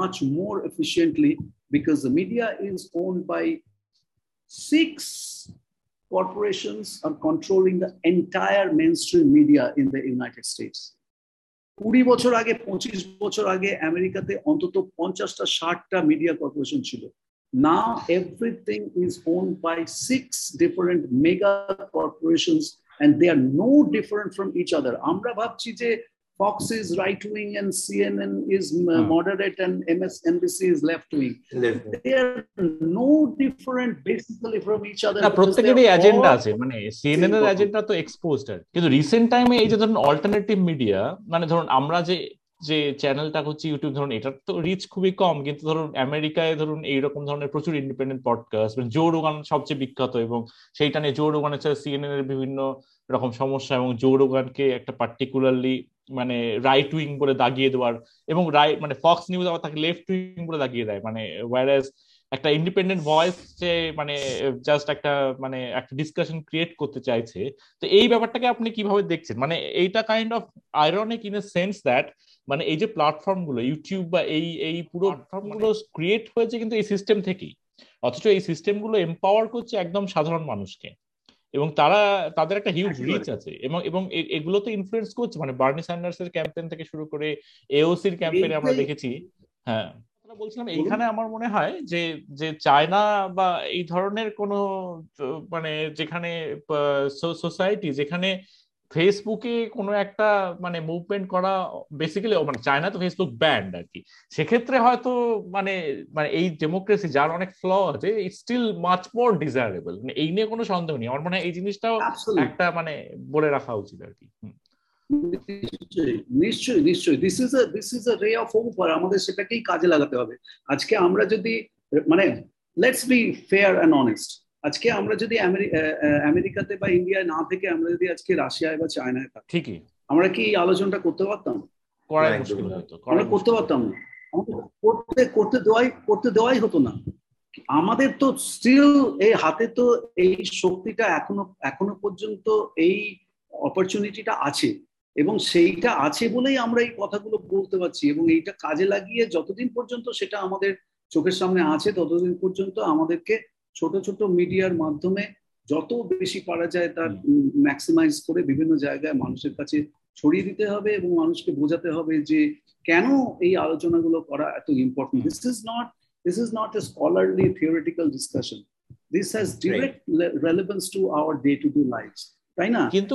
much more efficiently because the media is owned by 6 corporations are controlling the entire mainstream media in the United States. 20 বছর আগে 25 বছর আগে আমেরিকাতে অন্তত 50-60টা media corporation ছিল। Now everything is owned by 6 different mega corporations and they are no different from each other. আমরা ভাবছি যে Fox is right wing and CNN is moderate and MSNBC is left wing. They are no different basically from each other. প্রত্যেকেরই agenda আছে, মানে CNN এর agenda তো exposed, কিন্তু recent টাইমে এই যে ধরুন অল্টারনেটিভ মিডিয়া, মানে ধরুন আমরা যে চ্যানেলটা হচ্ছে ইউটিউব, ধরুন এটার তো রিচ খুবই কম, কিন্তু ধরুন আমেরিকায় ধরুন এইরকম ধরনের প্রচুর ইন্ডিপেন্ডেন্ট পডকাস্ট, জো রোগান সবচেয়ে বিখ্যাত, এবং সেইটা নিয়ে জো রোগানের সাথে সিএনএন এর বিভিন্ন রকম সমস্যা, এবং জো রোগানকে একটা পার্টিকুলারলি মানে রাইট উইং বলে দাগিয়ে দেওয়ার, এবং মানে ফক্স নিউজ আবার তাকে লেফট উইং বলে দাগিয়ে দেয়, মানে হোয়ারাস একটা ইন্ডিপেন্ডেন্ট ভয়েস যে মানে জাস্ট একটা মানে একটা ডিসকাশন ক্রিয়েট করতে চাইছে। তো এই ব্যাপারটাকে আপনি কিভাবে দেখছেন? মানে এইটা kind of ironic in a sense that মানে এই যে প্ল্যাটফর্ম গুলো ইউটিউব বা এই পুরো প্ল্যাটফর্ম গুলো ক্রিয়েট হয়েছে কিন্তু এই সিস্টেম থেকেই, অথচ এই সিস্টেম গুলো এম্পাওয়ার করছে একদম সাধারণ মানুষকে, এবং তাদের একটা হিউজ রিচ আছে, এবং এগুলো তো ইনফ্লুয়েন্স করছে, মানে বার্নি স্যান্ডার্স এর ক্যাম্পেইন থেকে শুরু করে এওসির ক্যাম্পেইনে আমরা দেখেছি। হ্যাঁ, বলছিলাম এইখানে আমার মনে হয় যে চায়না বা এই ধরনের কোনো মানে যেখানে সোসাইটি যেখানে ফেসবুকে কোনো একটা মানে মুভমেন্ট করা বেসিক্যালি, মানে চায়না তো ফেসবুক ব্যান্ড আর কি, সেক্ষেত্রে হয়তো মানে এই ডেমোক্রেসি যার অনেক ফ্ল আছে it's still much more desirable, মানে এই নিয়ে কোনো সন্দেহ নেই। আমার মনে হয় এই জিনিসটাও একটা মানে বলে রাখা উচিত আর কি। নিশ্চয়ই this is a ray of hope, আর আমাদের সেটাকেই কাজে লাগাতে হবে। আজকে আমরা যদি মানে let's be fair and honest, আজকে আমরা যদি আমেরিকাতে বা ইন্ডিয়ায় না থেকে আমরা যদি আজকে রাশিয়ায় বা চায়নায় থাকি, ঠিকই আমরা কি এই আলোচনাটা করতে পারতাম না? করতে দেওয়াই হতো না। আমাদের তো স্টিল এই হাতে তো এই শক্তিটা এখনো পর্যন্ত এই অপরচুনিটিটা আছে, এবং সেইটা আছে বলেই আমরা এই কথাগুলো বলতে পারছি, এবং এইটা কাজে লাগিয়ে যতদিন পর্যন্ত সেটা আমাদের চোখের সামনে আছে ততদিন পর্যন্ত আমাদেরকে ছোট ছোট মিডিয়ার মাধ্যমে যত বেশি পারা যায় তার ম্যাক্সিমাইজ করে বিভিন্ন জায়গায় মানুষের কাছে ছড়িয়ে দিতে হবে, এবং মানুষকে বোঝাতে হবে যে কেন এই আলোচনাগুলো করা এত important. This is not a scholarly theoretical discussion. This has direct relevance to our day-to-day lives. তাই না? কিন্তু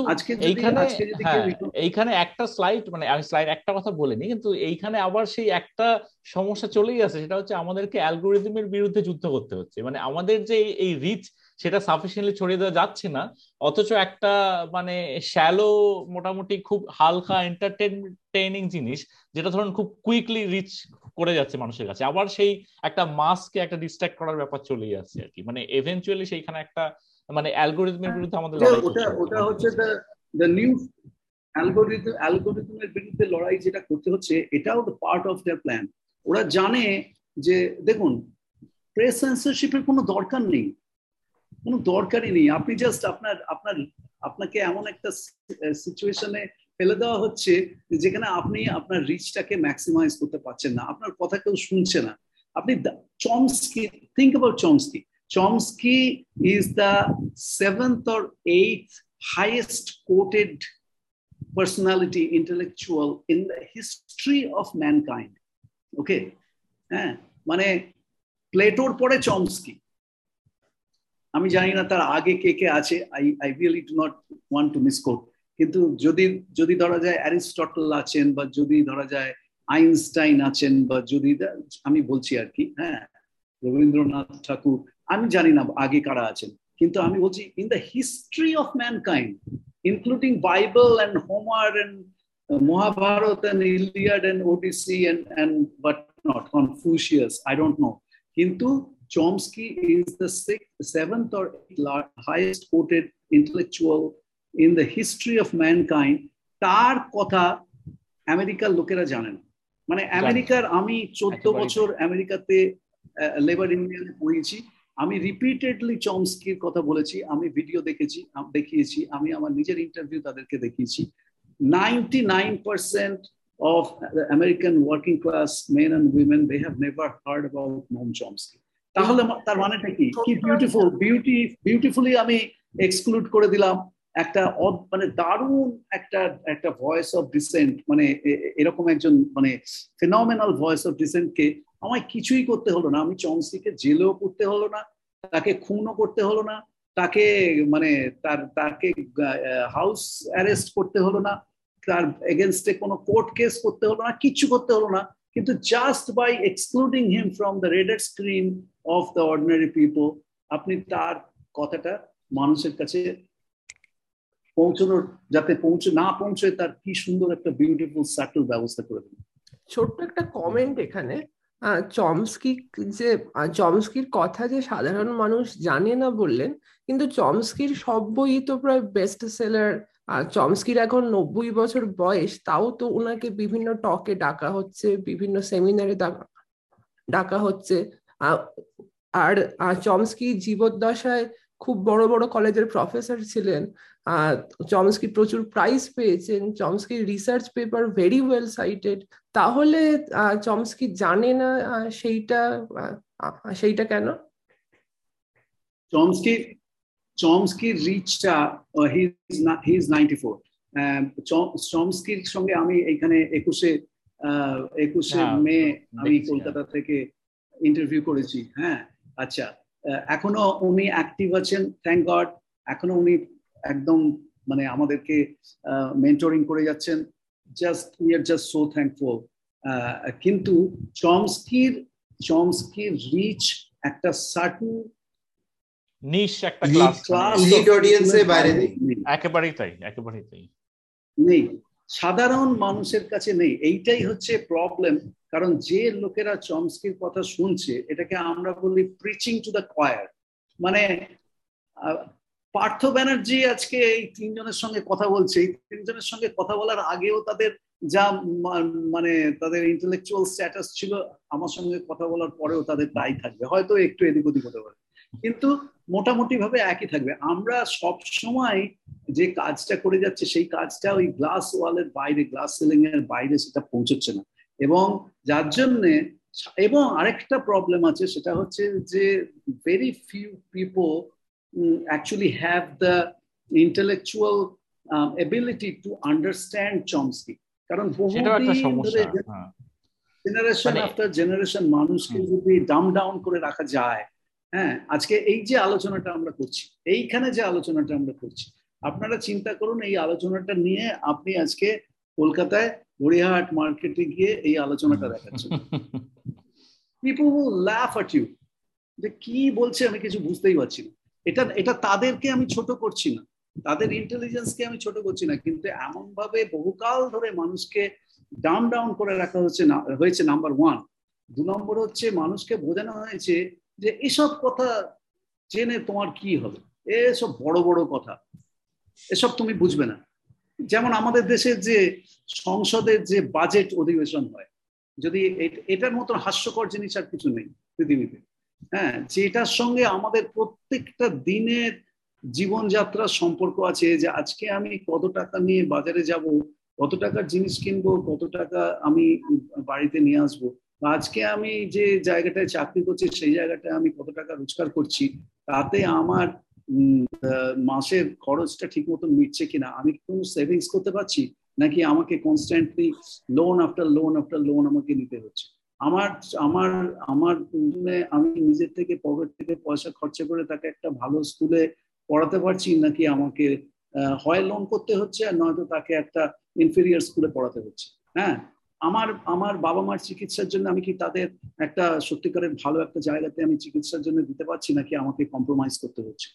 এইখানে একটা স্লাইড, মানে আমি স্লাইড একটা কথা বলিনি, কিন্তু এইখানে আবার সেই একটা সমস্যা চলেই আছে, সেটা হচ্ছে আমাদেরকে অ্যালগোরিদমের বিরুদ্ধে যুদ্ধ করতে হচ্ছে। মানে আমাদের যে এই রিচ সেটা সাফিসিয়েন্টলি ছড়িয়ে দেওয়া যাচ্ছে না, অথচ একটা মানে শ্যালো মোটামুটি খুব হালকা এন্টারটেইনিং জিনিস যেটা ধরুন খুব কুইকলি রিচ করে যাচ্ছে মানুষের কাছে, আবার সেই একটা মাসকে একটা ডিস্ট্র্যাক্ট করার ব্যাপার চলেই আসছে আর কি। মানে ইভেন্টুয়ালি সেইখানে একটা মানে অ্যালগোরিদমের বিরুদ্ধে আমাদের লড়াই, ওটা হচ্ছে দ্য নিউ অ্যালগোরিদমের বিরুদ্ধে লড়াই যেটা করতে হচ্ছে, এটাও the part of their plan. ওরা জানে যে দেখুন প্রেস সেন্সরশিপের কোনো দরকারই নেই, আপনি জাস্ট আপনাকে এমন একটা সিচুয়েশনে ফেলে দেওয়া হচ্ছে যেখানে আপনি আপনার রিচটাকে ম্যাক্সিমাইজ করতে পারছেন না, আপনার কথা কেউ শুনছে না। আপনি Chomsky, think about Chomsky. Chomsky is the 7th or 8th highest quoted personality, intellectual in the history of mankind. Okay? Mane Plato's pore Chomsky. Ami jani na tar age ke ache. I really do not want to misquote. Kintu jodi dhora jay Aristotle achen, ba jodi dhora jay Einstein achen, ba jodi ami bolchi ar ki. Ha? Rabindranath Thakur. আমি জানি না আগে কারা আছেন, কিন্তু আমি বলছি in the history of mankind including Bible and Homer and Mahabharata and Iliad and Odyssey and but not Confucius, I don't know, কিন্তু Chomsky is the 7th or 8th highest quoted intellectual in the history of mankind. তার কথা আমেরিকার লোকেরা জানেন। মানে আমেরিকার, আমি 14 বছর আমেরিকাতে লেবার ইউনিয়নে পড়েছি, আমি রিপিটেডলি চমস্কির কথা বলেছি, আমি ভিডিও দেখিয়েছি, আমি আমার নিজের ইন্টারভিউ তাদেরকে দেখিয়েছি। 99% of American working class men and women they have never heard about Noam Chomsky. তাহলে তার মানেটা কি? বিউটিফুলি আমি এক্সক্লুড করে দিলাম একটা মানে দারুণ একটা একটা ভয়েস অফ ডিসেন্ট, মানে এরকম একজন মানে ফিনোমেনাল ভয়েস অফ ডিসেন্টকে আমায় কিছুই করতে হলো না। আমি চমসিকে জেলেও করতে হলো না, তাকে খুনও করতে হলো না, তাকে মানে তাকে হাউস অ্যারেস্ট করতে হলো না, তার এগেনস্টে কোনো কোর্ট কেস করতে হলো না, কিচ্ছু করতে হলো না। কিন্তু just by excluding him from the radar screen of the ordinary people আপনি তার কথাটা মানুষের কাছে পৌঁছানোর, যাতে না পৌঁছে তার কি সুন্দর একটা বিউটিফুল সাটল ব্যবস্থা করে দেন। ছোট্ট একটা কমেন্ট এখানে, চমস্কির কথা যে সাধারণ মানুষ জানে না বললেন, কিন্তু চমস্কির সব বই তো প্রায় বেস্ট সেলার। চমস্কির এখন 90 বছর বয়স, তাও তো ওনাকে বিভিন্ন টকে ডাকা হচ্ছে, বিভিন্ন সেমিনারে ডাকা হচ্ছে। আর চমস্কি জীবদ্দশায় খুব বড় বড় কলেজের প্রফেসর ছিলেন, চমস্কি প্রচুর প্রাইজ পেয়েছেন, চমস্কির research paper very well cited. তাহলে চমস্কি জানে না সেইটা কেন? চমস্কির রিচটা, হি ইজ 94। চমস্কির সঙ্গে আমি এখানে 21 মে আমি কলকাতা থেকে ইন্টারভিউ করেছি। হ্যাঁ, আচ্ছা, এখনো উনি অ্যাক্টিভ আছেন, থ্যাংক গড। এখনো উনি একদম মানে আমাদেরকে মেন্টরিং করে যাচ্ছেন, just we are just so thankful. কিন্তু চমস্কির রিচ একটা সার্টেন নিশ, একটা ক্লাস লিড অডিয়েন্সে বাইরে একেবারেই তাই নেই, সাধারণ মানুষের কাছে নেই। এইটাই হচ্ছে প্রবলেম, কারণ যে লোকেরা চমস্কির কথা শুনছে, এটাকে আমরা বলি প্রিচিং টু দ্য কয়ার। মানে পার্থ ব্যানার্জি আজকে এই তিনজনের সঙ্গে কথা বলছে, এই তিনজনের সঙ্গে কথা বলার আগেও তাদের যা মানে তাদের ইন্টেলেকচুয়াল স্ট্যাটাস ছিল, আমার সঙ্গে কথা বলার পরেও তাদের তাই থাকবে, হয়তো একটু এদিক ওদিক হতে পারে, কিন্তু মোটামুটি ভাবে একই থাকবে। আমরা সব সময় যে কাজটা করে যাচ্ছে, সেই কাজটা ওই গ্লাস ওয়ালের বাইরে, গ্লাস সিলিং এর বাইরে সেটা পৌঁছচ্ছে না। এবং যার জন্যে, এবং আরেকটা প্রবলেম আছে, সেটা হচ্ছে যে very few people actually have the intellectual ability to understand Chomsky, কারণ জেনারেশন আফটার জেনারেশন মানুষকে যদি ডাম ডাউন করে রাখা যায়। হ্যাঁ, আজকে এই যে আলোচনাটা আমরা করছি, এইখানে যে আলোচনাটা আমরা করছি, আপনারা চিন্তা করুন, এই আলোচনাটা নিয়ে আপনি আজকে কলকাতায় গড়িয়াহাট মার্কেটে গিয়ে এই আলোচনাটা দেখাচ্ছেন, people will laugh at you, যে কি বলছে আমি কিছু বুঝতেই পারছি না। এটা তাদেরকে আমি ছোট করছি না, তাদের ইন্টেলিজেন্সকে আমি ছোট করছি না, কিন্তু এমন ভাবে বহুকাল ধরে মানুষকে ডাউন ডাউন করে রাখা হয়েছে নাম্বার ওয়ান। দু নম্বর হচ্ছে, মানুষকে বোঝানো হয়েছে যে এসব কথা জেনে তোমার কি হবে, এসব বড় বড় কথা, এসব তুমি বুঝবে না। যেমন আমাদের দেশের যে সংসদের যে বাজেট অধিবেশন হয়, যদি এটার মতো হাস্যকর জিনিস আর কিছু নেই পৃথিবীতে। হ্যাঁ, যেটার সঙ্গে আমাদের প্রত্যেকটা দিনের জীবনযাত্রার সম্পর্ক আছে, যে আজকে আমি কত টাকা নিয়ে বাজারে যাব, কত টাকার জিনিস কিনবো, কত টাকা আমি বাড়িতে নিয়ে আসবো, আজকে আমি যে জায়গাটায় চাকরি করছি সেই জায়গাটায় আমি কত টাকা রোজগার করছি, তাতে আমার মাসের খরচটা ঠিক মতো মিটছে কিনা, আমি কোনো সেভিংস করতে পারছি নাকি আমাকে constantly loan after loan after loan আমাকে নিতে হচ্ছে। আমার আমার আমার আমি নিজের থেকে পকেট থেকে পয়সা খরচা করে তাকে একটা ভালো স্কুলে পড়াতে পারছি নাকি আমাকে হয় লোন করতে হচ্ছে, আর নয়তো তাকে একটা ইনফেরিয়ার স্কুলে পড়াতে হচ্ছে। হ্যাঁ, আমার বাবা মার চিকিৎসার জন্য আমি কি তাদের একটা সত্যিকারের ভালো একটা জায়গাতে আমি চিকিৎসার জন্য দিতে পারছি নাকি আমাকে কম্প্রোমাইজ করতে হচ্ছে।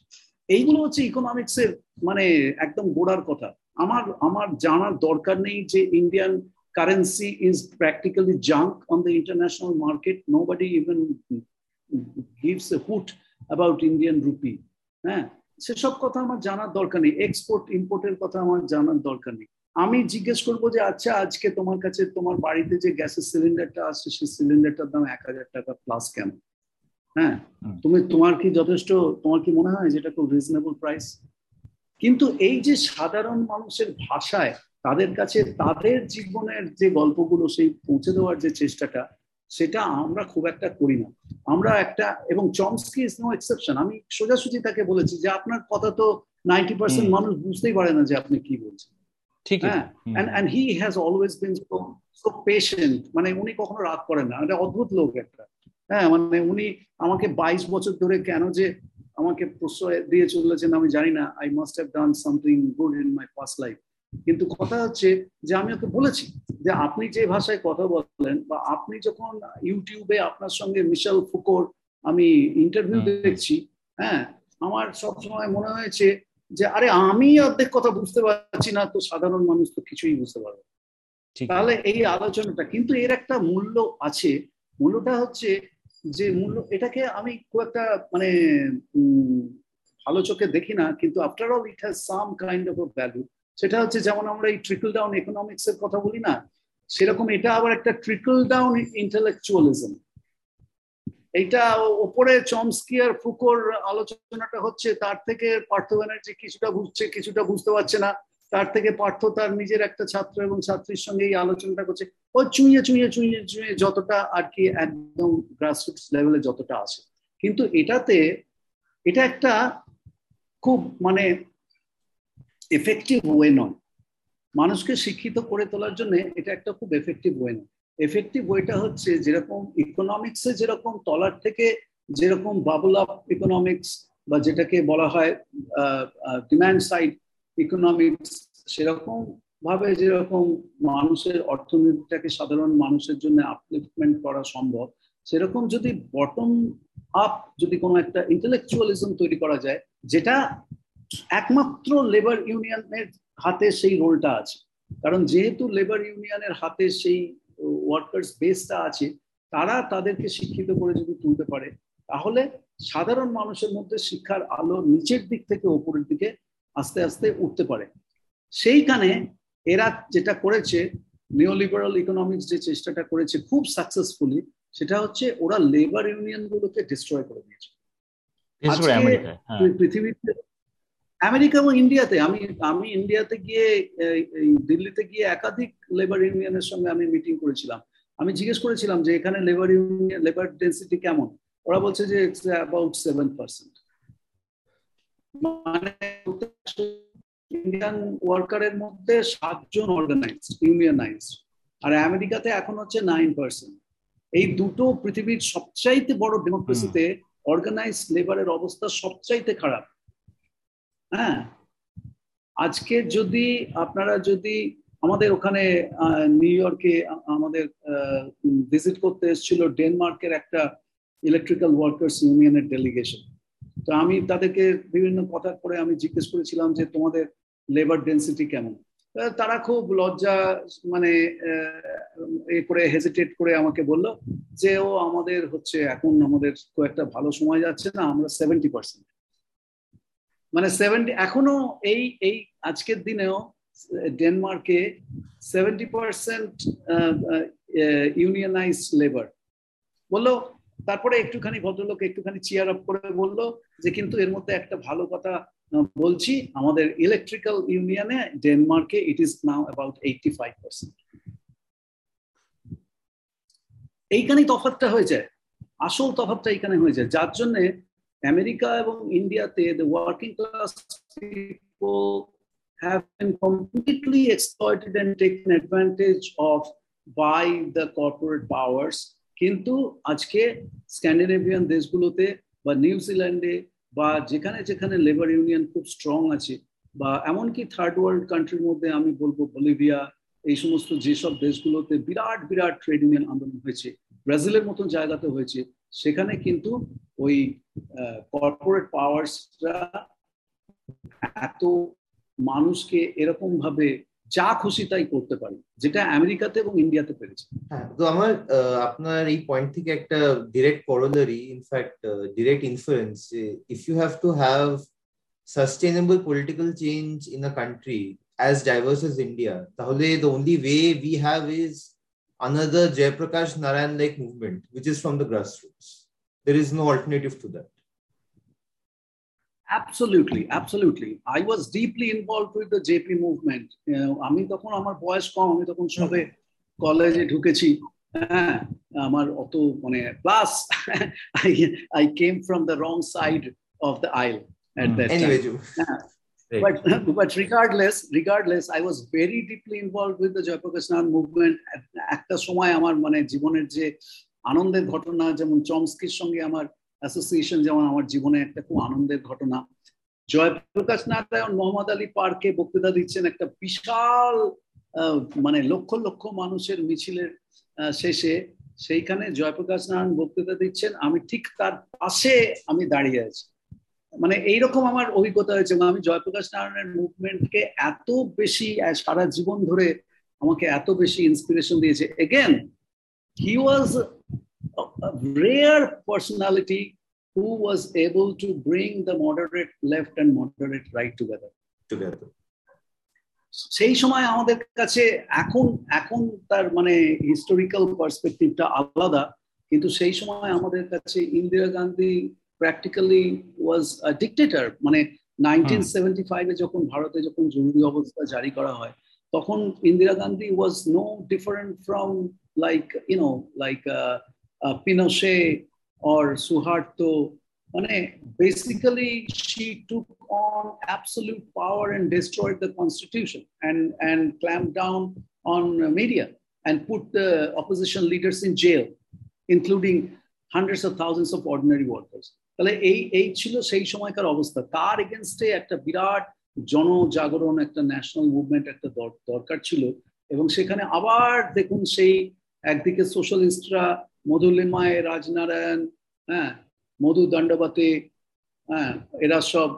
এইগুলো হচ্ছে ইকোনমিক্সের মানে একদম গোড়ার কথা। আমার জানার দরকার নেই যে Indian currency is practically junk on the international market. Nobody even gives a hoot about Indian rupee. হ্যাঁ, সেসব কথা আমার জানার দরকার নেই, এক্সপোর্ট ইম্পোর্টের কথা আমার জানার দরকার নেই। আমি জিজ্ঞেস করবো যে আচ্ছা আজকে তোমার কাছে তোমার বাড়িতে যে গ্যাসের সিলিন্ডারটা আসছে সেই সিলিন্ডারটার দাম 1000 টাকা প্লাস কেন? হ্যাঁ, তোমার কি মনে হয় যেটা খুব রিজনেবল প্রাইস? কিন্তু এই যে সাধারণ মানুষের ভাষায় তাদের কাছে তাদের জীবনের যে গল্পগুলো সেই পৌঁছে দেওয়ার যে চেষ্টাটা, সেটা আমরা খুব একটা করি না। আমরা একটা, এবং চমস্কি ইজ নো এক্সেপশন। আমি সোজাসুজি তাকে বলেছি যে আপনার কথা তো 90% মানুষ বুঝতেই পারে না যে আপনি কি বলছেন। ঠিক আছে, and he has always been so patient, মানে উনি কখনো রাগ করেন না, একটা অদ্ভুত লোক একটা। হ্যাঁ, মানে উনি আমাকে 22 বছর ধরে কেন যে আমাকে প্রশ্রয় দিয়ে চলেছেন আমি জানি না। I must have done something good in my past life, কিন্তু কথা হচ্ছে যে আমি ওকে বলেছি যে আপনি যে ভাষায় কথা বলেন বা আপনি যখন ইউটিউবে আপনার সঙ্গে মিশেল ফুকোর আমি ইন্টারভিউ দেখছি, হ্যাঁ, আমার সবসময় মনে হয়েছে যে আরে আমি অর্ধেক কথা বুঝতে পারছি না, তো সাধারণ মানুষ তো কিছুই বুঝতে পারবে। তাহলে এই আলোচনাটা, কিন্তু এর একটা মূল্য আছে। মূল্যটা হচ্ছে যে মূল্য, এটাকে আমি খুব একটা মানে ভালো চোখে দেখি না, কিন্তু after all it has some kind of value. সেটা হচ্ছে যেমন আমরা এই ট্রিকল ডাউন ইকোনমিক্স এর কথা বলি না, সেরকম এটা আবার একটা ট্রিকল ডাউন ইন্টেলেকচুয়ালিজম। এইটা ওপরে চমস্কি আর ফুকোর আলোচনাটা হচ্ছে, তার থেকে পার্থ ব্যানার্জি কিছুটা বুঝছে, কিছুটা বুঝতে পারছে না, তার থেকে পার্থ তার নিজের একটা ছাত্র এবং ছাত্রীর সঙ্গে এই আলোচনাটা করছে, ও চুঁয়ে চুঁয়ে চুঁয়ে চুঁয়ে যতটা আর কি একদম গ্রাসরুটস লেভেলে যতটা আসে। কিন্তু এটাতে এটা একটা খুব মানে এফেক্টিভ ওয়ে নয়, মানুষকে শিক্ষিত করে তোলার জন্য এটা একটা খুব এফেক্টিভ ওয়ে নয়। এফেক্টিভ ওয়েটা হচ্ছে যেরকম ইকোনমিক্সে যেরকম তলার থেকে যেরকম বাবল আপ ইকোনমিক্স বা যেটাকে বলা হয় ডিম্যান্ড সাইড ইকোনমিক্স, সেরকম ভাবে যেরকম মানুষের অর্থনীতিটাকে সাধারণ মানুষের জন্য আপলিফমেন্ট করা সম্ভব, সেরকম যদি বটম আপ যদি কোনো একটা ইন্টেলেকচুয়ালিজম তৈরি করা যায়, যেটা একমাত্র লেবার ইউনিয়নের হাতে সেই রোলটা আছে। কারণ যেহেতু লেবার ইউনিয়নের হাতে সেই ওয়ার্কার্স বেসটা আছে, তারা তাদেরকে শিক্ষিত করে যদি তুলতে পারে, তাহলে সাধারণ মানুষের মধ্যে শিক্ষার আলো নিচের দিক থেকে ওপরের দিকে আস্তে আস্তে উঠতে পারে। সেইখানে এরা যেটা করেছে, নিওলিবারাল ইকোনমিক্স যে চেষ্টাটা করেছে খুব সাকসেসফুলি, সেটা হচ্ছে ওরা লেবার ইউনিয়নগুলোকে ডিস্ট্রয় করে দিয়েছে। পৃথিবীতে, আমেরিকা এবং ইন্ডিয়াতে, আমি ইন্ডিয়াতে গিয়ে দিল্লিতে গিয়ে একাধিক লেবার ইউনিয়নের সঙ্গে আমি মিটিং করেছিলাম। আমি জিজ্ঞেস করেছিলাম যে এখানে লেবার ইউনিয়ন লেবার ডেন্সিটি কেমন, ওরা বলছে যে ইটস অ্যাবাউট 7%। মানে ইন্ডিয়ান ওয়ার্কারের মধ্যে 7 জন অর্গানাইজড ইউনিয়নাইজড, আর আমেরিকাতে এখন হচ্ছে 9%। এই দুটো পৃথিবীর সবচাইতে বড় ডেমোক্রেসিতে অর্গানাইজড লেবারের অবস্থা সবচাইতে খারাপ। হ্যাঁ, আজকে যদি আপনারা যদি আমাদের ওখানে নিউ ইয়র্কে আমাদের ভিজিট করতে এসেছিল ডেনমার্কের একটা ইলেকট্রিক্যাল ওয়ার্কার্স ইউনিয়নের ডেলিগেশন, তো আমি তাদেরকে বিভিন্ন কথার পরে আমি জিজ্ঞেস করেছিলাম যে তোমাদের লেবার ডেন্সিটি কেমন, তারা খুব লজ্জা মানে এ করে হেজিটেট করে আমাকে বললো যে ও আমাদের হচ্ছে এখন আমাদের খুব একটা ভালো সময় যাচ্ছে না, আমরা 70%। মানে 70 এখনো এই আজকের দিনেও ডেনমার্কে 70% ইউনিয়নাইজড লেবার বললো। তারপরে একটুখানি ভদ্রলোক একটুখানি চিয়ার আপ করে বললো যে কিন্তু এর মধ্যে একটা ভালো কথা বলছি, আমাদের ইলেকট্রিক্যাল ইউনিয়নে ডেনমার্কে ইট ইজ নাও অ্যাবাউট 85%। এইখানেই তফাৎটা হয়ে যায়, আসল তফাৎটা এইখানে হয়ে যায়, যার জন্যে আমেরিকা এবং ইন্ডিয়াতে the working class people have been completely exploited and taken advantage of by the corporate powers, কিন্তু আজকে স্ক্যান্ডিনেভিয়ান দেশগুলোতে বা নিউজিল্যান্ডে বা যেখানে যেখানে লেবার ইউনিয়ন খুব স্ট্রং আছে, বা এমনকি থার্ড ওয়ার্ল্ড কান্ট্রির মধ্যে আমি বলবো বলিভিয়া, এই সমস্ত যেসব দেশগুলোতে বিরাট বিরাট ট্রেড ইউনিয়ন আন্দোলন হয়েছে, ব্রাজিলের মতন জায়গাতে হয়েছে, সেখানে কিন্তু ওই কর্পোরেট পাওয়ারসরা এত মানুষকে এরকম ভাবে যা খুশি তাই করতে পারে, যেটা আমেরিকাতে এবং ইন্ডিয়াতে পেরেছে। হ্যাঁ, তো আমার আপনার এই পয়েন্ট থেকে একটা direct corollary, in fact direct influence, if you have to have sustainable political change in a country as diverse as India, তাহলে the only way we have is another Jayaprakash Narayan like movement, which is from the grassroots. There is no alternative to that. Absolutely. I was deeply involved with the JP movement. আমি তখন, আমার বয়স কম, আমি তখন সবে কলেজে ঢুকেছি। হ্যাঁ, আমার অত মানে plus I came from the wrong side of the aisle at that time. But regardless, I was very deeply involved with the Jayaprakash Narayan movement. একটা সময় আমার মানে জীবনের যে আনন্দের ঘটনা, যেমন চমস্কির সঙ্গে আমার অ্যাসোসিয়েশন, যেমন আমার জীবনে একটা খুব আনন্দের ঘটনা। জয়প্রকাশ নারায়ণ মোহাম্মদ আলী পার্কে বক্তৃতা দিচ্ছেন, একটা বিশাল মানে লক্ষ লক্ষ মানুষের মিছিলের শেষে সেইখানে জয়প্রকাশ নারায়ণ বক্তৃতা দিচ্ছেন, আমি ঠিক তার পাশে আমি দাঁড়িয়ে আছি। মানে এইরকম আমার অভিজ্ঞতা হয়েছে। আমি জয়প্রকাশ নারায়ণের মুভমেন্টকে এত বেশি, সারা জীবন ধরে আমাকে এত বেশি ইন্সপিরেশন দিয়েছে। Again he was a rare personality who was able to bring the moderate left and moderate right together. সেই সময় আমাদের কাছে এখন তার মানে হিস্টোরিক্যাল পার্সপেক্টিভটা আলাদা, কিন্তু সেই সময় আমাদের কাছে Indira Gandhi practically was a dictator. মানে 1975 এ যখন ভারতে জরুরি অবস্থা জারি করা হয়, তখন Indira Gandhi was no different from Pinochet or Suharto. মানে basically she took on absolute power and destroyed the constitution and clamped down on media and put the opposition leaders in jail, including hundreds of thousands of ordinary workers. তাহলে এই ছিল সেই সময়কার অবস্থা। তার এগেনস্টে একটা বিরাট জনজাগরণ, একটা ন্যাশনাল মুভমেন্ট একটা দরকার ছিল। এবং সেখানে আবার দেখুন, সেই একদিকে সোশ্যালিস্টরা মধুলিমায়, রাজনারায়ণ, মধু দণ্ডপাতে, এরা সব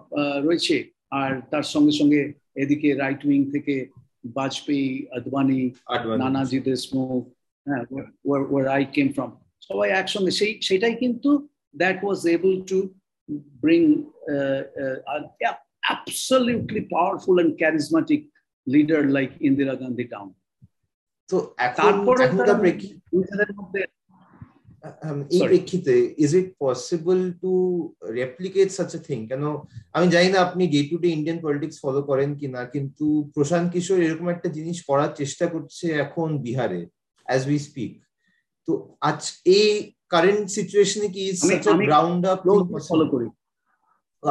রয়েছে। আর তার সঙ্গে সঙ্গে এদিকে রাইট উইং থেকে Vajpayee, Advani, Nanaji Deshmukh, where I came from, সবাই একসঙ্গে। সেটাই কিন্তু that was able to bring an absolutely powerful and charismatic leader like Indira Gandhi down. So এই প্রেক্ষিতে is it possible to replicate such a thing? কেন আমি জানি না আপনি day to day Indian politics follow করেন কিনা, কিন্তু প্রশান্ত কিশোর এরকম একটা জিনিস করার চেষ্টা করছে এখন বিহারে as we speak. তো আজ এই current situation ki is such a ground up follow kori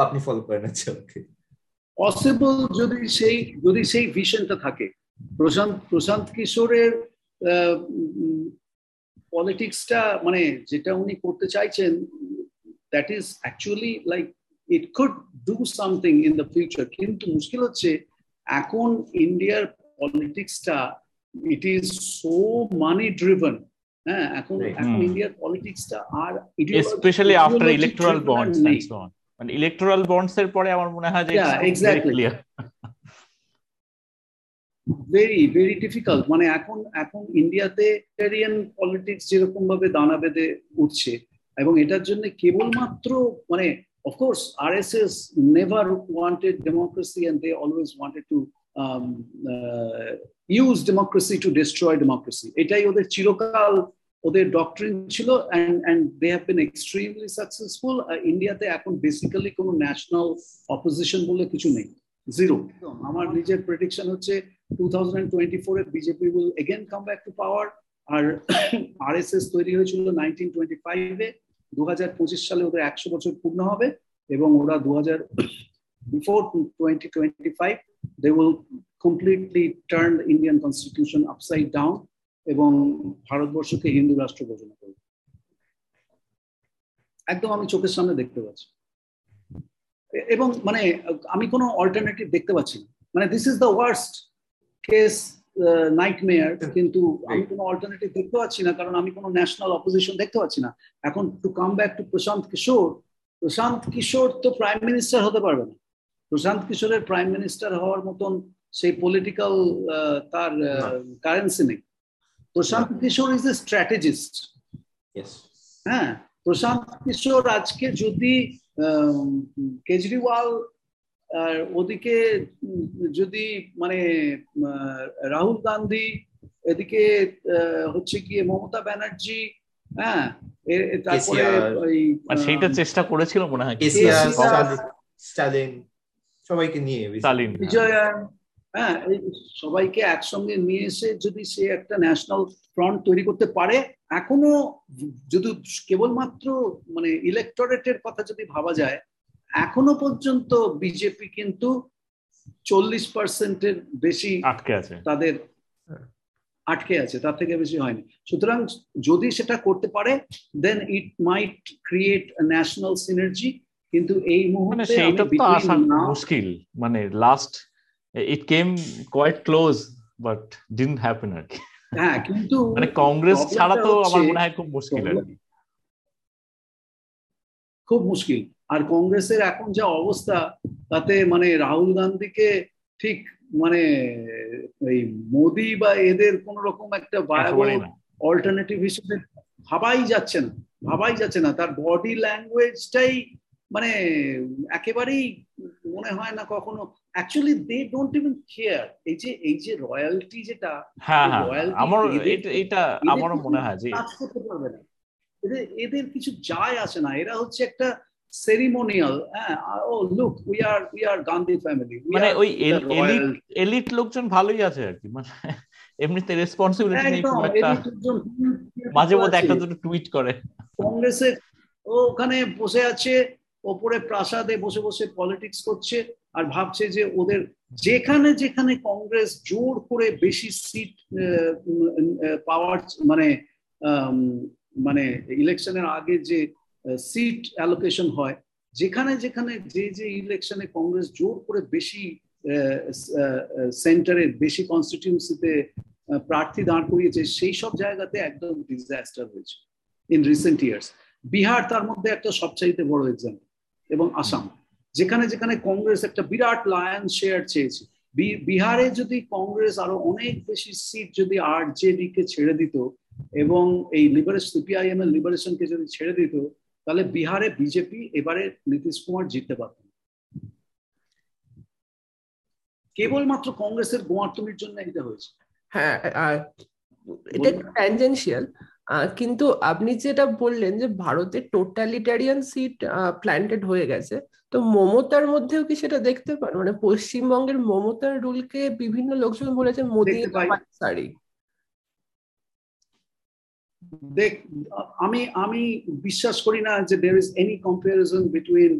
apni follow koren acha okay possible jodi sei vision ta thake. Prashant Kishorer politics ta mane jeta uni korte chaichen, that is actually like it could do something in the future, kintu mushkil hocche ekhon India politics ta it is so money driven. এখন ইন্ডিয়ার পলিটিক্সটা আর specially after electoral bonds and so on, মানে electoral bonds এর পরে আমার মনে হয় যে এক্স্যাক্টলি ভেরি ভেরি ডিফিকাল্ট। মানে এখন ইন্ডিয়াতে ইন্ডিয়ান পলিটিক্স যেরকম ভাবে দানা বেঁধে উঠছে, এবং এটার জন্য কেবলমাত্র মানে of course RSS never wanted democracy and they always wanted to use democracy to destroy democracy. এটাই ওদের চিরকাল ওদের ডক্ট্রিন ছিল, and they have been extremely successful. ইন্ডিয়াতে এখন বেসিক্যালি কোনো ন্যাশনাল অপোজিশন বলে কিছু নেই, জিরো। আমার নিজের প্রেডিকশন হচ্ছে 2024 এ BJP will again come back to power. আর RSS তৈরি হয়েছিল 1925 এ, 2025 সালে ওদের 100 বছর পূর্ণ হবে, এবং ওরা before 2025 they will completely turn the Indian constitution upside down এবং ভারতবর্ষকে হিন্দু রাষ্ট্র ঘোষণা করবে। একদম আমি চোখের সামনে দেখতে পাচ্ছি, এবং মানে আমি কোনো অল্টারনেটিভ দেখতে পাচ্ছি না। মানে this is the worst case nightmare, কিন্তু আমি কোনো অল্টারনেটিভ দেখতে পাচ্ছি না, কারণ আমি কোনো ন্যাশনাল অপোজিশন দেখতে পাচ্ছি না। এখন to come back to Prashant Kishor তো প্রাইম মিনিস্টার হতে পারবে না। প্রশান্ত কিশোরের প্রাইম মিনিস্টার হওয়ার মতন সেই পলিটিক্যাল তার কারেন্সি নেই। Prashant Kishor is a strategist. Prashant Kishor আজকে যদি কেজরিওয়াল আর ওদিকে যদি মানে রাহুল গান্ধী, এদিকে হচ্ছে কি মমতা ব্যানার্জি, তারপরে সেইটা চেষ্টা করেছিল মনে হয় স্টালিন সবাইকে নিয়ে, বিজয়া হ্যাঁ, এই সবাইকে একসঙ্গে নিয়ে এসে যদি সে একটা ন্যাশনাল ফ্রন্ট তৈরি করতে পারে, এখনো যদি কেবলমাত্র মানে ইলেকটরেটের কথা যদি ভাবা যায়, এখনো পর্যন্ত বিজেপি কিন্তু 40%-এর বেশি তাদের আটকে আছে, তার থেকে বেশি হয়নি। সুতরাং যদি সেটা করতে পারে then it might create national synergy, কিন্তু এই মুহূর্তে এটা তো আশা মুশকিল, মানে last it came quite close but didn't happen আর কি। হ্যাঁ, কিন্তু মানে কংগ্রেস ছাড়া তো আমার মনে হয় খুব মুশকিল আর কি, খুব মুশকিল। আর কংগ্রেসের এখন যা অবস্থা তাতে মানে রাহুল গান্ধীকে ঠিক মানে এই মোদি বা এদের কোন রকম একটা ভায়াবল অল্টারনেটিভ হিসেবে ভাবাই যাচ্ছে না। তার বডি ল্যাঙ্গুয়েজটাই মানে একেবারেই মনে হয় না কখনো actually they don't even care. এই যে রয়্যালটি যেটা, হ্যাঁ আমার এটা আমারও মনে হয় যে কাজ করতে পারবে না, এদের কিছু যায় আসে না, এরা হচ্ছে একটা ceremonial oh look we are Gandhi family, মানে ওই এলিট লোকজন ভালোই আছে আর কি, মানে এমনিতে রেসপন্সিবিলিটি নেই, খুব একটা মাঝে মধ্যে একটা দুটো টুইট করে কংগ্রেসে, ওখানে বসে আছে ওপরে প্রাসাদে বসে বসে পলিটিক্স করছে আর ভাবছে যে ওদের যেখানে যেখানে কংগ্রেস জোর করে বেশি সিট পাওয়ার মানে মানে ইলেকশনের আগে যে সিট অ্যালোকেশন হয়, যেখানে যেখানে যে ইলেকশনে কংগ্রেস জোর করে বেশি সেন্টারের বেশি কনস্টিটিউয়েন্সিতে প্রার্থী দাঁড় করিয়েছে সেই সব জায়গাতে একদম ডিজাস্টার হয়েছে ইন রিসেন্ট ইয়ার্স। বিহার তার মধ্যে একটা সবচাইতে বড় এক্সাম্পল, এবং আসাম, যেখানে যেখানে কংগ্রেস একটা বিরাট লায়ন্স শেয়ার চেয়েছে। বিহারে যদি কংগ্রেস আরো অনেক বেশি সিট যদি আরজেডি কে ছেড়ে দিত এবং এই সিপিআইএম এর লিবারেশনকে যদি ছেড়ে দিত, তাহলে বিহারে বিজেপি এবারে নীতিশ কুমার জিততে পারত। কেবলমাত্র কংগ্রেসের গোয়ার্তমির জন্য এটা হয়েছে। হ্যাঁ, এটা ট্যানজেনশিয়াল, কিন্তু আপনি যেটা বললেন যে ভারতে টোটালিটারিয়ান সিট প্ল্যান্টেড হয়ে গেছে, তো মমতার মধ্যেও কি সেটা দেখতে পান? মানে পশ্চিমবঙ্গের মমতার রুলকে বিভিন্ন লোকজন বলেছে মোদি সারি। আমি বিশ্বাস করি না যে there is any comparison between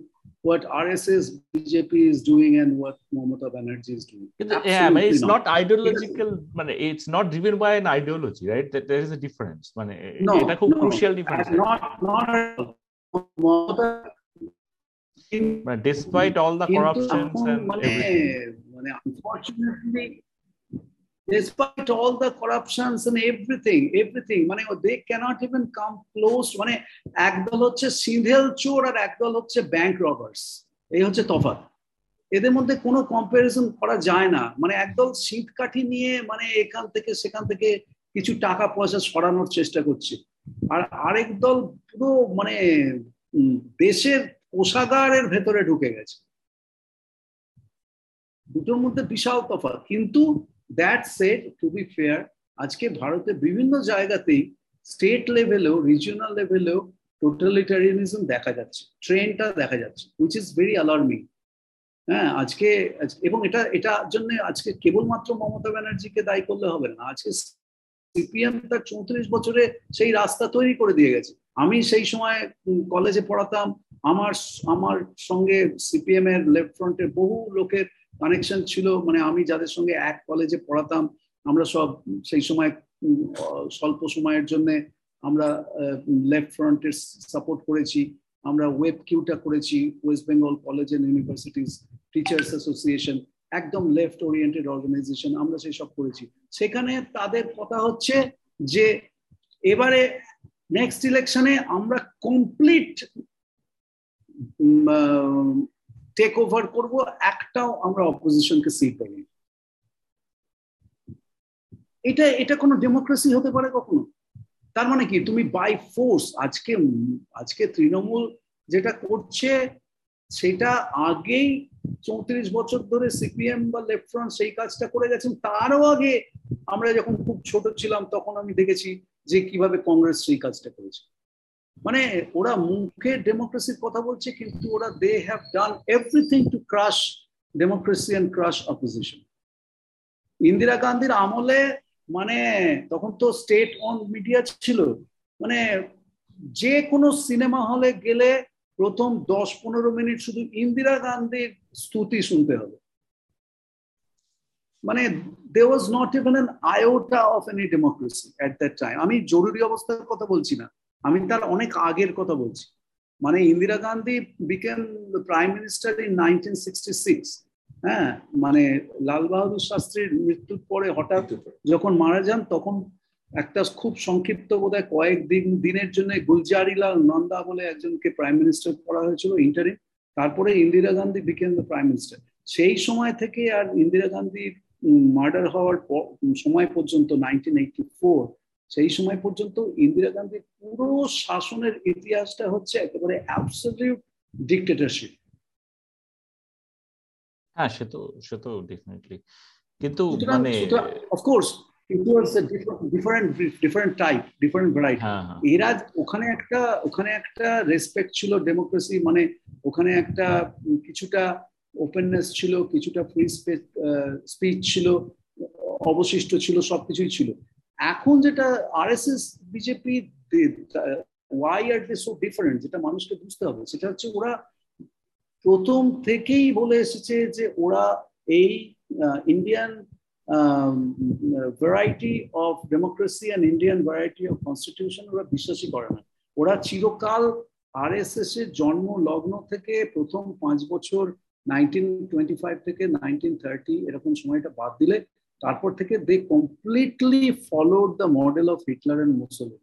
what RSS BJP is doing and what Mamata Banerjee is doing. Yeah, but it's not ideological, মানে it's not driven by an ideology, right? There is a difference, মানে এটা খুব crucial difference. Not Mamata, but despite all the corruptions and everything, মানে unfortunately despite all the corruptions and everything মানে they cannot even come close, মানে একদল হচ্ছে সিন্ধেল চোর আর একদল হচ্ছে ব্যাংক রবার্স, এই হচ্ছে তফাৎ। এদের মধ্যে কোনো কম্পারিজন করা যায় না, মানে একদল শীত কাঠি নিয়ে মানে এখান থেকে সেখান থেকে কিছু টাকা পয়সা সরানোর চেষ্টা করছে, আর আরেক দল পুরো মানে দেশের কোষাগারের ভেতরে ঢুকে গেছে। দুটোর মধ্যে বিশাল তফাৎ। কিন্তু that said, to be fair, আজকে ভারতে বিভিন্ন জায়গাতেই স্টেট লেভেলেও রিজিওনাল লেভেলেও টোটালিটারিয়ানিজম দেখা যাচ্ছে, ট্রেন্ডটা দেখা যাচ্ছে, which is very alarming. হ্যাঁ, আজকে এবং এটার জন্য আজকে কেবলমাত্র মমতা ব্যানার্জিকে দায়ী করলে হবে না, আজকে সিপিএম তার 34 বছরে সেই রাস্তা তৈরি করে দিয়ে গেছে। আমি সেই সময় কলেজে পড়াতাম, আমার সঙ্গে সিপিএম এর লেফট ফ্রন্টের বহু লোকের কানেকশন ছিল, মানে আমি যাদের সঙ্গে এক কলেজে পড়াতাম আমরা সব সেই সময় স্বল্প সময়ের জন্য আমরা লেফট ফ্রন্টের সাপোর্ট করেছি, আমরা ওয়েব কিউটা করেছি, West Bengal college and universities teachers association, একদম লেফট ওরিয়েন্টেড অর্গানাইজেশন, আমরা সেই সব করেছি। সেখানে তাদের কথা হচ্ছে যে এবারে নেক্সট ইলেকশনে আমরা কমপ্লিট টেক ওভার করবো, একটাও আমরা অপোজিশনকে সিট পাইনি। এটা কোনো ডেমোক্রেসি হতে পারে কখনো? তার মানে কি তুমি বাই ফোর্স আজকে তৃণমূল যেটা করছে সেটা আগেই 34 বছর ধরে সিপিএম বা লেফট ফ্রন্ট সেই কাজটা করে গেছেন। তারও আগে আমরা যখন খুব ছোট ছিলাম তখন আমি দেখেছি যে কিভাবে কংগ্রেস সেই কাজটা করেছে। মানে ওরা মুখে ডেমোক্রেসির কথা বলছে, কিন্তু ওরা they have done everything to crush democracy and crush opposition. Indira গান্ধীর আমলে মানে তখন তো স্টেট অন মিডিয়া ছিল, মানে যে কোনো সিনেমা হলে গেলে প্রথম 10-15 মিনিট শুধু ইন্দিরা গান্ধীর স্তুতি শুনতে হবে, মানে there was not even an iota of any democracy at that time. আমি জরুরি অবস্থার কথা বলছি না, আমি তার অনেক আগের কথা বলছি। মানে Indira Gandhi became the prime minister in 1966. হ্যাঁ, মানে লাল বাহাদুর শাস্ত্রীর মৃত্যুর পরে হঠাৎ যখন মারা যান তখন একটা খুব সংক্ষিপ্ত বোধহয় কয়েকদিনের জন্য গুলজারিলাল নন্দা বলে একজনকে প্রাইম মিনিস্টার করা হয়েছিল ইন্টারিম, তারপরে Indira Gandhi became the prime minister. সেই সময় থেকে আর ইন্দিরা গান্ধীর মার্ডার হওয়ার সময় পর্যন্ত 1984 সেই সময় পর্যন্ত ইন্দিরা গান্ধীর পুরো শাসনের ইতিহাসটা হচ্ছে একেবারে অ্যাবসলিউট ডিক্টেটরশিপ। হ্যাঁ, সে তো ডেফিনেটলি, কিন্তু মানে of course it was a different type, different variety. এরা ওখানে একটা রেসপেক্ট ছিল ডেমোক্রেসি, মানে ওখানে একটা কিছুটা ওপেননেস ছিল, কিছুটা ফ্রি স্পিচ ছিল, অবশিষ্ট ছিল, সবকিছুই ছিল। এখন যেটা RSS BJP why are they so different, যেটা মানুষকে বুঝতে হবে সেটা হচ্ছে ওরা প্রথম থেকেই বলে এসেছে যে ওরা এই Indian variety of democracy and Indian variety of constitution ওরা বিশ্বাসই করে না। ওরা চিরকাল আরএসএস এর জন্ম লগ্ন থেকে প্রথম 5 বছর 1925 থেকে 1930 এরকম সময়টা বাদ দিলে তারপর থেকে they completely followed the model of Hitler and Muslim.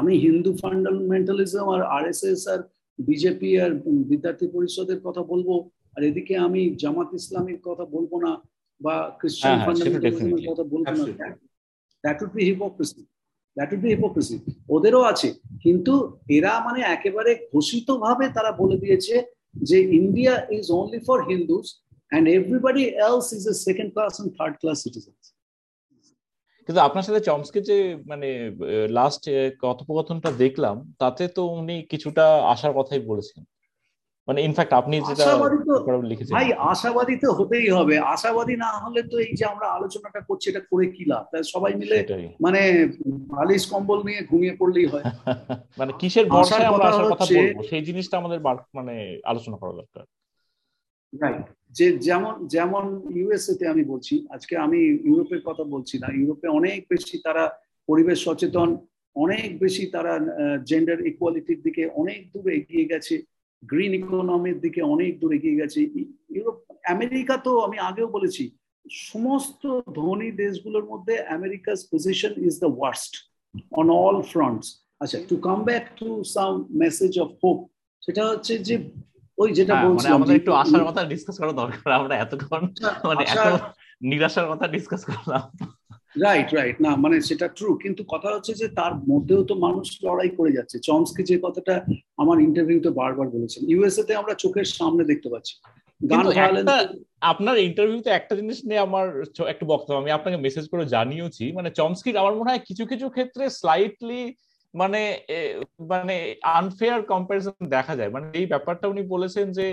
আমি হিন্দু ফান্ডামেন্টালিজম আর আরএসএস আর বিজেপি আর বিদ্যার্থী পরিষদের কথা বলবো, আর এদিকে আমি জামাত ইসলামের কথা বলবো না বা খ্রিস্টান ফান্ডামেন্টালিজমের কথা বলবো না। That would be hypocrisy, that would be hypocrisy. ওদেরও আছে, কিন্তু এরা মানে একেবারে ঘোষিতভাবে তারা বলে দিয়েছে যে India is only for Hindus and everybody else is a second class and third class citizen. কিন্তু আপনার সাথে চমস্কি যে মানে লাস্ট কথোপকথনটা দেখলাম তাতে তো উনি কিছুটা আশার কথাই বলেছেন, মানে ইনফ্যাক্ট আপনি যেটা লিখেছেন ভাই, আশাবাদী তো হতেই হবে। আশাবাদী না হলে তো এই যে আমরা আলোচনাটা করছি এটা করে কি লাভ? তাই সবাই মিলে মানে বালিশ কম্বল নিয়ে ঘুমিয়ে পড়লেই হয়, মানে কিসের ভরসায় আমরা আশার কথা বলবো সেই জিনিসটা আমাদের মানে আলোচনা করা দরকার। রাইট, যে যেমন ইউএসএ তে আমি বলছি, আজকে আমি ইউরোপের কথা বলছি না, ইউরোপে অনেক বেশি তারা পরিবেশ সচেতন, অনেক বেশি তারা জেন্ডার ইকুয়ালিটির দিকে অনেক দূর এগিয়ে গেছে, গ্রিন ইকোনমির দিকে অনেক দূর এগিয়ে গেছে। ইউরোপ, আমেরিকা তো আমি আগেও বলেছি, সমস্ত ধনী দেশগুলোর মধ্যে America's position is the worst on all fronts. আচ্ছা, to come back to some message of hope, সেটা হচ্ছে যে ওই যেটা বলছি আমাদের একটু আশার কথা ডিসকাস করা দরকার, আমরা এতক্ষণ মানে এত নিরাশার কথা ডিসকাস করলাম। রাইট রাইট, না মানে সেটা ট্রু, কিন্তু কথা হচ্ছে যে তার মধ্যেও তো মানুষ লড়াই করে যাচ্ছে। চমস্কি যে কথাটা আমার ইন্টারভিউতে বারবার বলেছেন, ইউএসএ তে আমরা চোখের সামনে দেখতে পাচ্ছি। আপনার ইন্টারভিউতে একটা জিনিস নিয়ে আমার একটু বক্তব্য, আমি আপনাকে মেসেজ করে জানিয়েছি, মানে চমস্কির আমার মনে হয় কিছু কিছু ক্ষেত্রে স্লাইটলি মানে মানে আনফেয়ার কম্পারিজন দেখা যায়। মানে এই ব্যাপারটা উনি বলেছেন যে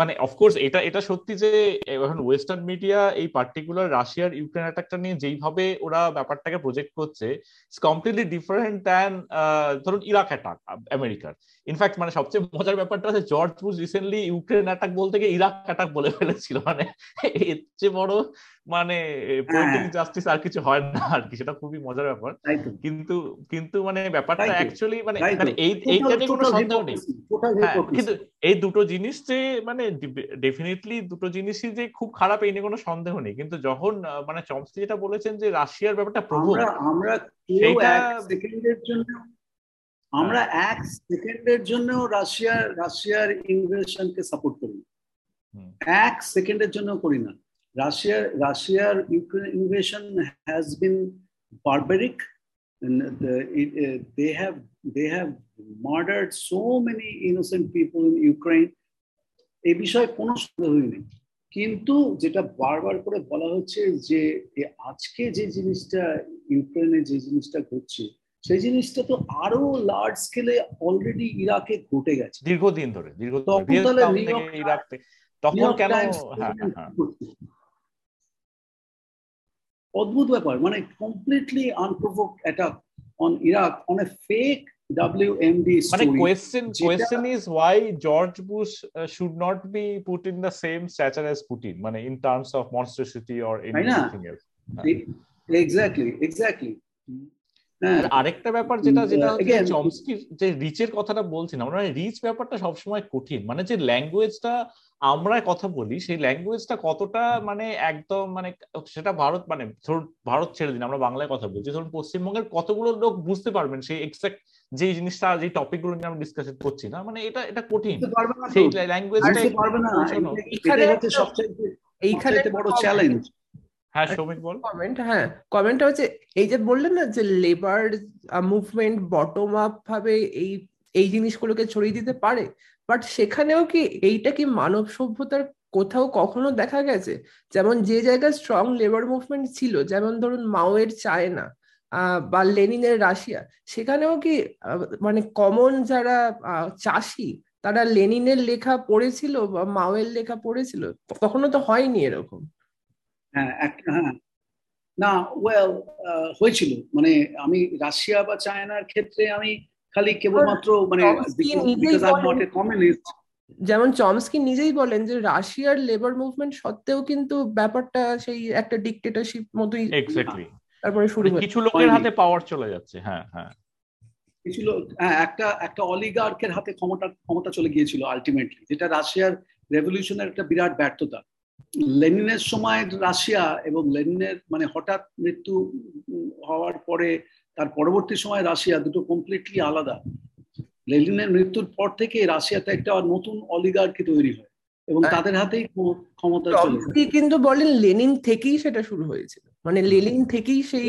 মানে অফকোর্স এটা সত্যি যে এখন ওয়েস্টার্ন মিডিয়া এই পার্টিকুলার রাশিয়ার ইউক্রেন অ্যাটাকটা নিয়ে যেইভাবে ওরা ব্যাপারটাকে প্রজেক্ট করছে ইটস কমপ্লিটলি ডিফারেন্ট দ্যান ধরুন ইরাক অ্যাটাক আমেরিকার। ইনফ্যাক্ট মানে সবচেয়ে মজার ব্যাপারটা হচ্ছে George Bush recently Ukraine attack বলতে গিয়ে ইরাক অ্যাটাক বলে ফেলেছিল, মানে এর চেয়ে বড় মানে পলিটিক্যাল জাস্টিস আর কিছু হয় না আর কি, সেটা খুবই মজার ব্যাপার। কিন্তু কিন্তু মানে ব্যাপারটা অ্যাকচুয়ালি মানে এইটা নিয়ে কোনো সন্দেহ নেই, কিন্তু এই দুটো জিনিস যে মানে ডেফিনেটলি দুটো জিনিসই যে খুব খারাপ এই নিয়ে কোনো সন্দেহ নেই, কিন্তু যখন মানে চমস্কি যেটা বলেছেন যে রাশিয়ার ব্যাপারটা প্রভুর আমরা এক সেকেন্ডের জন্য রাশিয়ার ইনভেশনকে সাপোর্ট করি, এক সেকেন্ডের জন্য করি না। রাশিয়ার Ukraine invasion has been barbaric, they have murdered so many innocent people in Ukraine. এই বিষয়ে কোনো সন্দেহই নেই, কিন্তু যেটা বারবার করে বলা হচ্ছে যে আজকে যে জিনিসটা ইউক্রেনে যে জিনিসটা ঘটছে সেই জিনিসটা তো আরো লার্জ স্কেলে অলরেডি ইরাকে ঘটে গেছে দীর্ঘদিন ধরে। তখন কেন? অদ্ভুত ব্যাপার, মানে completely unprovoked attack on Iraq on a fake WMD story. My question is why George Bush should not be put in the same stature as Putin, mane in terms of monstrosity or anything else. Exactly. আর আরেকটা ব্যাপার যেটা যেটা Chomsky যে রিচের কথাটা বলছিলাম, মানে rich ব্যাপারটা সবসময় কঠিন, মানে যে ল্যাঙ্গুয়েজটা আমরা কথা বলি সেই ল্যাঙ্গুয়েজটা কতটা মানে একদম মানে সেটা ভারত মানে ধরুন ভারত ছেড়ে দিন আমরা বাংলায় কথা বলছি, ধরুন পশ্চিমবঙ্গের কতগুলো লোক বুঝতে পারবেন সেই এক্সাক্ট যে জিনিসটা যে টপিক গুলো নিয়ে আমরা ডিসকাশন করছি না, মানে এটা এটা কঠিন সেই ল্যাঙ্গুয়েজটা পারবে না। এখানে হচ্ছে সবচেয়ে এইখানে একটা বড় চ্যালেঞ্জ। হ্যাঁ সৌমিক বল। কমেন্ট, হ্যাঁ কমেন্টটা হচ্ছে এই যে বললেন না যে লেবার মুভমেন্ট বটম আপ ভাবে এই এই জিনিসগুলোকে ছড়িয়ে দিতে পারে, বাট সেখানেও কি এইটা কি মানব সভ্যতার কোথাও কখনো দেখা গেছে? যেমন যে জায়গায় স্ট্রং লেবার মুভমেন্ট ছিল, যেমন ধরুন মাওয়ের চায়না বা লেনিনের রাশিয়া, সেখানেও কি মানে কমন যারা চাষি তারা লেনিনের লেখা পড়েছিল বা মাওয়ের লেখা পড়েছিল? তখনও তো হয়নি এরকম। হ্যাঁ না ওয়েল হয়েছিল, মানে আমি রাশিয়া বা চায়নার ক্ষেত্রে আমি খালি কেবলমাত্র মানে যেমন চমস্কি নিজেই বলেন যে রাশিয়ার লেবার মুভমেন্ট সত্ত্বেও কিন্তু ব্যাপারটা সেই একটা ডিক্টেটরশিপ মতোই। এক্স্যাক্টলি, তারপরে শুরু হয় কিছু লোকের হাতে পাওয়ার চলে যাচ্ছে। হ্যাঁ হ্যাঁ কিছু লোক, হ্যাঁ একটা একটা অলিগার্কের হাতে ক্ষমতা ক্ষমতা চলে গিয়েছিল আলটিমেটলি, যেটা রাশিয়ার রেভলিউশনের একটা বিরাট ব্যর্থতা। লেনিনের সময় রাশিয়া এবং লেনিনের মানে হঠাৎ মৃত্যু হওয়ার পরে তার পরবর্তী সময় রাশিয়া দুটো কমপ্লিটলি আলাদা। লেনিনের মৃত্যুর পর থেকে রাশিয়াতে একটা নতুন অলিগার্কি তৈরি হয় এবং তাদের হাতেই ক্ষমতা চলে যায়। কিন্তু বলেন লেনিন থেকেই সেটা শুরু হয়েছিল, মানে লেনিন থেকেই সেই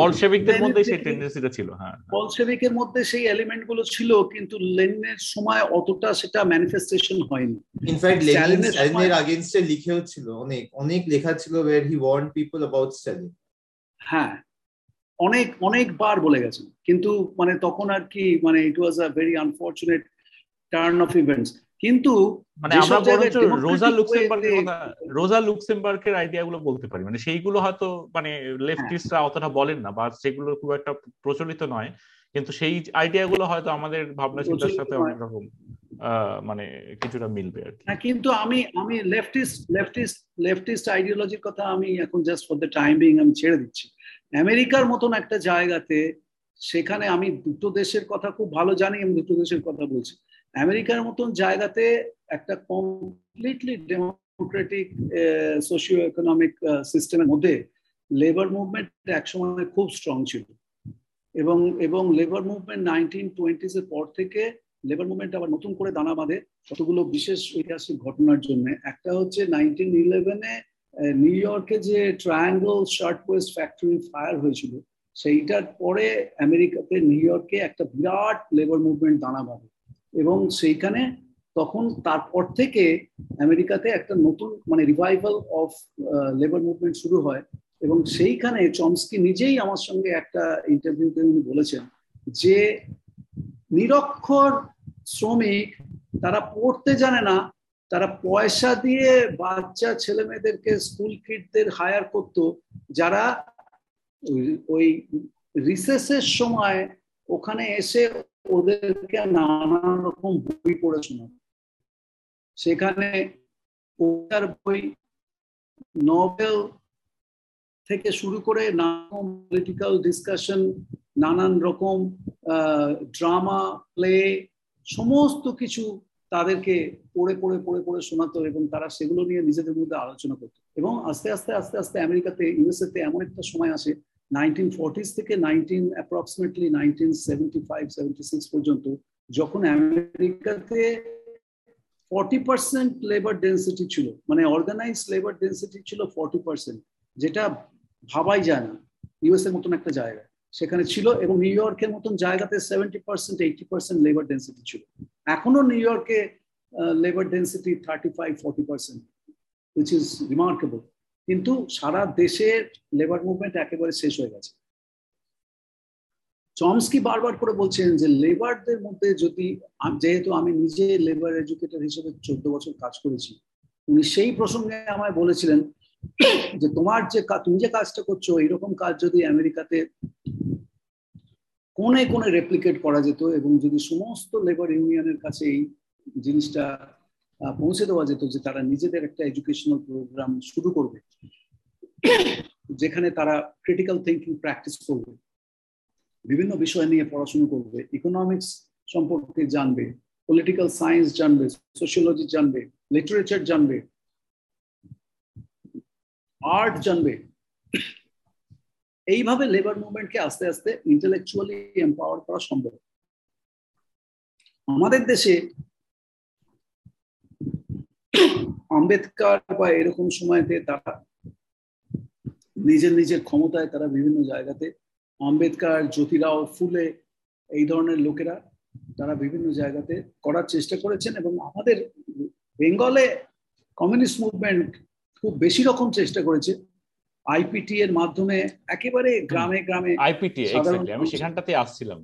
বলশেভিকদের মধ্যে সেই টেন্ডেন্সিটা ছিল। হ্যাঁ বলশেভিকের মধ্যে সেই এলিমেন্টগুলো ছিল, কিন্তু লেনিনের সময় অতটা সেটা ম্যানিফেস্টেশন হয়নি। ইনফ্যাক্ট লেনিন স্ট্যালিনের এগেইনস্টে লিখেও ছিল, অনেক অনেক লেখা ছিল where he warned people about Stalin. হ্যাঁ অনেক অনেকবার বলে গেছেন, কিন্তু মানে তখন আর কি মানে it was a very unfortunate turn of events. কিন্তু মানে আমরা রোজা লুক্সেমবার্গের আইডিয়া গুলো বলতে পারি, মানে সেইগুলো হয়তো মানে লেফটিস্টরা অতটা বলেন না বা সেগুলো খুব একটা প্রচলিত নয়, কিন্তু সেই আইডিয়া গুলো হয়তো আমাদের ভাবনা চিন্তার সাথে অনেক রকম মানে কিছুটা মিলবে আর কি। কিন্তু আমি লেফটিস্ট আইডিওলজির কথা আমি এখন just for the time being আমি ছেড়ে দিচ্ছি। আমেরিকার মতন একটা জায়গাতে, সেখানে আমি দুটো দেশের কথা খুব ভালো জানি, আমি দুটো দেশের কথা বলছি। আমেরিকার মতন জায়গাতে একটা কমপ্লিটলি ডেমোক্রেটিক সোশিও ইকোনমিক সিস্টেমের মধ্যে লেবার মুভমেন্ট একসময় খুব স্ট্রং ছিল এবং লেবার মুভমেন্ট 1920s এর পর থেকে লেবার মুভমেন্ট আবার নতুন করে দানা বাঁধে কতগুলো বিশেষ ঐতিহাসিক ঘটনার জন্য। একটা হচ্ছে 1911-এ নিউ ইয়র্কে যে triangle shirt West factory fire হয়েছিল, সেইটার পরে আমেরিকাতে নিউ ইয়র্কে একটা বিরাট লেবার মুভমেন্ট দানা বাঁধে এবং সেইখানে তখন তারপর থেকে আমেরিকাতে একটা নতুন মানে রিভাইভাল অফ লেবার মুভমেন্ট শুরু হয়। এবং সেইখানে চমস্কি নিজেই আমার সঙ্গে একটা ইন্টারভিউতে উনি বলেছেন যে নিরক্ষর শ্রমিক, তারা পড়তে জানে না, তারা পয়সা দিয়ে বাচ্চা ছেলে মেয়েদেরকে স্কুল কিডদের হায়ার করত, যারা ওই রিসেসের সময় ওখানে এসে ওদেরকে নানা রকম বই পড়ে শোনাতো। সেখানে ওদের বই নোবেল থেকে শুরু করে নানা পলিটিক্যাল ডিসকাশন, নানান রকম ড্রামা প্লে, সমস্ত কিছু তাদেরকে পড়ে পড়ে পড়ে পড়ে শোনাতো এবং তারা সেগুলো নিয়ে নিজেদের মধ্যে আলোচনা করতো। এবং আস্তে আস্তে আস্তে আস্তে আমেরিকাতে ইউএসএতে এমন একটা সময় আসে 1940s থেকে approximately 1975-76 পর্যন্ত, যখন আমেরিকাতে 40% লেবার ডেন্সিটি ছিল, মানে অর্গানাইজড লেবার ডেন্সিটি ছিল 40%, যেটা ভাবাই যায় না ইউএস এর মতন একটা জায়গা সেখানে ছিল। এবং নিউ ইয়র্কের মতন জায়গাতে 70%-80% লেবার ডেন্সিটি ছিল। এখনো নিউ ইয়র্কে labour density 35-40%, which is remarkable. কিন্তু সারা দেশের লেবার মুভমেন্ট একেবারে শেষ হয়ে গেছে। চমস্কি বারবার করে বলছেন যে লেবারদের মধ্যে যদি, যেহেতু আমি নিজে লেবার এডুকেটর হিসেবে 14 বছর কাজ করেছি, উনি সেই প্রসঙ্গে আমায় বলেছিলেন যে তোমার যে তুমি যে কাজটা করছো এইরকম কাজ যদি আমেরিকাতে কোনে কোনে রেপ্লিকেট করা যেত এবং যদি সমস্ত লেবার ইউনিয়নের কাছে এই জিনিসটা পৌঁছে দেওয়া যেত যে তারা নিজেদের একটা এডুকেশনাল প্রোগ্রাম শুরু করবে যেখানে তারা ক্রিটিক্যাল থিঙ্কিং প্র্যাকটিস করবে, বিভিন্ন বিষয় নিয়ে পড়াশুনো করবে, ইকোনমিক্স সম্পর্কে জানবে, পলিটিক্যাল সায়েন্স জানবে, সোশিয়োলজি জানবে, লিটারেচার জানবে, আর্ট জানবে। এইভাবে লেবার মুভমেন্টকে আস্তে আস্তে ইন্টেলেকচুয়ালি এম্পাওয়ার করা সম্ভব। আমাদের দেশে আম্বেদকর বা এরকম সময়তে তারা নিজের নিজের ক্ষমতায় তারা বিভিন্ন জায়গাতে আম্বেদকর, জ্যোতিরাও ফুলে এই ধরনের লোকেরা তারা বিভিন্ন জায়গাতে করার চেষ্টা করেছেন এবং আমাদের বেঙ্গলে কমিউনিস্ট মুভমেন্ট খুব বেশি রকম চেষ্টা করেছে আইপিটি এর মাধ্যমে একেবারে গ্রামে গ্রামে। আইপিটি এক্স্যাক্টলি, আমি সেখানটাতে আসছিলাম।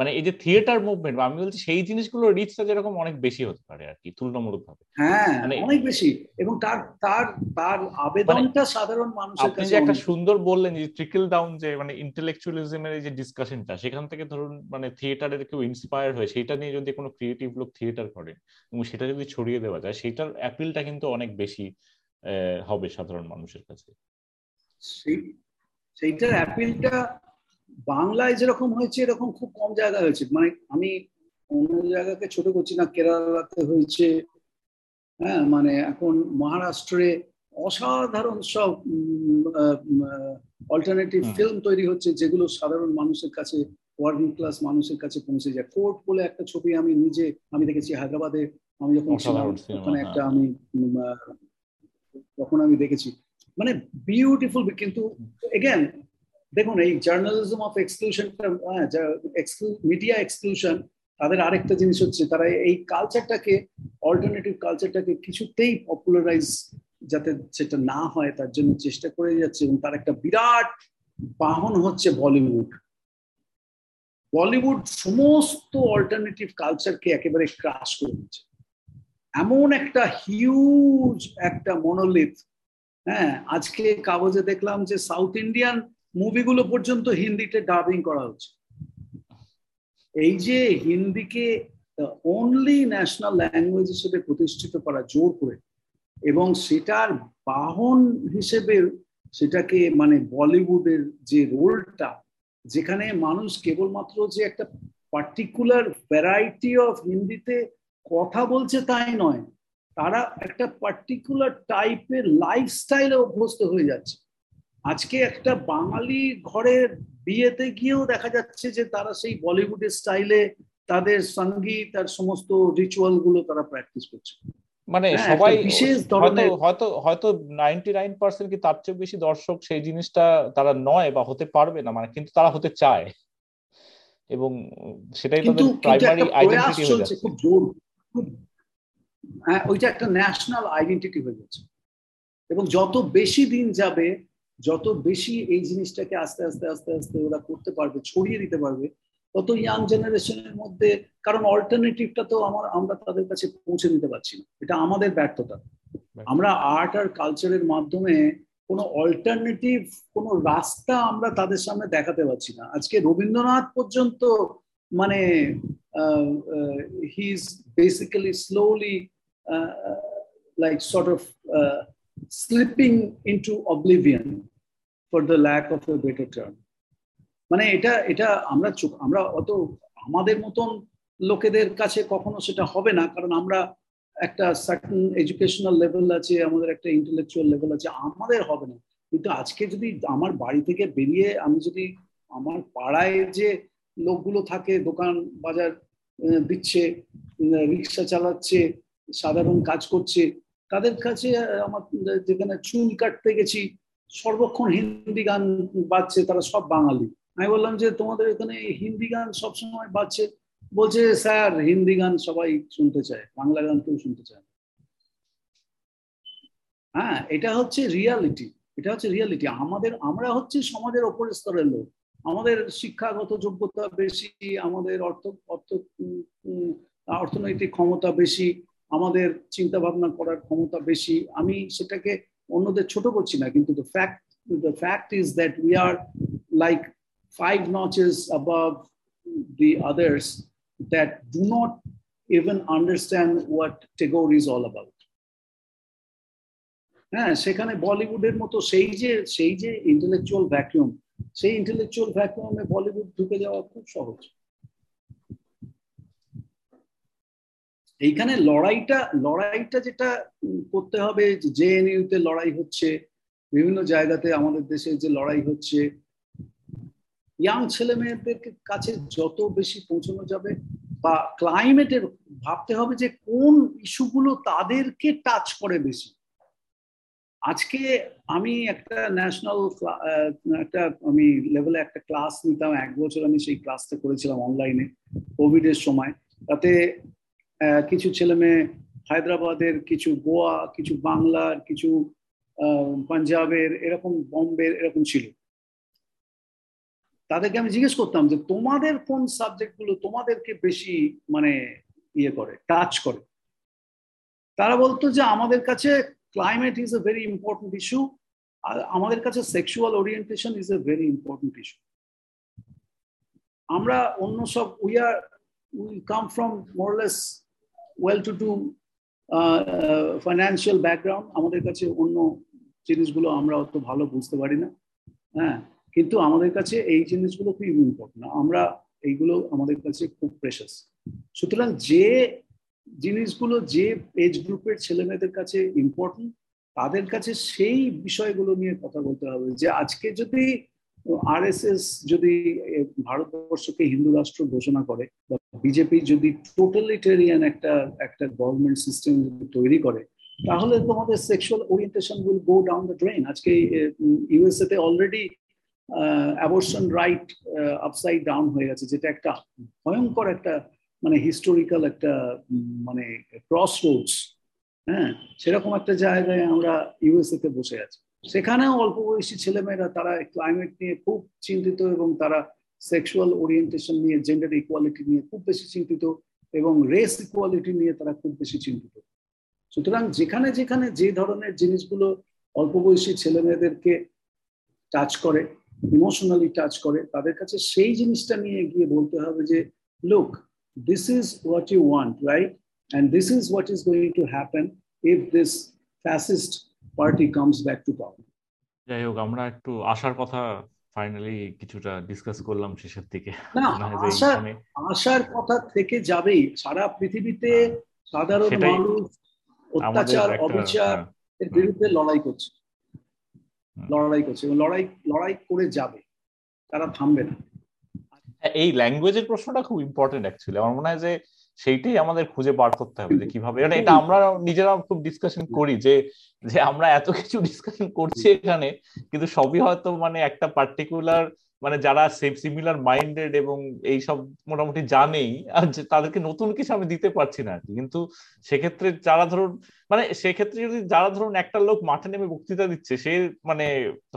মানে এই যে থিয়েটার মুভমেন্ট, আমি বলছি সেই জিনিসগুলো রিচটা যেরকম অনেক বেশি হতে পারে আর কি তুলনামূলকভাবে, হ্যাঁ অনেক বেশি, এবং তার তার তার আবেদনটা সাধারণ মানুষের কাছে। আপনি যে একটা সুন্দর বললেন যে ট্রিকল ডাউন, যে মানে ইন্টেলেকচুয়ালিজমের এই যে ডিসকাশনটা, সেখান থেকে ধরুন মানে থিয়েটারের কেউ ইন্সপায়ার হয়, সেটা নিয়ে যদি কোনো ক্রিয়েটিভ লোক থিয়েটার করে এবং সেটা যদি ছড়িয়ে দেওয়া যায়, সেটার অ্যাপিলটা কিন্তু অনেক বেশি হবে সাধারণ মানুষের কাছে। সেইটার অ্যাপিলটা বাংলায় যেরকম হয়েছে এরকম খুব কম জায়গা হয়েছে। মানে আমি অন্য জায়গাকে ছোট করছি না, কেরালাতে হয়েছে, হ্যাঁ মানে এখন মহারাষ্ট্রে অসাধারণ সব অল্টারনেটিভ ফিল্ম তৈরি হচ্ছে যেগুলো সাধারণ মানুষের কাছে, ওয়ার্কিং ক্লাস মানুষের কাছে পৌঁছে যায়। কোর্ট বলে একটা ছবি আমি নিজে দেখেছি হায়দ্রাবাদে, আমি যখন ওখানে একটা তখন আমি দেখেছি, মানে বিউটিফুল। কিন্তু এগেন দেখুন এই জার্নালিজম অফ এক্সক্লুশনটা, মিডিয়া এক্সক্লুশন, তাদের আরেকটা জিনিস হচ্ছে তারা এই কালচারটাকে, অল্টারনেটিভ কালচারটাকে কিছুতেই পপুলারাইজ যাতে সেটা না হয় তার জন্য চেষ্টা করে যাচ্ছে এবং তার একটা বিরাট বাহন হচ্ছে বলিউড। বলিউড সমস্ত অল্টারনেটিভ কালচারকে একেবারে ক্রাশ করে দিচ্ছে, এমন একটা হিউজ একটা মনোলিথ। হ্যাঁ আজকে কাগজে দেখলাম যে সাউথ ইন্ডিয়ান মুভিগুলো পর্যন্ত হিন্দিতে ডাবিং করা হচ্ছে। এই যে হিন্দিকে অনলি ন্যাশনাল ল্যাঙ্গুয়েজ হিসেবে প্রতিষ্ঠিত করা জোর করে এবং সেটার বাহন হিসেবে সেটাকে, মানে বলিউডের যে রোলটা, যেখানে মানুষ কেবলমাত্র যে একটা পার্টিকুলার ভ্যারাইটি অফ হিন্দিতে কথা বলছে তাই নয়, তারা একটা পার্টিকুলার টাইপের লাইফস্টাইলে অভ্যস্ত হয়ে যাচ্ছে। আজকে একটা বাঙালি ঘরের বিয়েতে গিয়েও দেখা যাচ্ছে যে তারা সেই বলিউডের স্টাইলে তাদের সঙ্গীত আর সমস্ত রিচুয়াল গুলো তারা প্র্যাকটিস করছে। মানে সবাই বিশেষ ধরনের হয়তো 99% কি তার চেয়ে বেশি দর্শক সেই জিনিসটা তারা নয় বা হতে পারবে না, মানে কিন্তু তারা হতে চায় এবং সেটাই তাদের প্রাইমারি আইডেন্টিটি হয়ে যাচ্ছে। খুব জোর, ওইটা একটা ন্যাশনাল আইডেন্টিটি হয়ে যাচ্ছে এবং যত বেশি দিন যাবে যত বেশি এই জিনিসটাকে আস্তে আস্তে আস্তে আস্তে ওরা করতে পারবে, ছড়িয়ে দিতে পারবে তত ইয়াং জেনারেশনের মধ্যে, কারণ অল্টারনেটিভটা তো আমরা তাদের কাছে পৌঁছে দিতে পারছি না। এটা আমাদের ব্যর্থতা। আমরা আর্ট আর কালচারের মাধ্যমে কোনো অল্টারনেটিভ কোনো রাস্তা আমরা তাদের সামনে দেখাতে পারছি না। আজকে রবীন্দ্রনাথ পর্যন্ত মানে he is basically slowly like sort of slipping into oblivion, for the lack of a better term. মানে এটা আমরা অত আমাদের মতন লোকেদের কাছে কখনো সেটা হবে না, কারণ আমরা একটা certain educational level আছে, আমাদের একটা intellectual level আছে, আমাদের হবে না। কিন্তু আজকে যদি আমার বাড়ি থেকে বেরিয়ে আমি যদি আমার পাড়ায় যে লোকগুলো থাকে, দোকান বাজার দিচ্ছে, রিক্সা চালাচ্ছে, সাধারণ কাজ করছে, তাদের কাছে আমার যেখানে চুল কাটতে গেছি সর্বক্ষণ হিন্দি গান বাজছে, তারা সব বাঙালি। আমি বললাম যে তোমাদের এখানে হিন্দি গান সবসময় বাজছে, বলছে স্যার হিন্দি গান সবাই শুনতে চায়, বাংলা গান কেউ শুনতে চায়। হ্যাঁ এটা হচ্ছে রিয়ালিটি, এটা হচ্ছে রিয়ালিটি। আমরা হচ্ছে সমাজের ওপরের স্তরের লোক, আমাদের শিক্ষাগত যোগ্যতা বেশি, আমাদের অর্থনৈতিক ক্ষমতা বেশি, আমাদের চিন্তা ভাবনা করার ক্ষমতা বেশি। আমি সেটাকে অন্যদের ছোট করছি না, কিন্তু the fact is that we are like 5 notches above the others that do not even understand what Tagore is all about. হ্যাঁ, সেখানে বলিউডের মতো সেই যে ইন্টেলেকচুয়াল ভ্যাকুয়াম, সেই ইন্টেলেকচুয়াল ভ্যাকুয়ামে বলিউড ঢুকে যাওয়া খুব সহজ। এইখানে লড়াইটা যেটা করতে হবে, জেএনইউতে লড়াই হচ্ছে, বিভিন্ন জায়গাতে আমাদের দেশে যে লড়াই হচ্ছে, ইয়াং ছেলে মেয়েদের কাছে যত বেশি পৌঁছানো যাবে, বা ক্লাইমেটের ভাবতে হবে যে কোন ইস্যুগুলো তাদেরকে টাচ করে বেশি। আজকে আমি ন্যাশনাল লেভেলে একটা ক্লাস নিতাম, 1 বছর আমি সেই ক্লাসটা করেছিলাম অনলাইনে কোভিড এর সময়। তাতে কিছু ছেলে মেয়ে হায়দ্রাবাদের, কিছু গোয়া, কিছু বাংলার, কিছু পাঞ্জাবের, এরকম বম্বের, এরকম ছিল। তাদেরকে আমি জিজ্ঞেস করতাম যে তোমাদের কোন সাবজেক্ট গুলো তোমাদেরকে বেশি মানে ইয়ে করে, টাচ করে। তারা বলতো যে আমাদের কাছে climate is a very important issue, আমাদের কাছে sexual orientation is a very important issue, আমরা অন্য সব we come from more or less well to do financial background, আমাদের কাছে অন্য জিনিসগুলো আমরা অত ভালো বুঝতে পারি না। হ্যাঁ, কিন্তু আমাদের কাছে এই জিনিসগুলো খুব ইম্পর্টেন্ট, আমরা এইগুলো আমাদের কাছে খুব প্রেশাস। সুতরাং যে জিনিসগুলো যে এজ গ্রুপের ছেলে মেয়েদের কাছে ইম্পর্টেন্ট, তাদের কাছে সেই বিষয়গুলো নিয়ে কথা বলতে হবে। যে আজকে যদি RSS যদি ভারতবর্ষকে হিন্দু রাষ্ট্র ঘোষণা করে, বা বিজেপি যদি টোটালিটেরিয়ান একটা গভর্নমেন্ট সিস্টেম তৈরি করে, তাহলে তোমাদের sexual orientation will go down the drain. আজকে USA তে already abortion right upside down হয়ে গেছে, যেটা একটা ভয়ঙ্কর একটা মানে হিস্টোরিক্যাল একটা মানে ক্রস রোডস। হ্যাঁ, সেরকম একটা জায়গায় আমরা USA তে বসে আছি। সেখানেও অল্প বয়সী ছেলেমেয়েরা তারা ক্লাইমেট নিয়ে খুব চিন্তিত, এবং তারা সেক্সুয়াল ওরিয়েন্টেশন নিয়ে, জেন্ডার ইকুয়ালিটি নিয়ে খুব বেশি চিন্তিত, এবং রেস ইকুয়ালিটি নিয়ে তারা খুব বেশি চিন্তিত। সুতরাং যেখানে যেখানে যে ধরনের জিনিসগুলো অল্প বয়সী ছেলেমেয়েদেরকে টাচ করে, ইমোশনালি টাচ করে, তাদের কাছে সেই জিনিসটা নিয়ে গিয়ে বলতে হবে যে look, this is what you want, right? And this is what is going to happen if this fascist party comes back to power. যাই হোক, আমরা একটু আশার কথা ফাইনালি কিছুটা ডিসকাস করলাম শেষের দিকে। না, আশার কথা থেকে যাবেই। সারা পৃথিবীতে সাধারণ মানুষ অত্যাচার, অবিচার এর বিরুদ্ধে লড়াই করছে এবং লড়াই করে যাবে, তারা থামবে না। এই ল্যাঙ্গুয়েজের প্রশ্নটা খুব ইম্পর্টেন্ট অ্যাকচুয়ালি। আমার মনে হয় যে সেইটাই আমাদের খুঁজে বার করতে হবে যে কিভাবে, মানে এটা আমরা নিজেরা খুব ডিসকাশন করি যে যে আমরা এত কিছু ডিসকাশন করছি এখানে, কিন্তু সবই হয়তো মানে একটা পার্টিকুলার মানে যারা সিমিলার মাইন্ডেড এবং এইসব মোটামুটি জানেই, আর তাদেরকে নতুন কিছু আমি দিতে পারছি না আর কি। কিন্তু সেক্ষেত্রে যারা ধরুন মানে সেক্ষেত্রে যদি যারা ধরুন একটা লোক মাঠে নেমে বক্তৃতা দিচ্ছে, সে মানে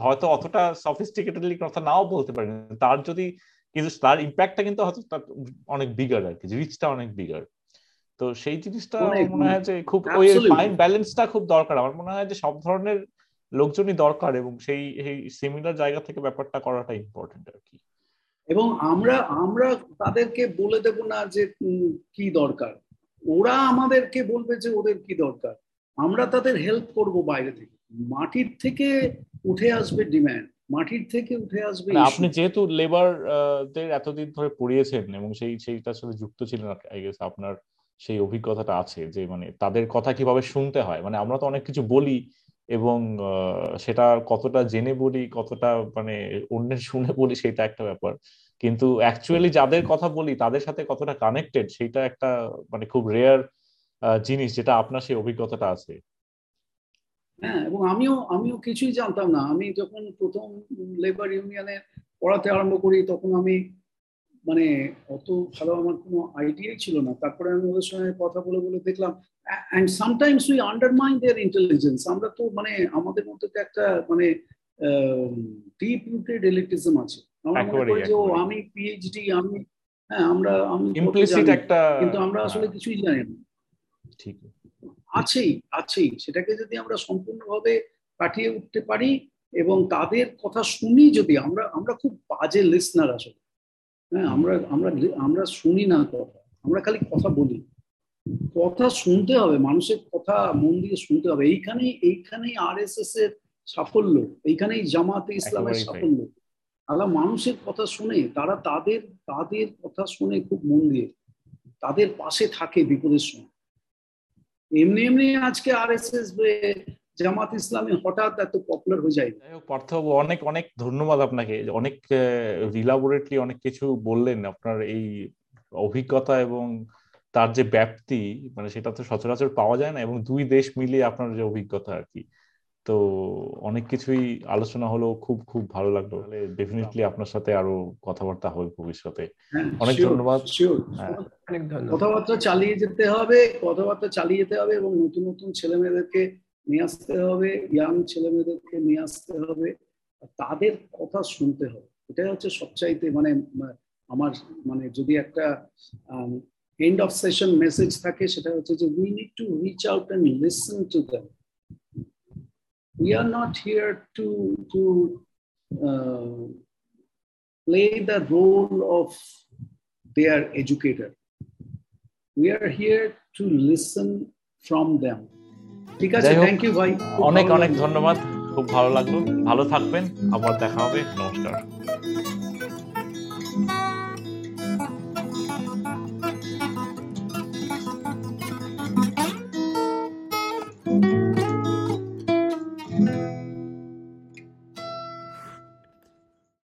হয়তো অতটা সফিস্টিকেটেডলি কথা নাও বলতে পারে, তার যদি কিন্তু তার ইম্প্যাক্টটা কিন্তু হয়তো অনেক বিগার আর কি, রিচটা অনেক বিগার। তো সেই জিনিসটা মনে হয় যে খুব ওই ফাইন ব্যালেন্সটা খুব দরকার। আমার মনে হয় যে সব ধরনের লোকজনই দরকার, এবং সেই সিমিলার জায়গা থেকে ব্যাপারটা করাটা ইম্পর্টেন্ট আর কি। এবং আমরা তাদেরকে বলে দেব না যে কি দরকার, ওরা আমাদেরকে বলবে যে ওদের কি দরকার। আমরা তাদের হেল্প করব বাইরে থেকে। মাটির থেকে উঠে আসবে ডিমান্ড, মাটির থেকে উঠে আসবে। আপনি যেহেতু লেবারদের এতদিন ধরে পড়িয়েছেন এবং সেইটার সাথে যুক্ত ছিলেন, আই গেস আপনার সেই অভিজ্ঞতাটা আছে যে মানে তাদের কথা কিভাবে শুনতে হয়। মানে আমরা তো অনেক কিছু বলি, এবং সেটা কতটা জেনে বলি, কতটা মানে অন্যের শুনে বলি, সেটা একটা ব্যাপার। কিন্তু অ্যাকচুয়ালি যাদের কথা বলি তাদের সাথে কতটা কানেক্টেড, সেটা একটা মানে খুব রেয়ার জিনিস, যেটা আপনার সেই অভিজ্ঞতাটা আছে। হ্যাঁ, এবং আমিও কিছুই জানতাম না। আমি যখন প্রথম লেবার ইউনিয়নে পড়াতে আরম্ভ করি, তখন আমি মানে অত ভালো আমার কোনো আইডিয়াই ছিল না। তারপরে আমি ওদের সঙ্গে কথা বলে দেখলাম, and sometimes we undermine their intelligence. আমরা তো মানে আমাদের মধ্যে তো একটা মানে ডিপ রুটেড এলিটিজম আছে। আমরা মনে করি যে আমি PhD, আমি হ্যাঁ আমরা আমি ইমপ্লিসিট একটা, কিন্তু আমরা আসলে কিছুই জানি না। ঠিক আছে। আছেই আছেই, সেটাকে যদি আমরা সম্পূর্ণভাবে কাটিয়ে উঠতে পারি এবং তাদের কথা শুনি, যদি আমরা আমরা খুব বাজে লিসনার আসলে, হ্যাঁ আমরা আমরা আমরা শুনি না কথা, আমরা খালি কথা বলি। কথা শুনতে হবে, মানুষের কথা মন দিয়ে শুনতে হবে। এইখানেই RSS এর সাফল্য, এইখানেই জামাতে ইসলামের সাফল্য। তারা মানুষের কথা শুনে, তারা তাদের কথা শুনে খুব মন দিয়ে, তাদের পাশে থাকে বিপদের সময়। এমনি এমনি আজকে RSS জামাত ইসলামী হঠাৎ এত পপুলার হয়ে যায়। পার্থবাবু, অনেক অনেক ধন্যবাদ আপনাকে, অনেক ইলাবোরেটলি অনেক কিছু বললেন। আপনার এই অভিজ্ঞতা এবং তার যে ব্যাপ্তি, মানে সেটা তো সচরাচর পাওয়া যায় না, এবং দুই দেশ মিলিয়ে আপনার যে অভিজ্ঞতা আর কি, তো অনেক কিছুই আলোচনা হলো, খুব খুব ভালো লাগলো। ডেফিনেটলি আপনার সাথে আরো কথাবার্তা হবে ভবিষ্যতে। অনেক ধন্যবাদ। কথাবার্তা চালিয়ে যেতে হবে, কথাবার্তা চালিয়ে যেতে হবে, এবং নতুন নতুন ছেলে মেয়েদেরকে নিয়ে আসতে হবে, ইয়াং ছেলে মেয়েদেরকে নিয়ে আসতে হবে, তাদের কথা শুনতে হবে। এটাই হচ্ছে সবচাইতে মানে আমার মানে যদি একটা end of session message থাকে, সেটা হচ্ছে যে we need to reach out and listen to them. We are not here to play the role of their educator. We are here to listen from them. ঠিক আছে, thank you ভাই, অনেক অনেক ধন্যবাদ, খুব ভালো লাগলো। ভালো থাকবেন, আবার দেখা হবে, নমস্কার।